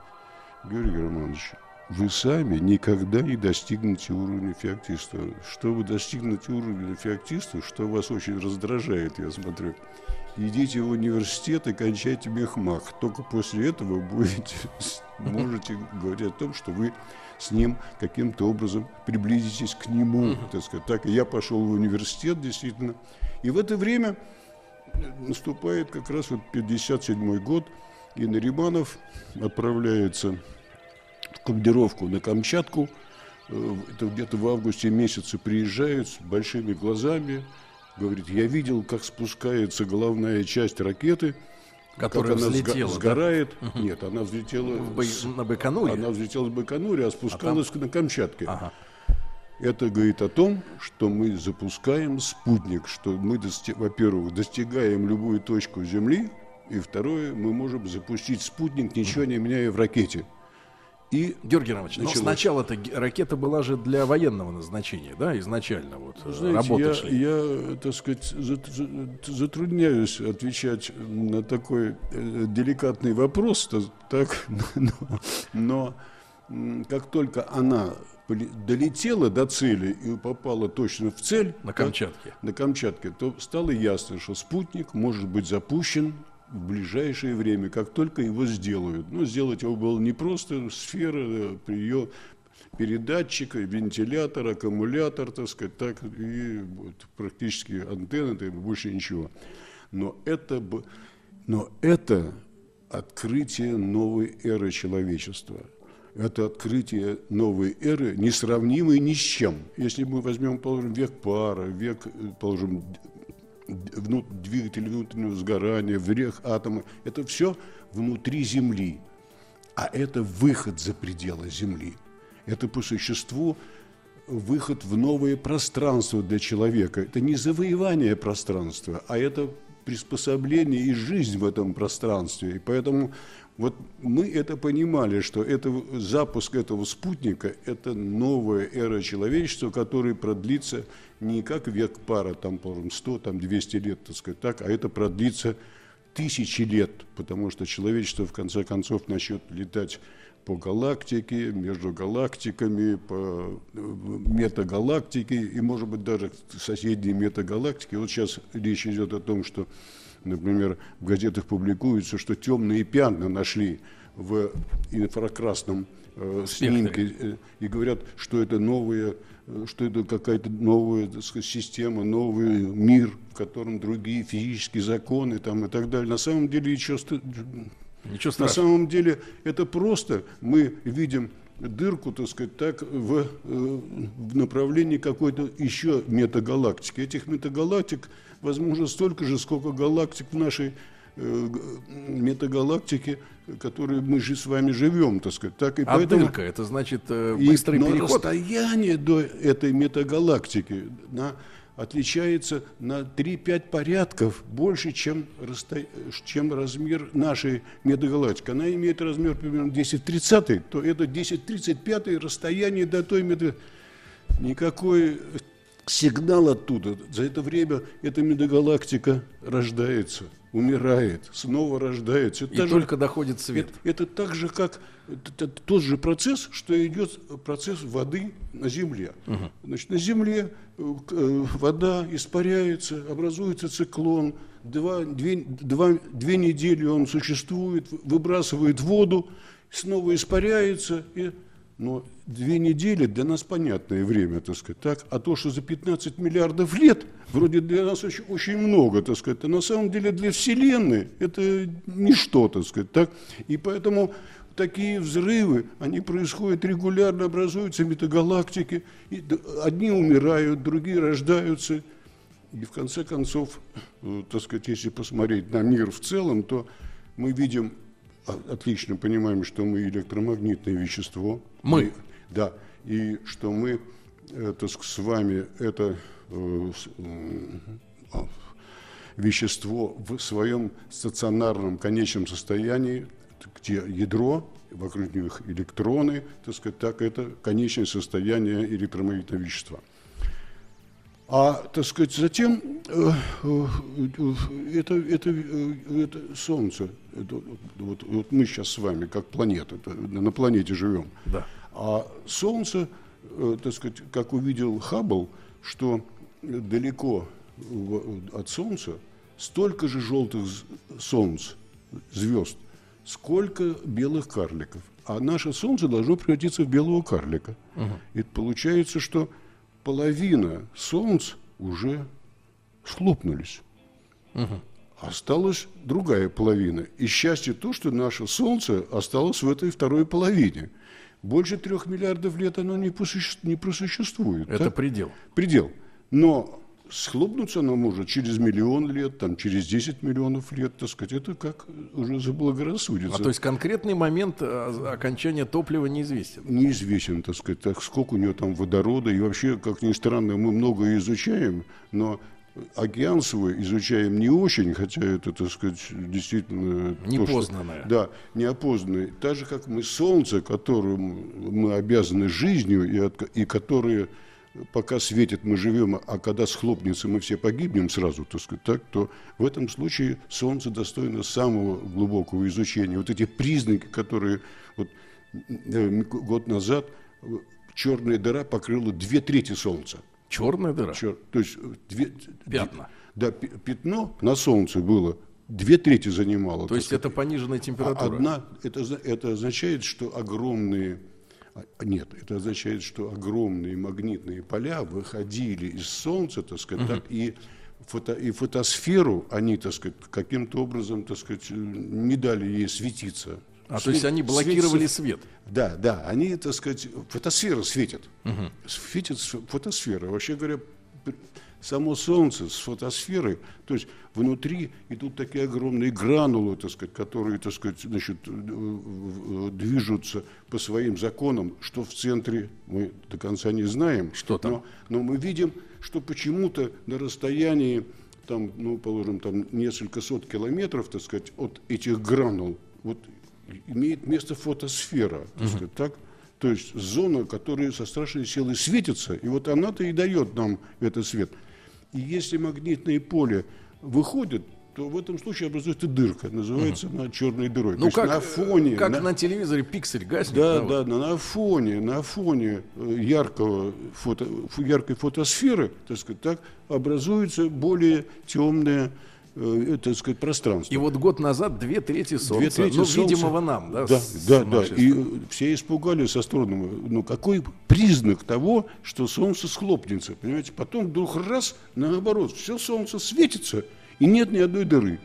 Георгий Романович, вы сами никогда не достигнете уровня феоктиста. Что вы достигнете уровня феоктиста, что вас очень раздражает, я смотрю. Идите в университет и кончайте мехмах. Только после этого будете, можете говорить о том, что вы с ним каким-то образом приблизитесь к нему, так сказать. Так, и я пошел в университет, действительно. И в это время наступает как раз вот 1957 год, и Нариманов отправляется в командировку на Камчатку. Это где-то в августе месяце приезжают с большими глазами. Говорит: я видел, как спускается головная часть ракеты, которая как она взлетела, сгорает. Да? Нет, она взлетела на Байконуре. Она взлетела с Байконура, а спускалась на Камчатке. Это говорит о том, что мы запускаем спутник, что мы, во-первых, достигаем любую точку Земли, и второе, мы можем запустить спутник, ничего не меняя в ракете. И, Георгий Романович, но сначала-то ракета была же для военного назначения, да, изначально вот. Знаете, работы шли. Я, так сказать, затрудняюсь отвечать на такой деликатный вопрос, так, но как только она долетела до цели и попала точно в цель на Камчатке, то стало ясно, что спутник может быть запущен в ближайшее время, как только его сделают. Но сделать его было непросто. Сфера, ее передатчик, вентилятор, аккумулятор, так сказать, так, и вот, практически антенна, и больше ничего. Но это открытие новой эры человечества. Это открытие новой эры, несравнимой ни с чем. Если мы возьмем, положим, век пара, век, положим, двигатель внутреннего сгорания, врех атома, это все внутри Земли, а это выход за пределы Земли, это по существу выход в новое пространство для человека, это не завоевание пространства, а это приспособление и жизнь в этом пространстве. И поэтому вот мы это понимали, что это, запуск этого спутника – это новая эра человечества, которая продлится не как век пара, там, 100, там, 200 лет, так сказать, так, а это продлится тысячи лет, потому что человечество, в конце концов, начнет летать по галактике, между галактиками, по метагалактике и, может быть, даже соседние метагалактики. Вот сейчас речь идет о том, что, например, в газетах публикуется, что темные пятна нашли в инфракрасном снимке и говорят, что это новые, что это какая-то новая, так сказать, система, новый мир, в котором другие физические законы там, и так далее. На самом деле еще ничего страшного. На самом деле это просто мы видим дырку, так сказать, так, в направлении какой-то еще метагалактики. Этих метагалактик, возможно, столько же, сколько галактик в нашей метагалактике, которые мы же с вами живем, так сказать. Так, и а поэтому... дырка, это значит быстрый переход. Расстояние до этой метагалактики отличается на 3-5 порядков больше, чем размер нашей метагалактики. Она имеет размер примерно 10-30, то это 10-35 расстояние до той метагалактики. Никакой сигнал оттуда. За это время эта метагалактика рождается, умирает, снова рождается. И только доходит свет. Это так же, как тот же процесс, что идет процесс воды на Земле. Угу. Значит, на Земле вода испаряется, образуется циклон. Две недели он существует, выбрасывает воду, снова испаряется. Но 2 недели для нас понятное время, так сказать, так, а то, что за 15 миллиардов лет, вроде для нас очень, очень много, так сказать, а на самом деле для Вселенной это ничто, так сказать, так, и поэтому такие взрывы, они происходят регулярно, образуются метагалактики, и одни умирают, другие рождаются, и в конце концов, так сказать, если посмотреть на мир в целом, то мы видим, отлично понимаем, что мы электромагнитное вещество. Мы. Да. И что мы с вами это вещество в своем стационарном конечном состоянии, где ядро, вокруг них электроны, так сказать, так это конечное состояние электромагнитного вещества. А, так сказать, затем это Солнце. Вот мы сейчас с вами, как планета, на планете живем. Да. А Солнце, так сказать, как увидел Хаббл, что далеко от Солнца столько же желтых солнц, звезд, сколько белых карликов. А наше Солнце должно превратиться в белого карлика. Угу. И получается, что половина солнц уже схлопнулись. Угу. Осталась другая половина. И счастье то, что наше Солнце осталось в этой второй половине. Больше 3 миллиардов лет оно не просуществует. Это так? Предел. Предел. Но схлопнуться оно может через 1 миллион лет, там, через 10 миллионов лет, так сказать, это как уже заблагорассудится. А то есть конкретный момент окончания топлива неизвестен? Неизвестен, так сказать, так, сколько у него там водорода. И вообще, как ни странно, мы многое изучаем, но океан свой изучаем не очень, хотя это, так сказать, действительно... Неопознанное. Да, неопознанное. Так же, как мы Солнце, которому мы обязаны жизнью, и которое... Пока светит, мы живем, а когда схлопнется, мы все погибнем сразу, так сказать, так, то в этом случае Солнце достойно самого глубокого изучения. Вот эти признаки, которые вот, год назад черная дыра покрыла 2/3 Солнца. Черная дыра? То есть пятна. Да, пятно на Солнце было. 2/3 занимало. То есть это пониженная температура? Это означает, что огромные... Нет, это означает, что огромные магнитные поля выходили из Солнца, так сказать, так, и фотосферу они, так сказать, каким-то образом, так сказать, не дали ей светиться. То есть они блокировали свет? Да, да, они, так сказать, фотосфера светит. Светит фотосфера. Вообще говоря, само Солнце с фотосферой, то есть внутри идут такие огромные гранулы, так сказать, которые, так сказать, значит, движутся по своим законам, что в центре мы до конца не знаем. Что там? Но мы видим, что почему-то на расстоянии там, ну, положим, там несколько сот километров, так сказать, от этих гранул, вот, имеет место фотосфера, так сказать, так? То есть зона, которая со страшной силой светится, и вот она-то и дает нам этот свет. И если магнитное поле выходит, то в этом случае образуется дырка, называется она черной дырой. Ну, как на фоне, как на телевизоре пиксель гаснет. Да, да, вот. на фоне яркой фотосферы, так сказать, так образуется более темная, так сказать, пространство. И вот год назад 2/3 солнца, ну, видимого нам, да? Да, да, да. И все испугались астрономы. Ну, какой признак того, что солнце схлопнется, понимаете? Потом вдруг раз, наоборот, все солнце светится, и нет ни одной дыры.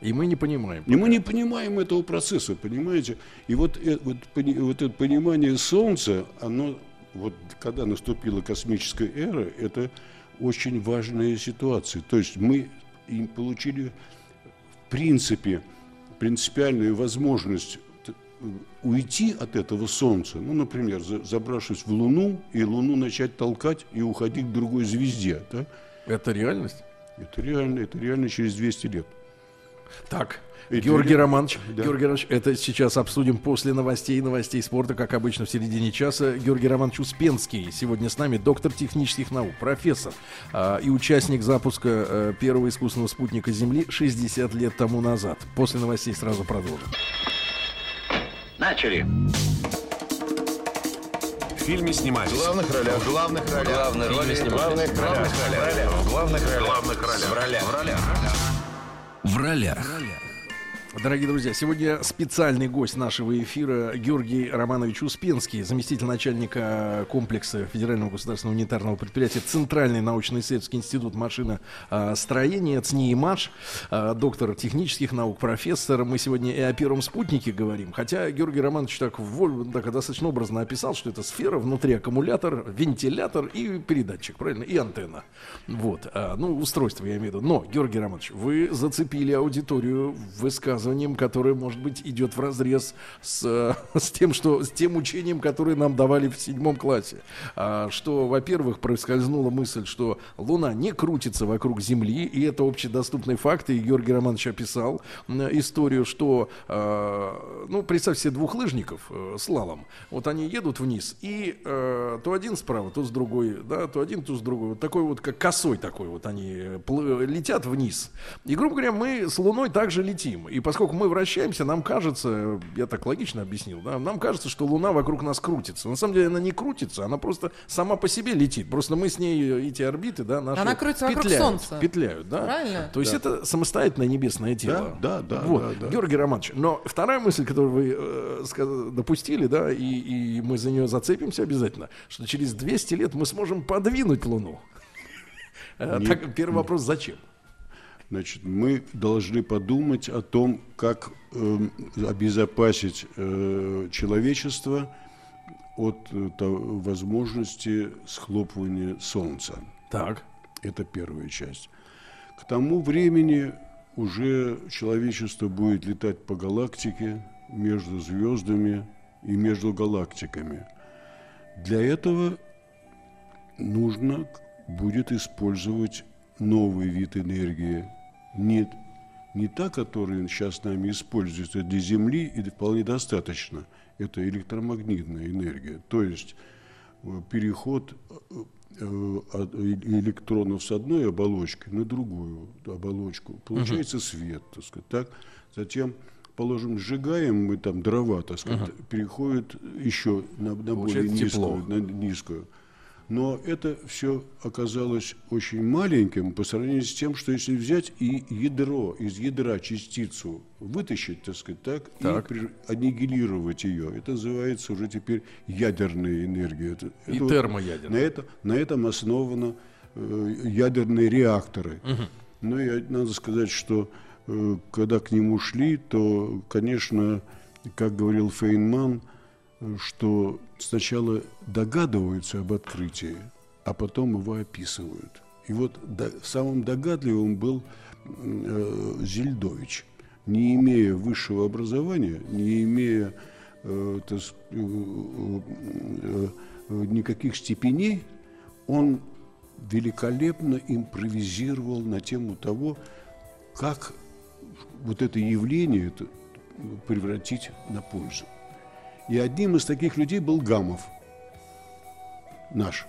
И мы не понимаем. И мы не понимаем этого процесса, понимаете? И вот это понимание солнца, оно, вот когда наступила космическая эра, это очень важная ситуация. То есть мы и получили, в принципе, принципиальную возможность уйти от этого солнца, ну, например, забравшись в Луну, и Луну начать толкать и уходить к другой звезде. Да? Это реальность? Это реально через 200 лет. Так, Георгий Романович, это сейчас обсудим после новостей спорта, как обычно в середине часа. Георгий Романович Успенский сегодня с нами, доктор технических наук, профессор и участник запуска первого искусственного спутника Земли 60 лет тому назад. После новостей сразу продолжим. Начали. В фильме снимались. В главных ролях. Дорогие друзья, сегодня специальный гость нашего эфира Георгий Романович Успенский, заместитель начальника комплекса Федерального государственного унитарного предприятия Центральный научно-исследовательский институт машиностроения ЦНИИМАШ, доктор технических наук, профессор. Мы сегодня и о первом спутнике говорим, хотя Георгий Романович так достаточно образно описал, что это сфера, внутри аккумулятор, вентилятор и передатчик, правильно, и антенна. Вот, ну, устройство я имею в виду. Но, Георгий Романович, вы зацепили аудиторию высказыванием, которое, может быть, идет вразрез с тем учением, которое нам давали в 7 классе. Что, во-первых, проскользнула мысль, что Луна не крутится вокруг Земли, и это общедоступный факт, и Георгий Романович описал историю, что, ну, представьте себе двух лыжников с лалом. Вот они едут вниз, и то один справа, то с другой, да, то один, то с другой. Вот такой вот, как косой такой, вот они летят вниз. И, грубо говоря, мы с Луной также летим. И поскольку мы вращаемся, нам кажется, я так логично объяснил, да, нам кажется, что Луна вокруг нас крутится. На самом деле она не крутится, она просто сама по себе летит. Просто мы с ней эти орбиты, да, наши она крутится вокруг Солнца. Петляют, да. Правильно? То есть это самостоятельное небесное тело. Да, да, да. Вот, да, да. Георгий Романович, но вторая мысль, которую вы допустили, да, и мы за нее зацепимся обязательно, что через 200 лет мы сможем подвинуть Луну. Так, первый вопрос, зачем? Значит, мы должны подумать о том, как обезопасить человечество от возможности схлопывания Солнца. Так. Это первая часть. К тому времени уже человечество будет летать по галактике, между звездами и между галактиками. Для этого нужно будет использовать новый вид энергии. Нет, не та, которая сейчас нами используется для Земли, и вполне достаточно. Это электромагнитная энергия. То есть переход от электронов с одной оболочки на другую оболочку. Получается свет, так сказать. Так? Затем, положим, сжигаем мы там дрова, так сказать, переходит еще на более низкую, на низкую. Но это все оказалось очень маленьким по сравнению с тем, что если взять и ядро, из ядра частицу вытащить, так сказать, так. и аннигилировать ее. Это называется уже теперь ядерная энергия. И термоядерная. На этом основаны ядерные реакторы. Но надо сказать, что когда к нему шли, то, конечно, как говорил Фейнман, что сначала догадываются об открытии, а потом его описывают. И вот самым догадливым был Зельдович. Не имея высшего образования, не имея никаких степеней, он великолепно импровизировал на тему того, как вот это явление превратить на пользу. И одним из таких людей был Гамов, наш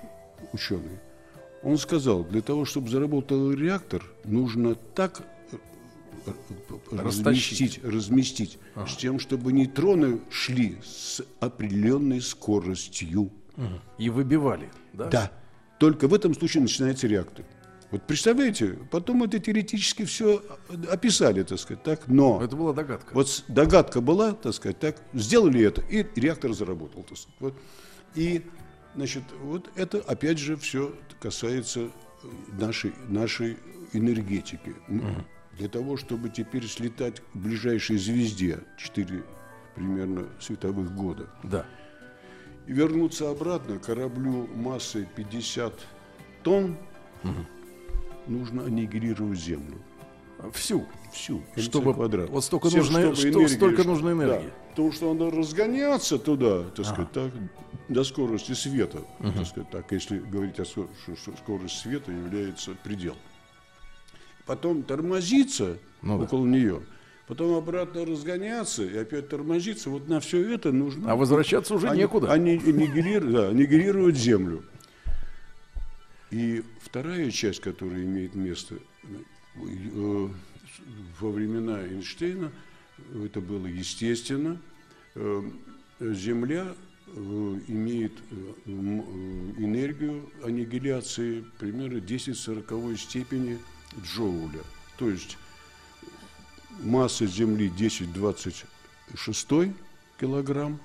ученый. Он сказал, для того, чтобы заработал реактор, нужно так разместить с тем, чтобы нейтроны шли с определенной скоростью. И выбивали, да? Да. Только в этом случае начинается реактор. Вот представляете, потом это теоретически все описали, так сказать, так, но... Это была догадка. Вот догадка была, так сказать, так, сделали это, и реактор заработал, так сказать. Вот. И, значит, вот это, опять же, все касается нашей энергетики. Угу. Для того, чтобы теперь слетать к ближайшей звезде, 4 примерно световых года, да, и вернуться обратно кораблю массой 50 тонн, угу, нужно аннигилировать Землю. Всю. Чтобы квадрат. Вот столько нужно энергии. Да, потому что она разгоняться туда, так сказать, так, до скорости света. Угу. Так сказать, так, если говорить о скорости света, является предел. Потом тормозиться около нее. Потом обратно разгоняться и опять тормозиться. Вот на все это нужно... А возвращаться уже некуда. Аннигилировать Землю. И вторая часть, которая имеет место во времена Эйнштейна, это было естественно, Земля имеет энергию аннигиляции примерно 10^40 степени джоуля. То есть масса Земли 10^26 килограмм,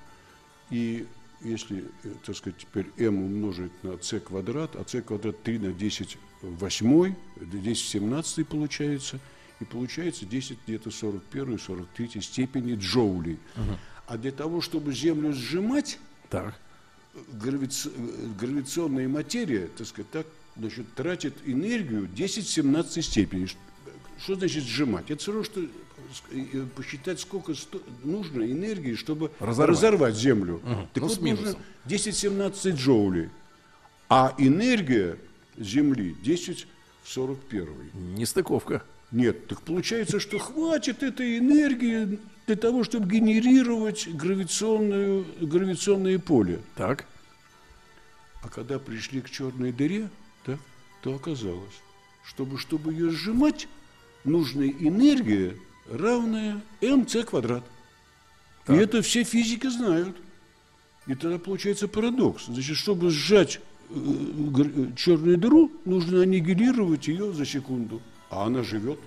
и если, так сказать, теперь m умножить на c квадрат, а c квадрат 3 на 10^8, 10^17 получается, и получается 10 где-то 41-43 степени джоулей. Угу. А для того, чтобы Землю сжимать, так, гравитационная материя, так сказать, так, значит, тратит энергию 10^17 степени. Что значит сжимать? Это все равно, что посчитать, сколько нужно энергии, чтобы разорвать Землю. Угу. Так вот, нужно 10^17 джоулей. А энергия Земли 10^41. Нестыковка. Нет, так получается, что хватит этой энергии для того, чтобы генерировать гравитационное поле. Так. А когда пришли к черной дыре, так, то оказалось, чтобы ее сжимать, нужная энергия равная mc квадрат. Так. И это все физики знают. И тогда получается парадокс. Значит, чтобы сжать черную дыру, нужно аннигилировать ее за секунду. А она живет.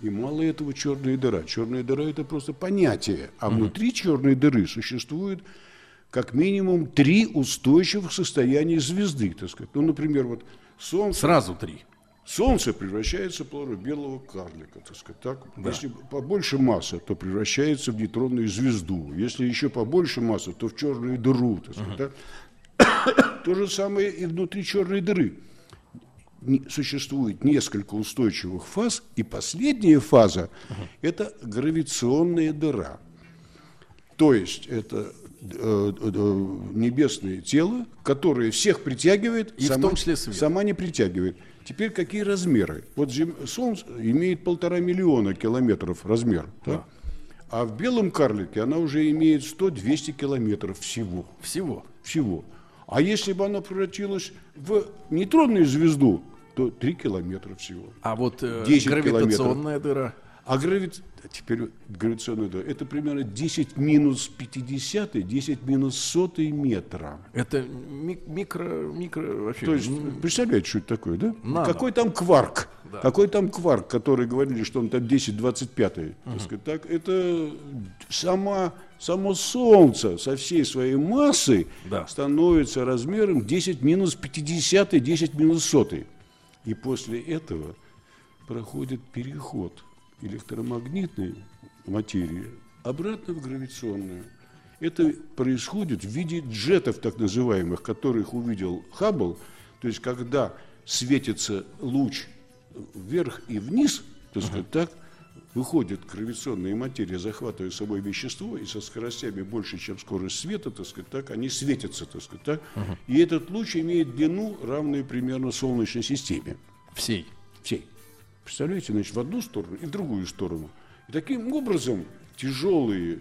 И мало этого, черная дыра. Черная дыра – это просто понятие. А внутри черной дыры существует как минимум 3 устойчивых состояния звезды, так сказать. Ну, например, вот Солнце... Сразу 3. Солнце превращается в белого карлика, так сказать, так? Да. Если побольше масса, то превращается в нейтронную звезду. Если еще побольше масса, то в черную дыру, так сказать, так? То же самое и внутри черной дыры. Существует несколько устойчивых фаз, и последняя фаза – это гравитационная дыра. То есть это небесное тело, которое всех притягивает, и сама, в том числе свет, сама не притягивает. Теперь какие размеры? Вот Солнце имеет 1,5 миллиона километров размер, да. Да? А в белом карлике она уже имеет 100-200 километров всего. Всего. А если бы она превратилась в нейтронную звезду, то 3 километра всего. А вот гравитационная дыра? А гравитационная дыра, это примерно 10^50, 10^100 метра. Это микро... То есть, представляете, что это такое, да? Надо. Какой там кварк? Да. Какой там кварк, который говорили, что он там 10^25, так сказать, так, это само Солнце со всей своей массой, да, становится размером 10^50, 10^100. И после этого проходит переход электромагнитной материи обратно в гравитационную. Это происходит в виде джетов, так называемых, которых увидел Хаббл. То есть, когда светится луч вверх и вниз, так сказать, так, выходит гравитационная материя, захватывая с собой вещество, и со скоростями больше, чем скорость света, так сказать, так, они светятся, так сказать, так. Угу. И этот луч имеет длину, равную примерно Солнечной системе. Всей. Всей. Представляете, значит, в одну сторону и в другую сторону. И таким образом тяжелые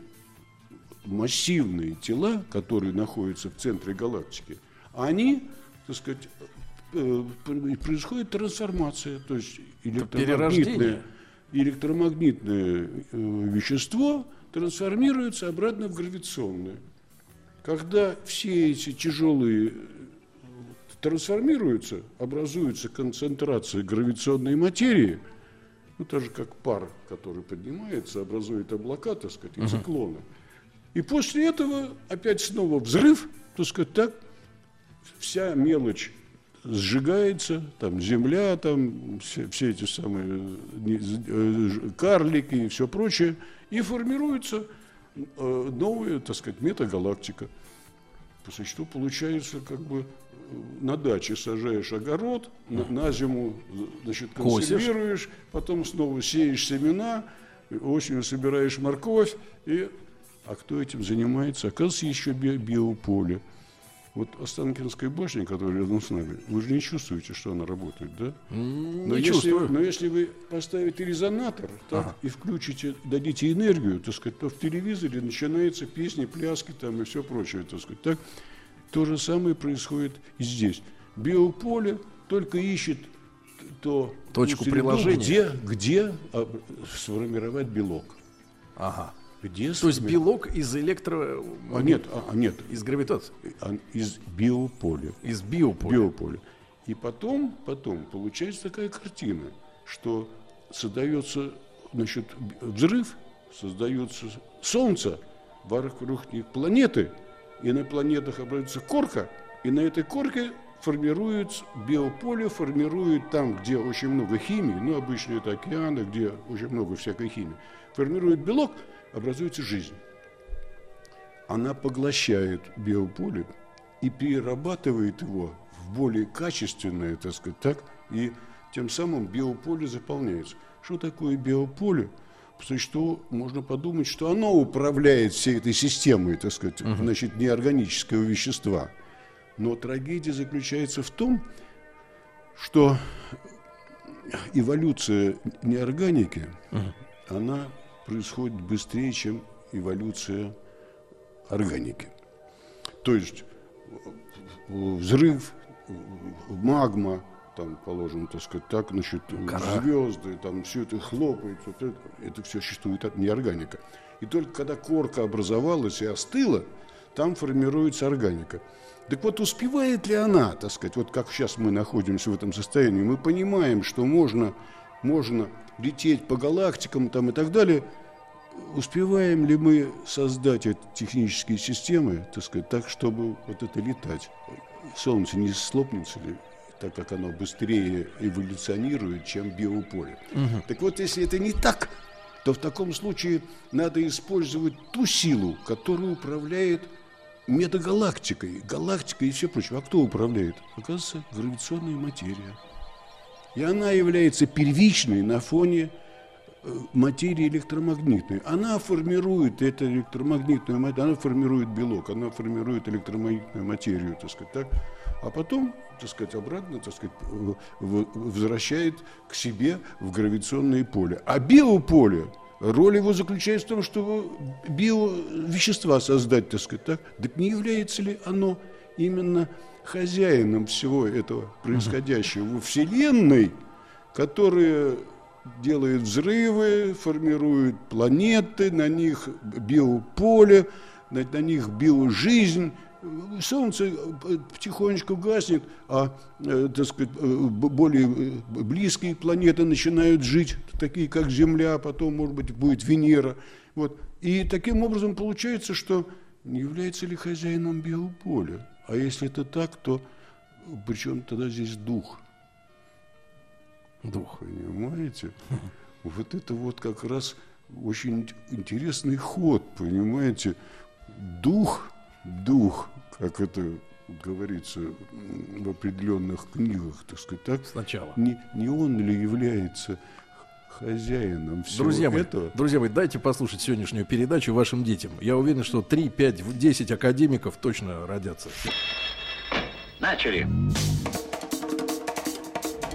массивные тела, которые находятся в центре галактики, они, так сказать, происходит трансформация, то есть электромагнитное вещество трансформируется обратно в гравитационное. Когда все эти тяжелые трансформируются, образуется концентрация гравитационной материи, ну, так же как пар, который поднимается, образует облака, так сказать, и циклоны. И после этого опять снова взрыв, так сказать, так, вся мелочь сжигается, там земля, там все эти самые карлики и все прочее, и формируется новая, так сказать, метагалактика. По существу получается, как бы на даче сажаешь огород, на зиму, значит, консервируешь, потом снова сеешь семена, осенью собираешь морковь, и... А кто этим занимается? Оказывается, еще биополе. Вот Останкинская башня, которая рядом с нами, вы же не чувствуете, что она работает, да? Но если вы поставите резонатор так, и включите, дадите энергию, так сказать, то в телевизоре начинаются песни, пляски там, и все прочее, так сказать. Так, то же самое происходит и здесь. Биополе только ищет то точку приложения, где сформировать белок. Ага. То есть белок из нет, из гравитации, из биополя. Из биополя. И потом получается такая картина, что создается, значит, взрыв, создается Солнце, вокруг них планеты, и на планетах образуется корка, и на этой корке формируется биополе, формирует там, где очень много химии, ну обычно это океаны, где очень много всякой химии, формирует белок. Образуется жизнь. Она поглощает биополе и перерабатывает его в более качественное, так сказать, так, и тем самым биополе заполняется. Что такое биополе? По существу можно подумать, что оно управляет всей этой системой, так сказать, значит, неорганического вещества. Но трагедия заключается в том, что эволюция неорганики, она происходит быстрее, чем эволюция органики. То есть взрыв, магма, там, положим, так сказать, так, значит, звезды, там все это хлопает, это все существует от неорганика. И только когда корка образовалась и остыла, там формируется органика. Так вот, успевает ли она, так сказать, вот как сейчас мы находимся в этом состоянии, мы понимаем, что можно лететь по галактикам там, и так далее, успеваем ли мы создать эти технические системы, так сказать, так, чтобы вот это летать? Солнце не слопнется ли, так как оно быстрее эволюционирует, чем биополе? Так вот, если это не так, то в таком случае надо использовать ту силу, которая управляет метагалактикой, галактикой и все прочее. А кто управляет? Оказывается, гравитационная материя. И она является первичной на фоне материи электромагнитной. Она формирует эту электромагнитную материю, она формирует белок, она формирует электромагнитную материю, так сказать, так. А потом, так сказать, обратно, так сказать, возвращает к себе в гравитационное поле. А биополе, роль его заключается в том, чтобы биовещества создать, так сказать, так. Так не является ли оно именно хозяином всего этого происходящего во Вселенной, которая делает взрывы, формирует планеты, на них биополе, на них биожизнь. Солнце потихонечку гаснет, а, так сказать, более близкие планеты начинают жить, такие как Земля, потом, может быть, будет Венера. Вот. И таким образом получается, что не является ли хозяином биополя? А если это так, то причем тогда здесь дух? Дух, понимаете? Вот это вот как раз очень интересный ход, понимаете? Дух, как это говорится в определенных книгах, так сказать, так. Сначала. Не он ли является хозяином всего этого. Друзья мои, дайте послушать сегодняшнюю передачу вашим детям. Я уверен, что 3, 5, 10 академиков точно родятся. Начали.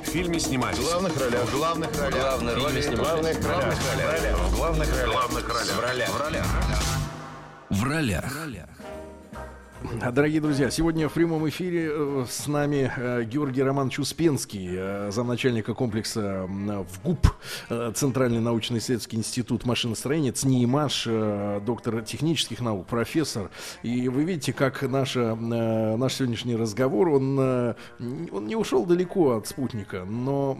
В фильме снимались. В главных ролях. В главных ролях. В главных ролях. В ролях. Дорогие друзья, сегодня в прямом эфире с нами Георгий Романович Успенский, замначальника комплекса ВГУП, Центральный научно-исследовательский институт машиностроения, ЦНИИМАШ, доктор технических наук, профессор. И вы видите, как наш сегодняшний разговор, он не ушел далеко от спутника, но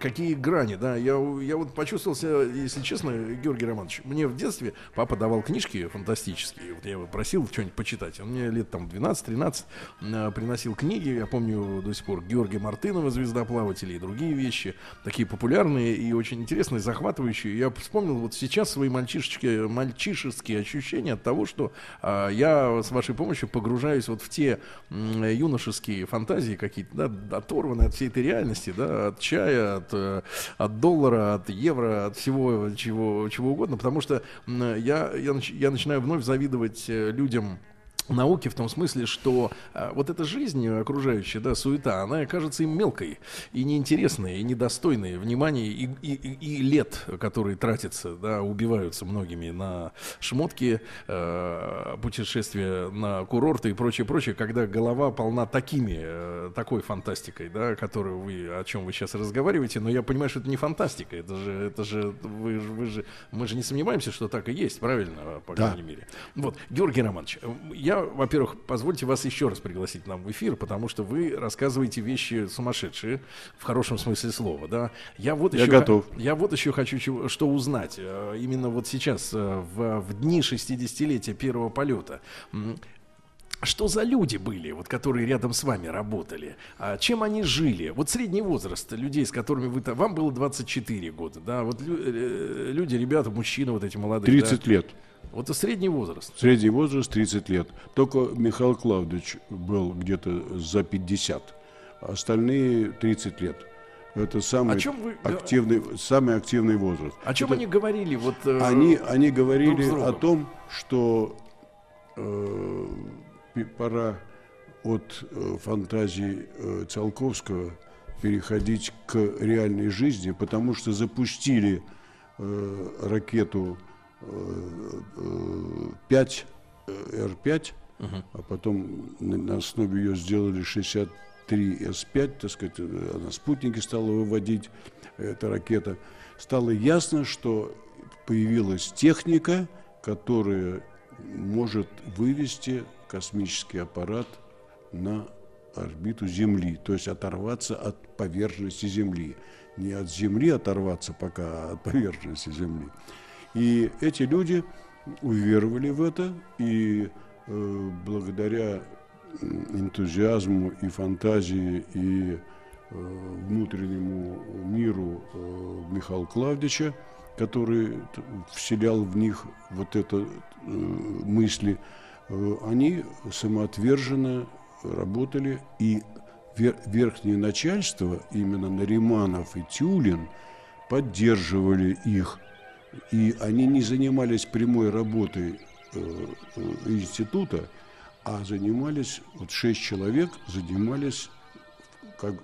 какие грани, да, я вот почувствовал себя, если честно, Георгий Романович, мне в детстве папа давал книжки фантастические, вот я его просил что-нибудь почитать, он мне лет там 12-13 приносил книги, я помню до сих пор Георгия Мартынова «Звездоплаватели» и другие вещи, такие популярные и очень интересные, захватывающие. Я вспомнил вот сейчас свои мальчишеские ощущения от того, что я с вашей помощью погружаюсь вот в те юношеские фантазии какие-то, да, оторванные от всей этой реальности, да, от чая, от доллара, от евро, от всего чего угодно, потому что я начинаю вновь завидовать людям науки в том смысле, что вот эта жизнь окружающая, да, суета, она кажется им мелкой и неинтересной, и недостойной внимания и лет, которые тратятся, да, убиваются многими на шмотки, путешествия на курорты и прочее, когда голова полна такой фантастикой, да, о чем вы сейчас разговариваете, но я понимаю, что это не фантастика, мы же не сомневаемся, что так и есть, правильно, по крайней мере. Вот, Георгий Романович, во-первых, позвольте вас еще раз пригласить нам в эфир, потому что вы рассказываете вещи сумасшедшие, в хорошем смысле слова, да. Я вот еще хочу что узнать. Именно вот сейчас, в дни 60-летия первого полета, что за люди были, вот, которые рядом с вами работали? Чем они жили? Вот средний возраст людей, с которыми вам было 24 года, да? Вот люди, ребята, мужчины вот эти молодые. 30 лет. Вот и средний возраст. Средний возраст 30 лет. Только Михаил Клавдович был где-то за 50. Остальные 30 лет. Это самый активный возраст. О чем они говорили? Вот, они говорили о том, что пора от фантазии Циолковского переходить к реальной жизни, потому что запустили ракету Р-5, а потом на основе ее сделали 63С-5, так сказать, она спутники стала выводить, эта ракета. Стало ясно, что появилась техника, которая может вывести космический аппарат на орбиту Земли, то есть оторваться от поверхности Земли. Не от Земли оторваться пока, а от поверхности Земли. И эти люди уверовали в это, и благодаря энтузиазму и фантазии и внутреннему миру Михаила Клавдича, который вселял в них вот это мысли, они самоотверженно работали, и верхнее начальство, именно Нариманов и Тюлин, поддерживали их. И они не занимались прямой работой института, а занимались, вот 6 человек занимались, как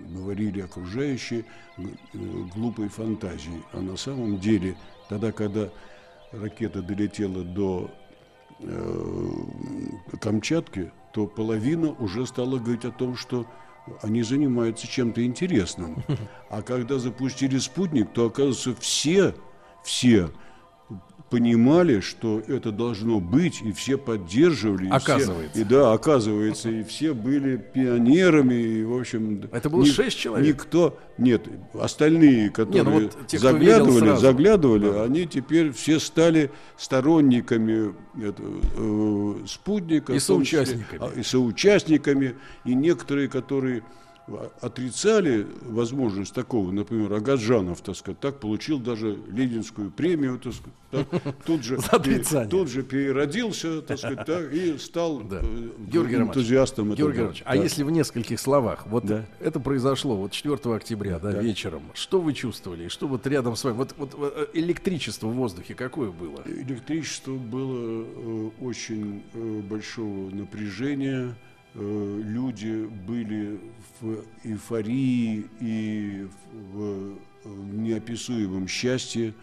говорили окружающие, глупой фантазией. А на самом деле, тогда, когда ракета долетела до Камчатки, то половина уже стала говорить о том, что они занимаются чем-то интересным. А когда запустили спутник, то, оказывается, все понимали, что это должно быть, и все поддерживали. Оказывается. Оказывается, и все были пионерами, и, в общем... Это было 6 человек? Остальные, которые заглядывали, они теперь все стали сторонниками спутника. И соучастниками. И некоторые, которые отрицали возможность такого, например, Агаджанов, так сказать, так получил даже Ленинскую премию, так сказать, так, тут же переродился, так сказать, так, и стал энтузиастом этого. Георгий Романович, а если в нескольких словах, вот это произошло вот 4 октября вечером, что вы чувствовали, что вот рядом с вами, вот электричество в воздухе какое было? Электричество было очень большого напряжения. Люди были в эйфории и в неописуемом счастье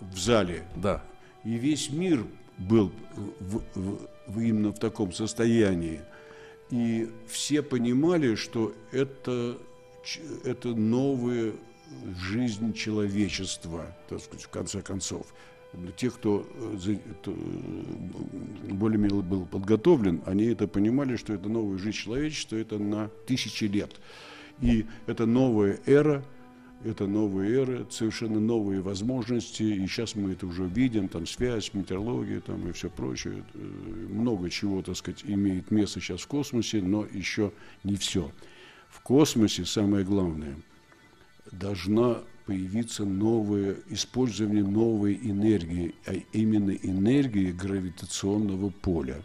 в зале. Да. И весь мир был именно в таком состоянии. И все понимали, что это новая жизнь человечества, так сказать, в конце концов. Те, кто более-менее был подготовлен, они это понимали, что это новая жизнь человечества, это на тысячи лет. И это новая эра, совершенно новые возможности. И сейчас мы это уже видим, там связь, метеорология там, и все прочее. Много чего, так сказать, имеет место сейчас в космосе, но еще не все. В космосе самое главное должна появиться новое использование новой энергии, а именно энергии гравитационного поля.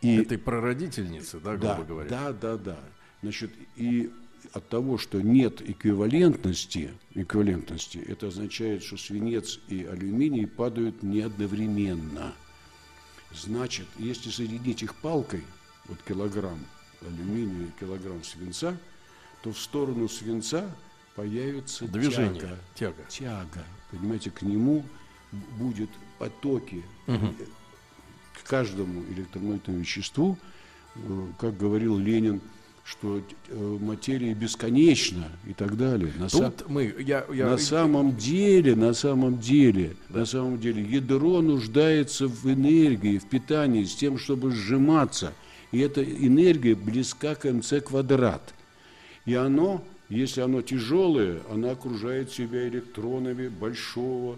И этой прародительницы, да, грубо говоря. Да. Значит, и от того, что нет эквивалентности, это означает, что свинец и алюминий падают не одновременно. Значит, если соединить их палкой, вот килограмм алюминия и килограмм свинца, то в сторону свинца появится движение, тяга. Понимаете, к нему будут потоки, к каждому электромагнитному веществу, как говорил Ленин, что материя бесконечна и так далее. На самом деле, ядро нуждается в энергии, в питании, с тем, чтобы сжиматься. И эта энергия близка к mc². И оно... Если оно тяжелое, оно окружает себя электронами большого,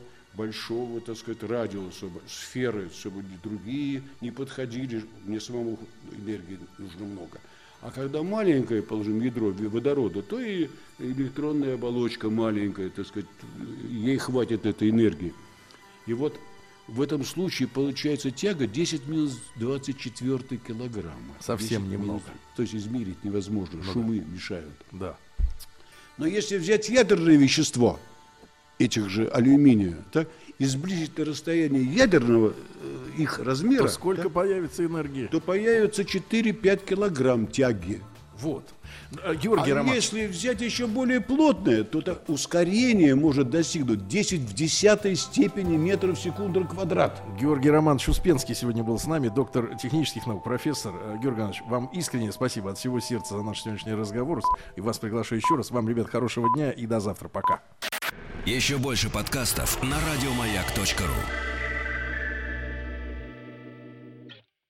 так сказать, радиуса, сферы, чтобы другие не подходили. Мне самому энергии нужно много. А когда маленькое, положим, ядро водорода, то и электронная оболочка маленькая, так сказать, ей хватит этой энергии. И вот в этом случае получается тяга 10-24 килограмма. Совсем немного. То есть измерить невозможно, шумы мешают. Да. Но если взять ядерное вещество, этих же алюминия, так, и сблизить на расстояние ядерного их размера, то сколько появится энергии? То появится 4-5 килограмм тяги. Вот. Георгий Романович, если взять еще более плотное, то так, ускорение может достигнуть 10^10 степени метров в секунду квадрат. Георгий Романович Успенский сегодня был с нами, доктор технических наук, профессор. Георгий Романович, вам искренне спасибо от всего сердца за наш сегодняшний разговор. И вас приглашаю еще раз. Вам, ребят, хорошего дня и до завтра. Пока. Еще больше подкастов на радиомаяк.ру.